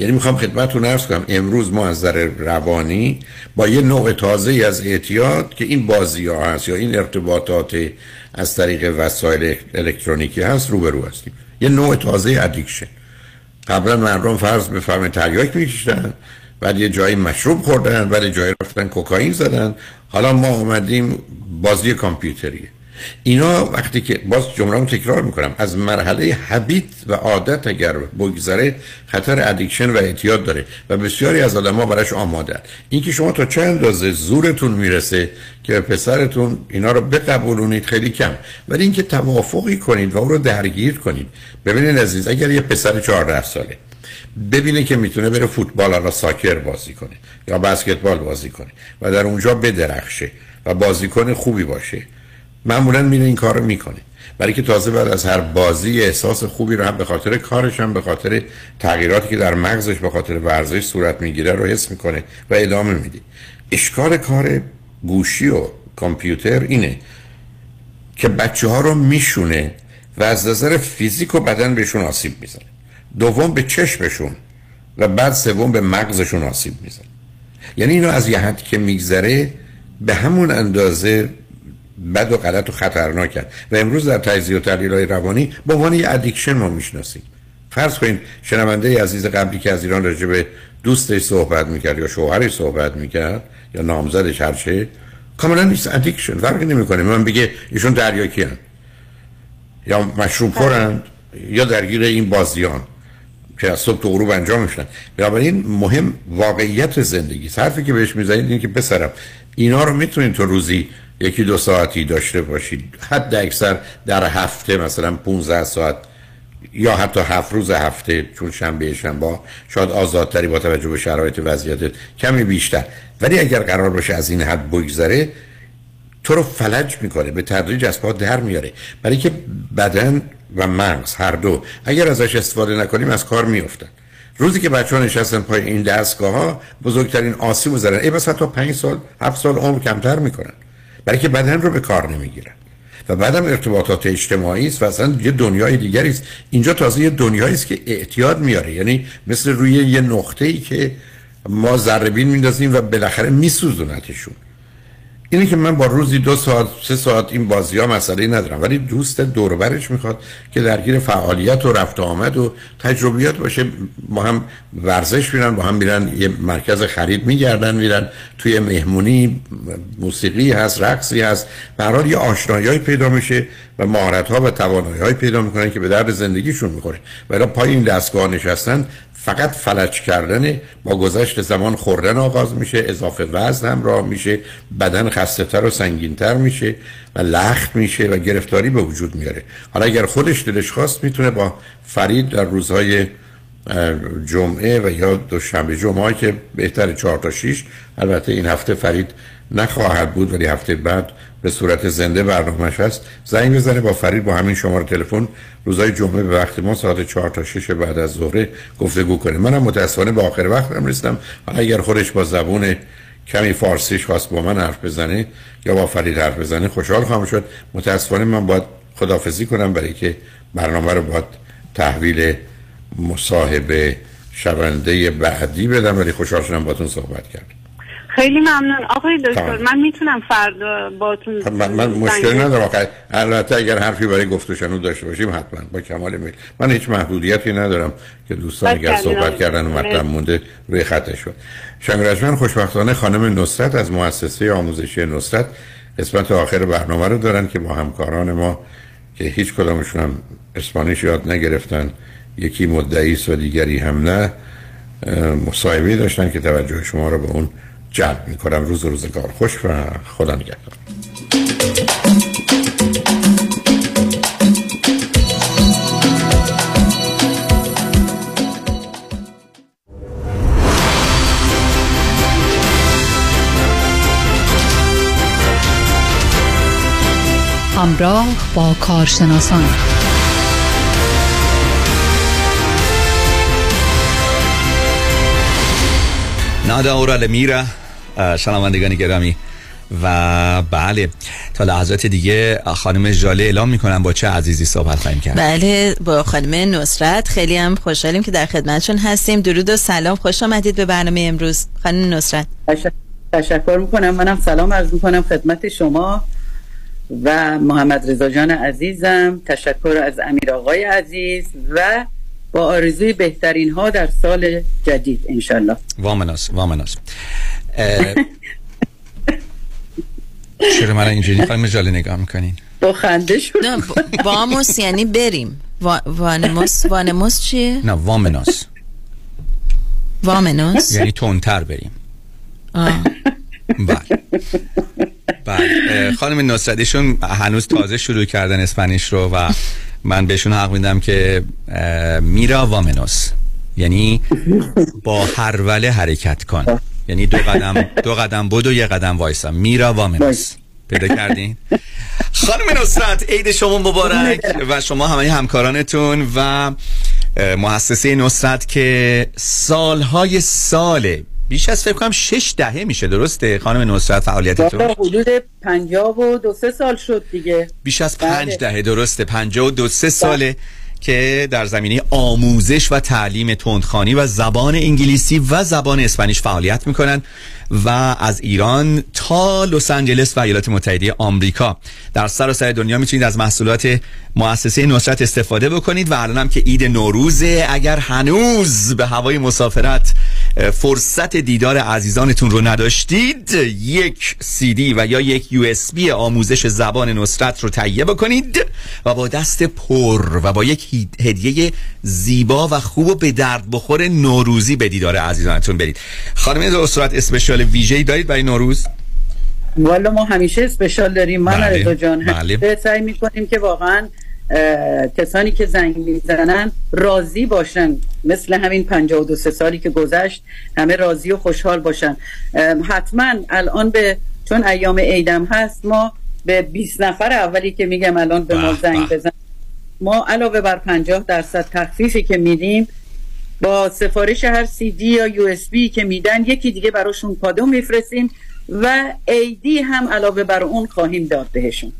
یعنی میخوام خدمتتون عرض کنم امروز ما از نظر روانی با یه نوع تازه‌ای از اعتیاد که این بازی‌ها هست یا این ارتباطات از طریق وسایل الکترونیکی هست روبرو هستیم. یه نوع تازه ادیکشن. قبلا مردم فرض بفهمن تریاک می‌کشیدن، بعد یه جایی مشروب خوردن، بعد جایی رفتن کوکائین زدن، حالا ما اومدیم بازی کامپیوتریه. اینا وقتی که باز جمله رو تکرار میکنم، از مرحله هابیت و عادت اگر بگذره خطر ادیکشن و اعتیاد داره و بسیاری از آدم‌ها براش آماده‌اند. اینکه شما تا چه اندازه زورتون میرسه که پسرتون اینا رو بقبولونید خیلی کم، ولی اینکه توافقی کنید و اون رو درگیر کنید. ببینید عزیز، اگر یه پسر چهارده ساله ببینه که میتونه بره فوتبال، حالا ساکر بازی کنه یا بسکتبال بازی کنه و در اونجا بدرخشه و بازیکن خوبی باشه، معمولاً میره این کارو میکنه، برای که تازه بعد از هر بازی احساس خوبی رو هم به خاطر کارش هم به خاطر تغییراتی که در مغزش به خاطر ورزش صورت میگیره رو حس میکنه و ادامه میده. اشکال کار گوشی و کامپیوتر اینه که بچه‌ها رو میشونه و از نظر فیزیک و بدن بهشون آسیب میزنه، دوم به چشمشون و بعد سوم به مغزشون آسیب میزنه. یعنی اینو از یه حد که میگذره به همون اندازه بد و غلط و خطرناکه و امروز در تجزیه و تحلیل‌های روانی به عنوان یه ادیکشن ما میشناسیم. فرض کنید شنونده عزیز قبلی که از ایران راجع به دوستش صحبت میکرد یا شوهرش صحبت میکرد یا نامزدش هر چه، کاملا نیست ادیکشن فرقی نمیکنه. من بگه ایشون دریاکی هستند یا مشروب خورند یا درگیر این بازیان که از صبح تا غروب انجام میشن. بنابراین مهم واقعیت زندگی. حرفی که بهش میزنید این که پسرم اینا رو میتونید تو روزی یکی دو ساعتی داشته باشید، حد اکثر در هفته مثلا پانزده ساعت یا حتی هفت روز هفته، چون شنبه شنبه شاید آزادتری با توجه به شرایط وضعیتت کمی بیشتر، ولی اگر قرار باشه از این حد بگذره تو رو فلج میکنه، به تدریج از پا در میاره، برای که بدن و مغز هر دو اگر ازش استفاده نکنیم از کار میافتن. روزی که بچه‌ها نشستن پای این دستگاه‌ها بزرگترین آسیب رو زدن. ای بس تا پنج سال هفت سال عمر کمتر میکنن، برای که بدن رو به کار نمیگیرن. و بعدم ارتباطات اجتماعی است و اصلا یه دنیای دیگری است. اینجا تازه یه دنیایی است که اعتیاد میاره، یعنی مثل روی یه نقطه‌ای که ما ذره بین میندازیم و بالاخره میسوزونتشون. اینه که من با روزی دو ساعت سه ساعت این بازی‌ها مسئله ندارم، ولی دوست دور و برش میخواد که درگیر فعالیت و رفت و آمد و تجربیات باشه. با هم ورزش میرن، با هم میرن یه مرکز خرید میگردن، میرن توی مهمونی، موسیقی هست، رقصی هست، به هر حال یه آشنایی‌های پیدا میشه و مهارت‌ها و توانایی‌های پیدا میکنن که به درد زندگیشون میخوره. ولی پای این دستگاه نشستن فقط فلج کردن، با گذشت زمان خوردن آغاز میشه، اضافه وزن هم راه میشه، بدن خسته تر و سنگین تر میشه و لخت میشه و گرفتاری به وجود میاره. حالا اگر خودش دلش خواست میتونه با فرید در روزهای جمعه و یا دوشنبه جمعه که بهتر چهار تا شیش، البته این هفته فرید نخواهد بود ولی هفته بعد به صورت زنده برنامه‌اش هست، زنگ بزنه با فرید با همین شماره تلفن روزهای جمعه به وقت ما ساعت چهار تا شش بعد از ظهر گفتگو کنه. منم متأسفانه به آخر وقتم رسیدم. حالا اگر خودش با زبون کمی فارسیش خواست با من حرف بزنه یا با فرید حرف بزنه خوشحال خواهم شد. متأسفانه من باید خداحافظی کنم برای که برنامه رو باید تحویل مصاحبه شونده بعدی بدم، ولی خوشحال شدم باهاتون صحبت کردم. خیلی ممنون آقای دکتر. من میتونم فردا باهاتون من, من مشکلی ندارم. البته اگر حرفی برای گفت و شنود داشته باشیم حتما، با کمال میل. من هیچ محدودیتی ندارم که دوستان اگر صحبت کردن اومدن مونده روی خطشون. شنگرجمن خوشبختانه خانم نصرت از مؤسسه آموزشی نصرت قسمت آخر برنامه رو دارن که با همکاران ما که هیچ کدامشون هم اسپانیش یاد نگرفتن، یکی مدعی است و دیگری هم نه، مصاحبه داشتن که توجه شما رو به اون جلب میکنم. روز روزگار خوش و خدا نگهدار. همراه با کارشناسان نادا اورال میرا، شنوندگان گرامی، و بله تا لحظات دیگه خانم جاله اعلام میکنم با چه عزیزی صحبت خواهیم کرد. بله با خانم نصرت خیلی هم خوشحالیم که در خدمتشون هستیم. درود و سلام، خوش آمدید به برنامه امروز خانم نصرت. تشکر میکنم. منم سلام عرض میکنم خدمت شما و محمد رضا جان عزیزم. تشکر از امیر آقای عزیز و با آرزوی بهترین ها در سال جدید انشالله. وامناس وامناس. چرا من اینجوری خانم جاله نگاه میکنین؟ با خنده شد. واموس یعنی بریم. وانموس وانموس چیه؟ نه وامناس. وامناس یعنی تندتر بریم. آه بله بله. خانم نصرتشون هنوز تازه شروع کردن اسپانیش رو و من بهشون حق میدم که میرا وامنوس یعنی با هروله حرکت کن، یعنی دو قدم دو قدم بدو یک قدم وایسا. میرا وامنوس پیدا کردین. خانم نصرت عید شما مبارک و شما همه همکارانتون و مؤسسه نصرت که سالهای ساله، بیش از فکر کنم شش دهه میشه، درسته خانم نصرت فعالیتتون؟ حدود پنجاه و دو سه سال شد دیگه. بیش از پنج دهه درسته، پنجاه و دو سه ساله که در زمینه آموزش و تعلیم تندخوانی و زبان انگلیسی و زبان اسپانیش فعالیت میکنن و از ایران تا لس آنجلس و ایالات متحده آمریکا در سراسر دنیا میتونید از محصولات مؤسسه نصرت استفاده بکنید. و الان هم که عید نوروزه، اگر هنوز به هوای مسافرت فرصت دیدار عزیزانتون رو نداشتید، یک سی دی و یا یک یو اس بی آموزش زبان نصرت رو تهیه بکنید و با دست پر و با یک هدیه زیبا و خوب و به درد بخور نوروزی به دیدار عزیزانتون برید. خانم نصرت اسپشیال ویژه‌ای دارید برای نوروز؟ والا ما همیشه اسپشیال داریم. من رضا جان سعی می‌کنیم که واقعاً کسانی که زنگ میزنن راضی باشن، مثل همین پنجاه و دو سالی که گذشت همه راضی و خوشحال باشن. حتما الان به چون ایام عیدم هست، ما به بیست نفر اولی که میگم الان به ما زنگ بزن، ما علاوه بر پنجاه درصد تخفیفی که میدیم با سفارش هر سی دی یا یو اس بی که میدن یکی دیگه براشون کادو میفرستیم و عیدی هم علاوه بر اون خواهیم داد بهشون.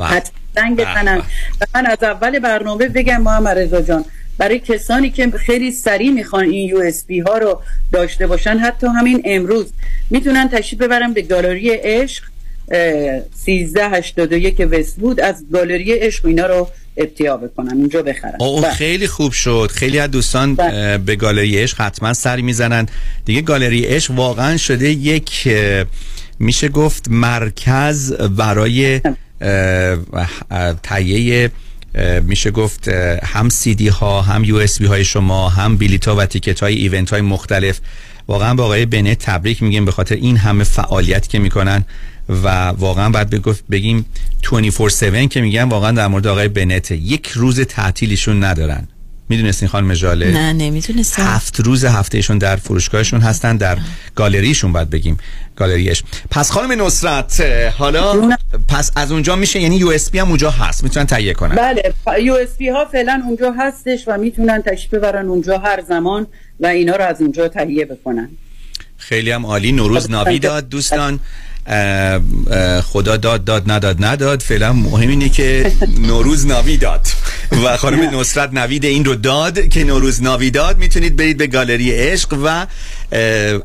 حتما زنگ بزنن. من از اول برنامه بگم محمد رضا جان، برای کسانی که خیلی سریع میخوان این یو اس بی ها رو داشته باشن، حتی همین امروز میتونن تشریف ببرن به گالری عشق سیزده هشتاد و یک وست‌وود، از گالری عشق اینا رو ابتیا بکنن، اونجا بخرن. اون خیلی خوب شد، خیلی از دوستان بره به گالری عشق حتما سری میزنن دیگه. گالری عشق واقعا شده یک میشه گفت مرکز برای تهیه میشه گفت هم سی دی ها، هم یو اس بی های شما، هم بلیط ها و تیکت های ایونت های مختلف. واقعا با آقای بنه تبریک میگیم به خاطر این همه فعالیت که میکنن و واقعا باید بگیم بیست و چهار هفت که میگن واقعا در مورد آقای بنت یک روز تعطیلشون ندارن. میدونستین خانم جاله؟ نه نمیدونستم. هفت روز هفتهشون در فروشگاهشون هستن، در گالریشون باید بگیم گالریش. پس خانم نصرت حالا پس از اونجا میشه، یعنی یو اس پی هم اونجا هست میتونن تهیه کنن؟ بله یو اس پی ها فعلا اونجا هستش و میتونن تشریف ببرن اونجا هر زمان و اینا رو از اونجا تهیه بکنن. خیلی هم عالی. نوروز نابی داد دوستان، خدا داد داد نداد نداد، فعلا مهم اینه که نوروز ناوی داد و خانم نصرت نوید این رو داد که نوروز ناوی داد. میتونید برید به گالری عشق و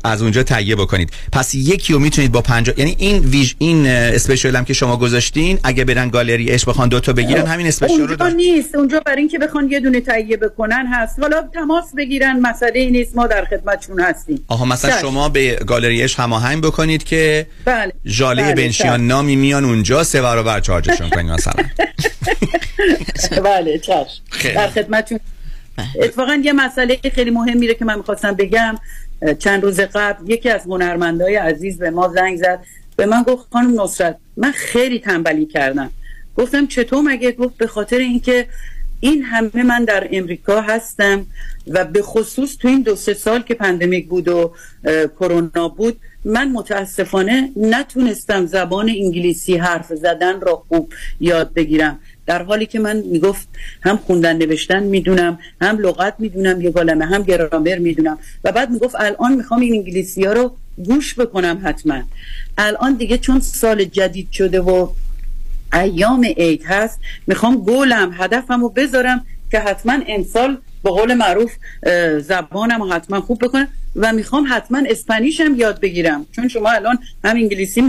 از اونجا تهیه بکنید. پس یکی رو میتونید با پنجاه، یعنی این ویژ این اسپشیال هم که شما گذاشتین اگه برن گالری عشق بخوان دوتا بگیرن همین اسپشیال رو داشت. نیست اونجا برای اینکه بخوان یه دونه تهیه بکنن هست، حالا تماس بگیرن مسئله نیست، ما در خدمتشون هستیم. آها مثلا داشت. شما به گالری عشق هماهنگ بکنید که بله. جاله بله. بنشیان نامی میان اونجا سه برابر چارجشون کنید مثلا. بله چش در خدمتتون. اتفاقا یه مسئله خیلی مهم میره که من میخواستم بگم، چند روز قبل یکی از هنرمندای عزیز به ما زنگ زد، به من گفت خانم نصرت من خیلی تنبلی کردم. گفتم چطور مگه؟ گفت به خاطر اینکه این همه من در امریکا هستم و به خصوص تو این دو سه سال که پندمیک بود و کرونا بود، من متاسفانه نتونستم زبان انگلیسی حرف زدن را خوب یاد بگیرم، در حالی که من میگفت هم خوندن نوشتن میدونم، هم لغت میدونم یه گالمه، هم گرامر میدونم. و بعد میگفت الان میخوام این انگلیسی ها رو گوش بکنم حتما. الان دیگه چون سال جدید شده و ایام عید هست، میخوام گولم هدفم رو بذارم که حتما امسال به قول معروف زبانم رو حتما خوب بکنم و میخوام حتما اسپانیشم یاد بگیرم، چون شما الان هم انگلیسی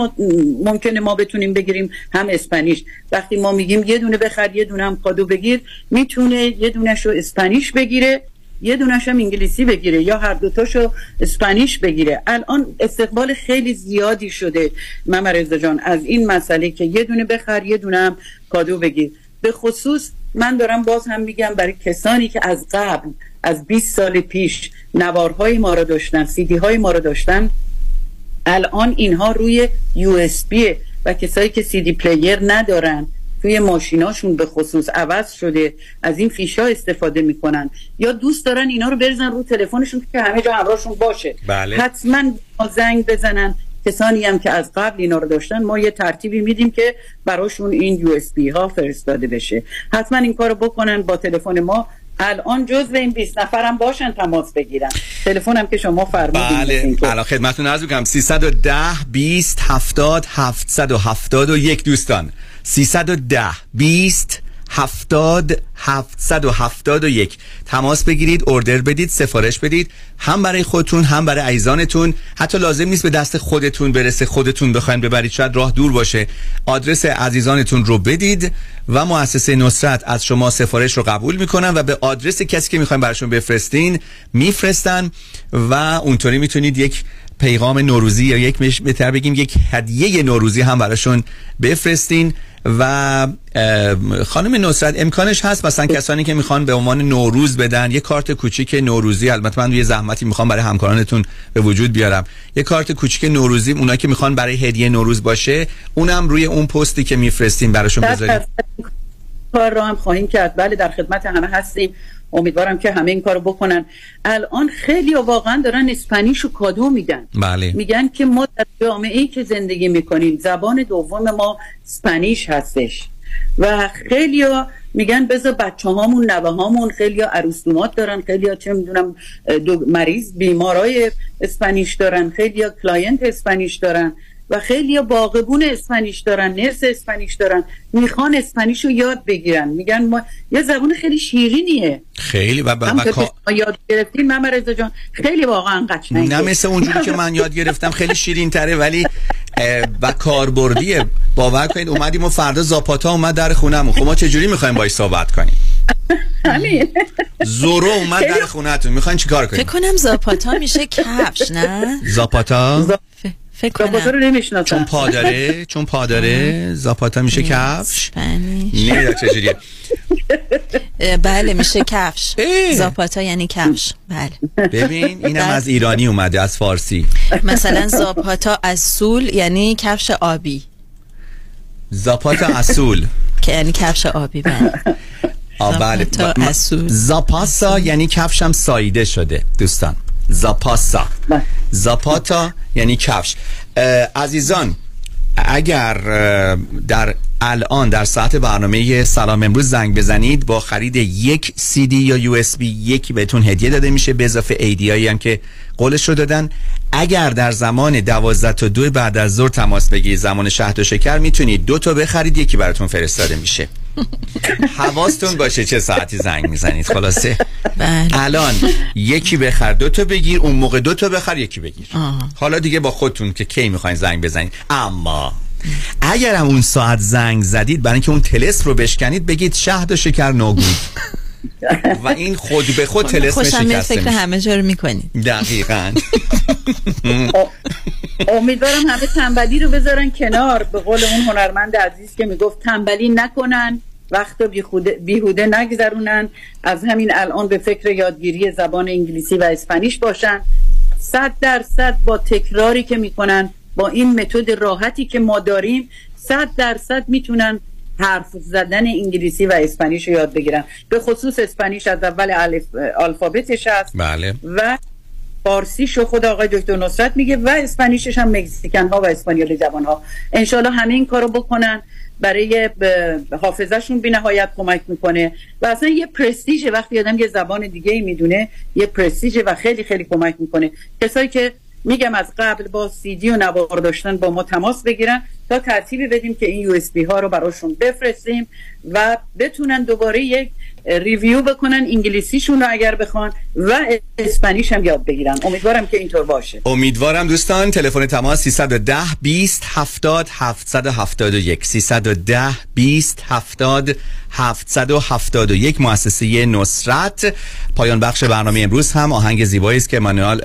ممکنه ما بتونیم بگیریم هم اسپانیش. وقتی ما میگیم یه دونه بخر یه دونه هم کادو بگیر، میتونه یه دونهشو اسپانیش بگیره یه دونهش هم انگلیسی بگیره یا هر دوتاشو اسپانیش بگیره. الان استقبال خیلی زیادی شده محمد رضا جان از این مسئله که یه دونه بخر یه دونه هم کادو بگیر. به خصوص من دارم باز هم میگم برای کسانی که از قبل از بیست سال پیش نوارهای ما رو داشتن، سیدی های ما رو داشتن، الان اینها روی یو اس بیه و کسایی که سیدی پلیر ندارن توی ماشیناشون به خصوص عوض شده، از این فیشا استفاده میکنن یا دوست دارن اینا رو برزن رو تلفنشون که همه جا همراهشون باشه. بله. حتما زنگ بزنن. کسانی هم که از قبل اینا رو داشتن ما یه ترتیبی میدیم که براشون این یو اس بی ها فرستاده بشه. حتما این کارو بکنن با تلفن ما. الان جزو این بیست نفر هم باشن تماس بگیرن. تلفنم که شما فرمودین. بله الان خدمتتون عرض می‌کنم سیصد و ده بیست هفتاد هفتصد و هفتاد و یک دوستان سیصد و ده بیست هفتاد هفتصد و هفتاد و یک تماس بگیرید، اوردر بدید، سفارش بدید، هم برای خودتون هم برای عزیزانتون. حتی لازم نیست به دست خودتون برسه، خودتون بخواید ببرید، شاید راه دور باشه. آدرس عزیزانتون رو بدید و مؤسسه نصرت از شما سفارش رو قبول میکنن و به آدرس کسی که میخواین براشون بفرستین میفرستن و اونطوری میتونید یک پیغام نوروزی یا یک مش... بهتر بگیم یک هدیه نوروزی هم براشون بفرستین. و خانم نصرت امکانش هست مثلا کسانی که میخوان به عنوان نوروز بدن یه کارت کوچیک نوروزی، البته من یه زحمتی میخوام برای همکارانتون به وجود بیارم، یه کارت کوچیک نوروزی اونایی که میخوان برای هدیه نوروز باشه اونم روی اون پستی که میفرستیم براشون بذاریم. کار رو هم خواهیم کرد، بله در خدمت همه هستیم، امیدوارم که همه این کارو بکنن. الان خیلی واقعا دارن اسپانیشو کادو میدن، بله. میگن که ما در جامعه‌ای که زندگی میکنیم زبان دوم ما اسپانیش هستش و خیلیا میگن بذار بچه‌هامون، نوه‌هامون، خیلیا عروس نومات دارن، خیلیا چه میدونم مریض بیمارای اسپانیش دارن، خیلیا کلاینت اسپانیش دارن و خیلیا باغبون اسپانیش دارن، نرس اسپانیش دارن، میخوان اسپانیش رو یاد بگیرن. میگن ما یه زبان خیلی شیرینیه، خیلی و با ما یاد گرفتیم من رضا جان، خیلی واقعا قشنگه، نه مثل اونجوری که من یاد گرفتم، خیلی شیرین تره ولی و کاربردیه. باور کنید اومدیم و فردا زاپاتا اومد در خونمون، خب ما چه جوری می‌خوایم باهاش صحبت کنیم؟ همین زورو اومد در خونه‌تون می‌خواید چیکار کنیم؟ فکر کنم زاپاتا میشه کفش، نه؟ زاپاتا زاپاتا رو نمیشناسم چون پاداره، چون پاداره زاپاتا میشه کفش، نمیدونم چجوریه. بله میشه کفش، زاپاتا یعنی کفش، بله. ببین اینم از ایرانی اومده، از فارسی. مثلا زاپاتا از سول یعنی کفش آبی، زاپاتا از سول که یعنی کفش آبی، بله. بله زاپاسا یعنی کفشم ساییده شده دوستان، زاپاسا زاپاتا یعنی کفش. عزیزان اگر در الان در ساعت برنامه سلام امروز زنگ بزنید با خرید یک سی دی یا یو اس بی یک بهتون هدیه داده میشه به اضافه ای دی آیی هم که قولش رو دادن. اگر در زمان دوازده تا دو بعد از ظهر تماس بگیرید زمان شهد و شکر میتونید دو تا بخرید یکی براتون فرستاده میشه. حواستون باشه چه ساعتی زنگ میزنید. خلاصه بله. الان یکی بخر دو تا بگیر، اون موقع دو تا بخر یکی بگیر. آه. حالا دیگه با خودتون که کی میخواین زنگ بزنید. اما اگر هم اون ساعت زنگ زدید برای اینکه اون تلسم رو بشکنید بگید شهد و شکر ناگود و این خود به خود تلسم شکسته میشه. خوشم فکر همه جا رو میکنید. دقیقاً. امیدوارم همه تنبلی رو بذارن کنار، به قول اون هنرمند عزیز که میگفت تنبلی نکنن، وقت رو بیهوده نگذرونن، از همین الان به فکر یادگیری زبان انگلیسی و اسپانیش باشن. صد درصد با تکراری که میکنن، با این متد راحتی که ما داریم، صد درصد میتونن حرف زدن انگلیسی و اسپانیش رو یاد بگیرن. به خصوص اسپانیش از اول الف... الفابتش هست، بله. و فارسیشو خود آقای دکتر نصرت میگه و اسپانیشش هم مکزیکن ها و اسپانیولی زبان ها. انشالله همه این کارو بکنن، برای حافظهشون بی نهایت کمک میکنه و اصلا یه پرستیژه وقتی آدم یه زبان دیگه ای میدونه، یه پرستیژه و خیلی خیلی کمک میکنه. کسایی که میگم از قبل با سی دی و نوار داشتن با ما تماس بگیرن تا ترتیبی بدیم که این یو اس بی ها رو براشون بفرستیم و بتونن دوباره یک ریویو بکنن انگلیسیشون رو اگر بخوان و اسپانیش هم یاد بگیرن. امیدوارم که اینطور باشه. امیدوارم دوستان. تلفن تماس سیصد و ده بیست هفتاد هفتصد و هفتاد و یک سیصد و ده بیست هفتاد هفتصد و هفتاد و یک. مؤسسه نصرت. پایان بخش برنامه امروز هم آهنگ زیبایی است که مانوئل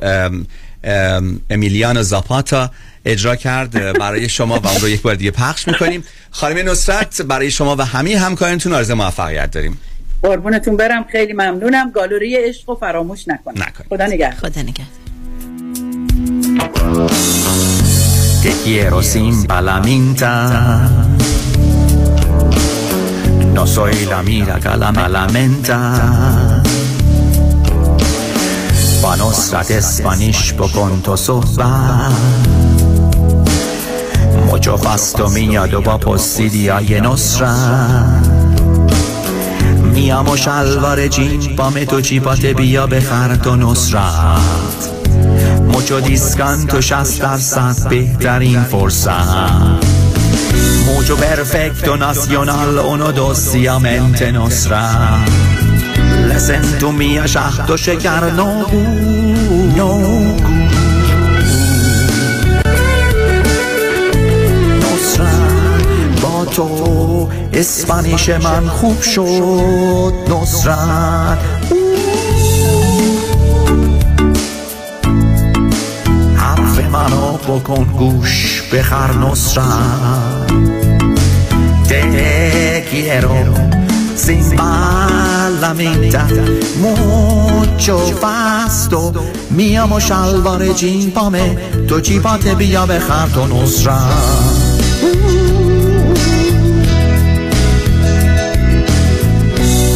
امیلیانو زاپاتا اجرا کرد برای شما و اون رو یک بار دیگه پخش می‌کنیم. خانم نصرت برای شما و همه همکارانتون آرزوی موفقیت داریم. قربونتون برم، خیلی ممنونم. گالری عشق رو فراموش نکن. خدا نگهدار. خدا نگهدار. Te quiero sin palamita. No soy la mira calamenta. با نصرت اسپانیش بکن تو صحبت، مجاب است و میاد و با پستیدیای نصرت، میام و شلوار جین بام تو جیبات بیا بخر تو نصرت، مجاب دیسکانت و شصت درصد بهترین فرصت. Mucho perfecto nazional اونو دوسیامنت نصرت لسن تو میا شهد و شکر نوگو نوگو نصرت با تو اسپانیش من خوب شد نصرت حرف منو بکن گوش بخر نصرت Te quiero sin palamenta mucho pasto میام و شلوار جین پامه تو چیپات بیا بخر تو نصرت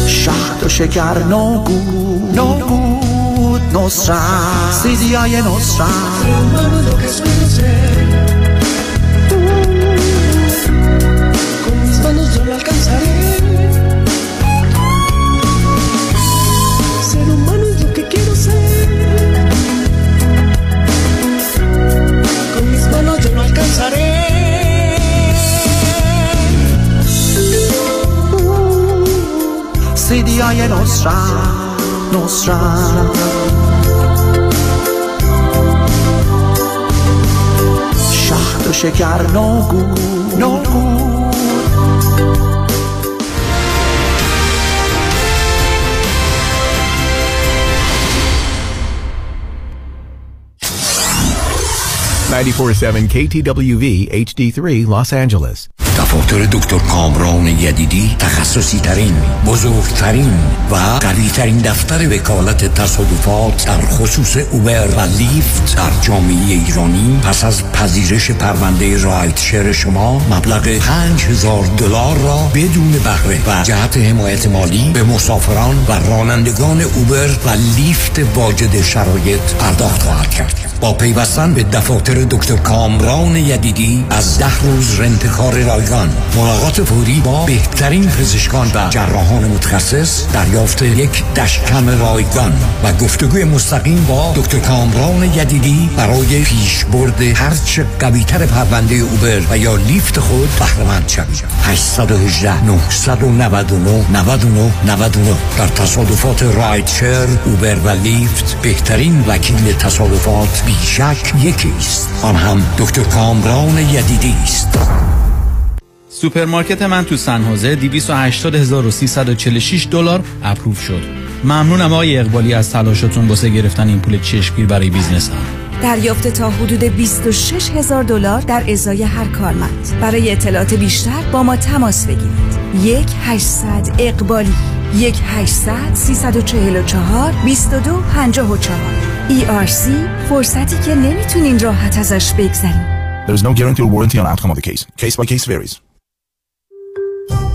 شهد و شکر نوگود نوگود نصرت سیدیای نصرت Sidiaye Nusra, Nusra Shahd o Shekar Nogud, Nogud ninety-four point seven کی تی دبلیو وی اچ دی تhree Los Angeles. دفاتر دکتر کامران یدیدی تخصصی ترین، بزرگترین و قوی ترین دفتر وکالت تصادفات در خصوص اوبر و لیفت در جامعه ایرانی پس از پذیرش پرونده رایت شیر شما مبلغ پنج هزار دلار را بدون بهره و جهت حمایت مالی به مسافران و رانندگان اوبر و لیفت واجد شرایط پرداخت خواهد کرد. با پیوستن به دفاتر دکتر کامران یدیدی از ده روز رنتخار رایگان، ملاقات فوری با بهترین پزشکان و جراحان متخصص، دریافت یک دشکم رایگان و گفتگوی مستقیم با دکتر کامران یدیدی برای پیشبرد هرچه قوی‌تر پرونده اوبر و یا لیفت خود بهره‌مند شوید. هشت یک هشت نه نه نه نه نه نه نه در تصادفات رایتشر، اوبر و لیفت بهترین وکیل تصادفات بیشک یکیست، آن هم دکتر کامران یدیدی است. سوپرمارکت من تو سن هوزه دویست و هشتاد هزار و سیصد و چهل و شش دلار اپروو شد. ممنونم آقای اقبالی از تلاشتون واسه گرفتن این پول چشمگیر برای بیزنسم. دریافت تا حدود بیست و شش هزار دلار در ازای هر کارمند. برای اطلاعات بیشتر با ما تماس بگیرید. یک هشتصد اقبالی یک هشتصد سیصد و چهل و چهار بیست و دو پنجاه و چهار. ای آر سی فرصتی که نمیتونین راحت ازش بگذرین. There is no guarantee or warranty on outcome of the case. Case by case varies.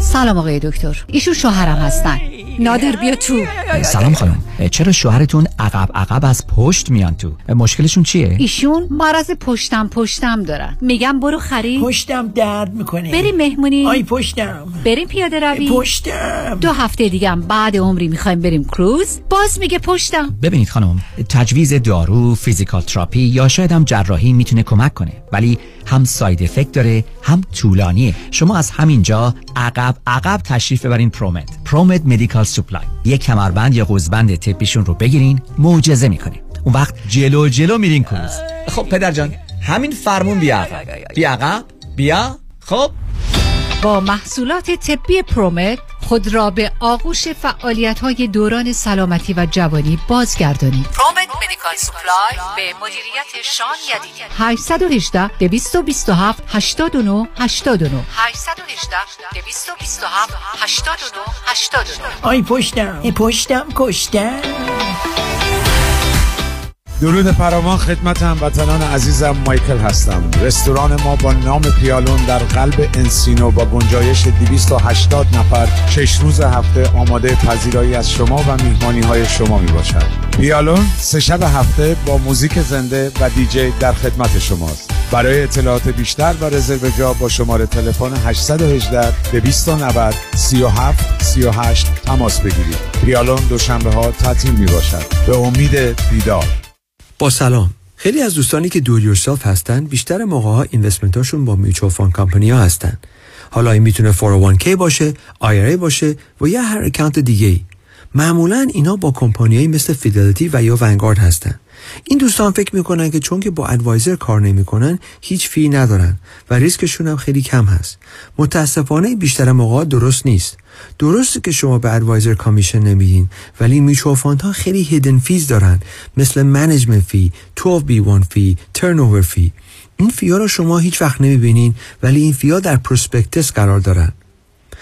سلام آقای دکتر، ایشون شوهرم هستن. نادر بیا تو. سلام خانم، چرا شوهرتون عقب عقب از پشت میان تو؟ مشکلشون چیه؟ ایشون مرض پشتم پشتم دارن. میگم برو خرید. پشتم درد میکنه. بریم مهمونی. آی پشتم. بریم پیاده روی. پشتم. دو هفته دیگه هم بعد عمری میخوایم بریم کروز. باز میگه پشتم. ببینید خانم، تجویز دارو، فیزیکال تراپی یا شاید هم جراحی میتونه کمک کنه، ولی هم ساید افکت داره، هم طولانیه. شما از همینجا عقب عقب تشریف ببرین پرومت. پرومت مدیکال سپلای. یک کمربند یا قوزبند تپیشون رو بگیرین، معجزه میکنه. اون وقت جلو جلو میرین کروز. خب پدر جان، همین فرمون بیا عقب. بیا عقب، بیا. خب با محصولات طبی پرومت خود را به آغوش فعالیت‌های دوران سلامتی و جوانی بازگردانید. پرومت مدیکال سپلای به مدیریت شان یدیدی. هشت یک هشت دویست و بیست و هفت هشتاد و نه هشتاد و نه هشت یک هشت دویست و بیست و هفت هشتاد و نه هشتاد و نه. آی پشتم، ای پشتم کشتم. درود فراوان خدمت هموطنان عزیزم، مایکل هستم. رستوران ما با نام پیالون در قلب انسینو با گنجایش دویست و هشتاد نفر شش روز هفته آماده پذیرایی از شما و میهمانی‌های شما میباشد. پیالون سه شب هفته با موزیک زنده و دیجی در خدمت شماست. برای اطلاعات بیشتر و رزرو جا با شماره تلفن هشت یک هشت دویست و نود سی و هفت سی و هشت تماس بگیرید. پیالون دوشنبه‌ها تعطیل میباشد. به امید دیدار. با سلام، خیلی از دوستانی که دو یورسلف هستن بیشتر موقع‌ها اینوستمنت‌هاشون با میوچوال فاند کمپانی‌ها هستن. حالا این میتونه فور او وان کی باشه، آی آر ای باشه و یا هر اکانت دیگه‌ای. معمولاً اینا با کمپانیایی مثل فیدلیتی و یا ونگارد هستن. این دوستان فکر میکنن که چون که با ادوایزر کار نمیکنن هیچ فی ندارن و ریسکشون هم خیلی کم هست. متاسفانه بیشتر موقع درست نیست. درسته که شما به ادوایزر کامیشن نمیدین، ولی میچوال فاند ها خیلی هیدن فیز دارن، مثل منیجمنت فی، توئلو بی وان فی، ترنوور فی. این فیا رو شما هیچ وقت نمیبینین، ولی این فیا در پروسپکتس قرار دارن.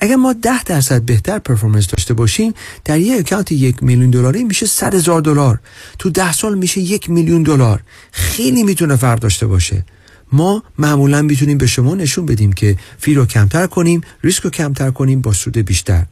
اگر ما ده درصد بهتر پرفورمنس داشته باشیم، در یک اکانت یک میلیون دلاری میشه صد هزار دلار. تو ده سال میشه یک میلیون دلار. خیلی میتونه فرق داشته باشه. ما معمولا میتونیم به شما نشون بدیم که فی رو کمتر کنیم، ریسک رو کمتر کنیم با سود بیشتر.